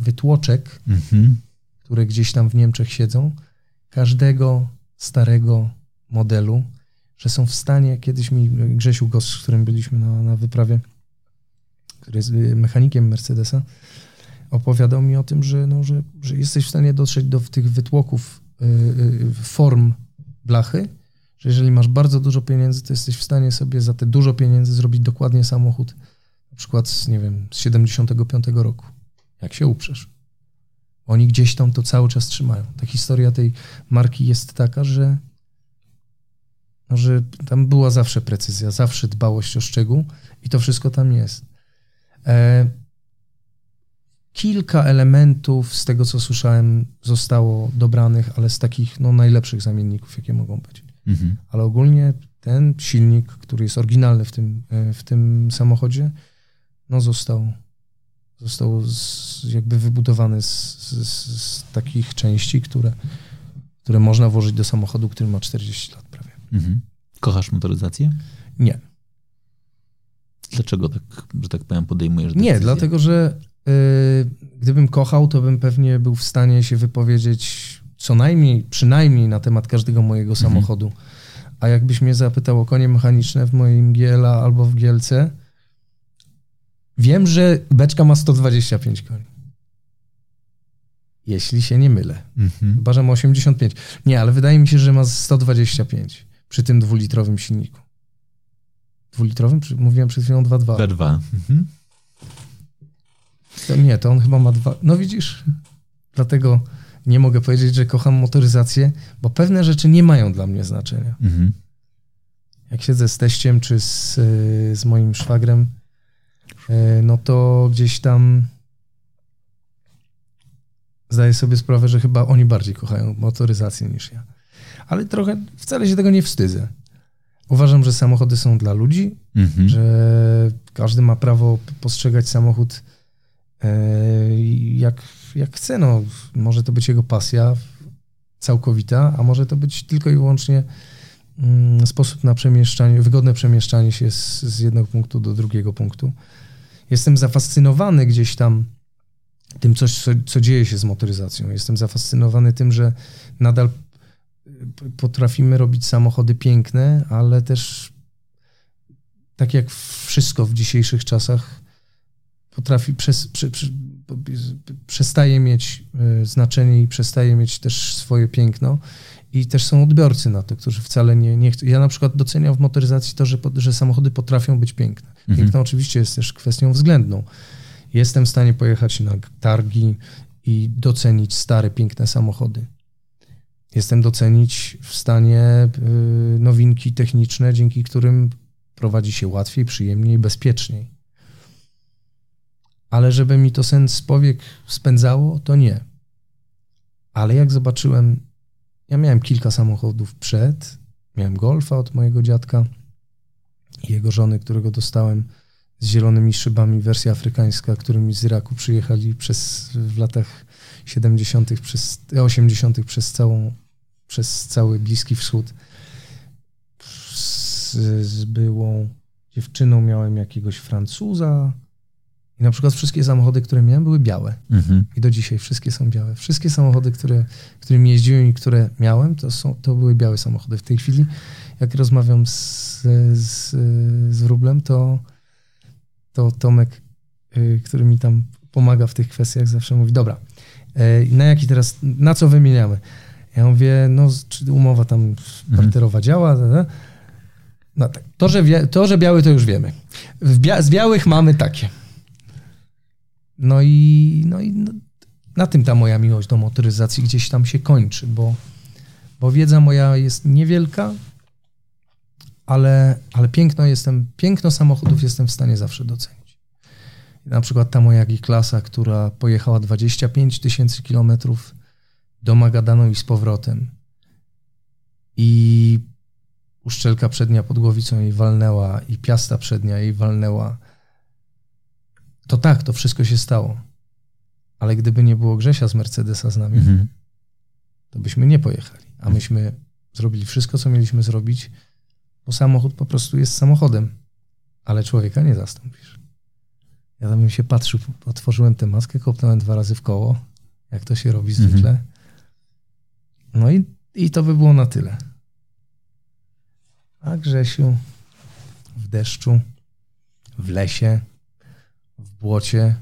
wytłoczek, które gdzieś tam w Niemczech siedzą, każdego starego modelu, że są w stanie, kiedyś mi Grzesiu Gosz, z którym byliśmy na wyprawie, który jest mechanikiem Mercedesa, opowiadał mi o tym, że jesteś w stanie dotrzeć do tych wytłoków form blachy, że jeżeli masz bardzo dużo pieniędzy, to jesteś w stanie sobie za te dużo pieniędzy zrobić dokładnie samochód, na przykład z 75 roku, jak się uprzesz. Oni gdzieś tam to cały czas trzymają. Ta historia tej marki jest taka, że tam była zawsze precyzja, zawsze dbałość o szczegół i to wszystko tam jest. Kilka elementów z tego, co słyszałem, zostało dobranych, ale z takich najlepszych zamienników, jakie mogą być. Ale ogólnie ten silnik, który jest oryginalny w tym samochodzie, został jakby wybudowany z takich części, które można włożyć do samochodu, który ma 40 lat prawie. Kochasz motoryzację? Nie. Dlaczego tak, że tak powiem, podejmujesz decyzję? Nie, dlatego że gdybym kochał, to bym pewnie był w stanie się wypowiedzieć przynajmniej na temat każdego mojego samochodu. A jakbyś mnie zapytał o konie mechaniczne w moim GL-a albo w GLC, wiem, że beczka ma 125 koni. Jeśli się nie mylę. Chyba, że ma 85. Nie, ale wydaje mi się, że ma 125 przy tym 2-litrowym silniku. 2-litrowym? Mówiłem przed chwilą 2.2. 2.2. To nie, to on chyba ma 2. No widzisz? Dlatego nie mogę powiedzieć, że kocham motoryzację, bo pewne rzeczy nie mają dla mnie znaczenia. Mhm. Jak siedzę z teściem czy z moim szwagrem, no to gdzieś tam zdaję sobie sprawę, że chyba oni bardziej kochają motoryzację niż ja. Ale trochę wcale się tego nie wstydzę. Uważam, że samochody są dla ludzi, mhm. że każdy ma prawo postrzegać samochód jak chce. No, może to być jego pasja całkowita, a może to być tylko i wyłącznie sposób na przemieszczanie, wygodne przemieszczanie się z jednego punktu do drugiego punktu. Jestem zafascynowany gdzieś tam tym, co dzieje się z motoryzacją. Jestem zafascynowany tym, że nadal potrafimy robić samochody piękne, ale też tak jak wszystko w dzisiejszych czasach przestaje mieć znaczenie i przestaje mieć też swoje piękno. I też są odbiorcy na to, którzy wcale nie chcą. Ja na przykład doceniam w motoryzacji to, że samochody potrafią być piękne. Piękno mhm. oczywiście jest też kwestią względną. Jestem w stanie pojechać na targi i docenić stare, piękne samochody. Jestem docenić w stanie nowinki techniczne, dzięki którym prowadzi się łatwiej, przyjemniej, bezpieczniej. Ale żeby mi to sens powiek spędzało, to nie. Ale jak zobaczyłem, ja miałem kilka samochodów przed, miałem Golfa od mojego dziadka i jego żony, którego dostałem z zielonymi szybami, wersja afrykańska, którymi z Iraku przyjechali w latach 70. 80. przez cały Bliski Wschód. Z byłą dziewczyną miałem jakiegoś Francuza i na przykład wszystkie samochody, które miałem, były białe. Mhm. I do dzisiaj wszystkie są białe. Wszystkie samochody, którymi jeździłem i które miałem, to były białe samochody. W tej chwili, jak rozmawiam z Wróblem, to Tomek, który mi tam pomaga w tych kwestiach, zawsze mówi, dobra, na co wymieniamy? Ja mówię, no, czy umowa tam barterowa działa? No tak, to, że biały, to już wiemy. Z białych mamy takie. No i na tym ta moja miłość do motoryzacji gdzieś tam się kończy, bo wiedza moja jest niewielka, ale piękno samochodów jestem w stanie zawsze docenić. Na przykład ta moja G-klasa, która pojechała 25 000 kilometrów do Magadanu i z powrotem i uszczelka przednia pod głowicą jej walnęła i piasta przednia jej walnęła. To tak, to wszystko się stało. Ale gdyby nie było Grzesia z Mercedesa z nami, to byśmy nie pojechali. A myśmy zrobili wszystko, co mieliśmy zrobić, bo samochód po prostu jest samochodem, ale człowieka nie zastąpisz. Ja tam bym się patrzył, otworzyłem tę maskę, kopnąłem 2 razy w koło, jak to się robi zwykle. No i to by było na tyle. A Grzesiu w deszczu, w lesie, w błocie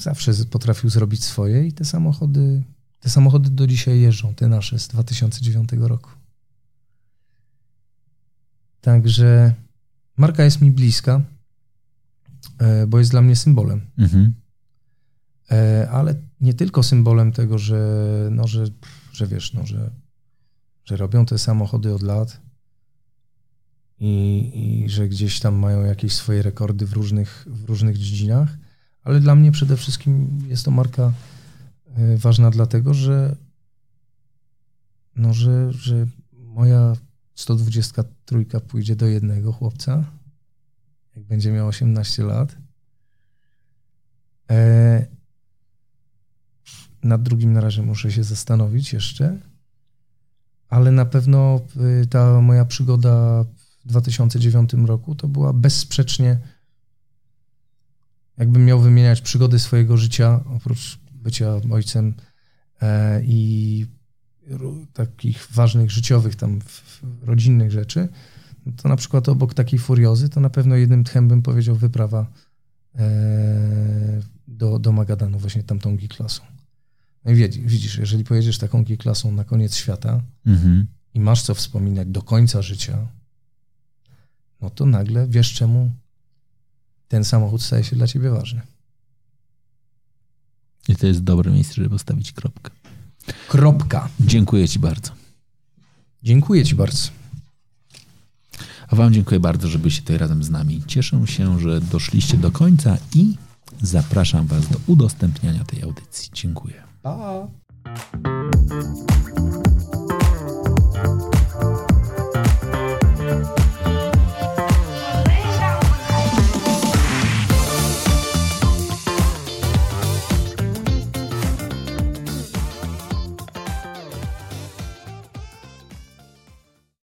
zawsze potrafił zrobić swoje i te samochody do dzisiaj jeżdżą, te nasze z 2009 roku. Także marka jest mi bliska, bo jest dla mnie symbolem. Mhm. Ale nie tylko symbolem tego, że robią te samochody od lat i że gdzieś tam mają jakieś swoje rekordy w różnych dziedzinach, ale dla mnie przede wszystkim jest to marka ważna dlatego, że moja 123 pójdzie do jednego chłopca, jak będzie miał 18 lat. Nad drugim na razie muszę się zastanowić jeszcze, ale na pewno ta moja przygoda w 2009 roku to była bezsprzecznie, jakbym miał wymieniać przygody swojego życia, oprócz bycia ojcem i takich ważnych, życiowych, tam rodzinnych rzeczy, no to na przykład obok takiej Furiozy, to na pewno jednym tchem bym powiedział wyprawa do Magadanu, właśnie tamtą G-klasą. No i widzisz, jeżeli pojedziesz taką G-klasą na koniec świata i masz co wspominać do końca życia, no to nagle wiesz, czemu ten samochód staje się dla ciebie ważny. I to jest dobre miejsce, żeby postawić kropkę. Kropka. Dziękuję ci bardzo. Dziękuję ci bardzo. A wam dziękuję bardzo, że byliście tutaj razem z nami. Cieszę się, że doszliście do końca i zapraszam was do udostępniania tej audycji. Dziękuję. Pa!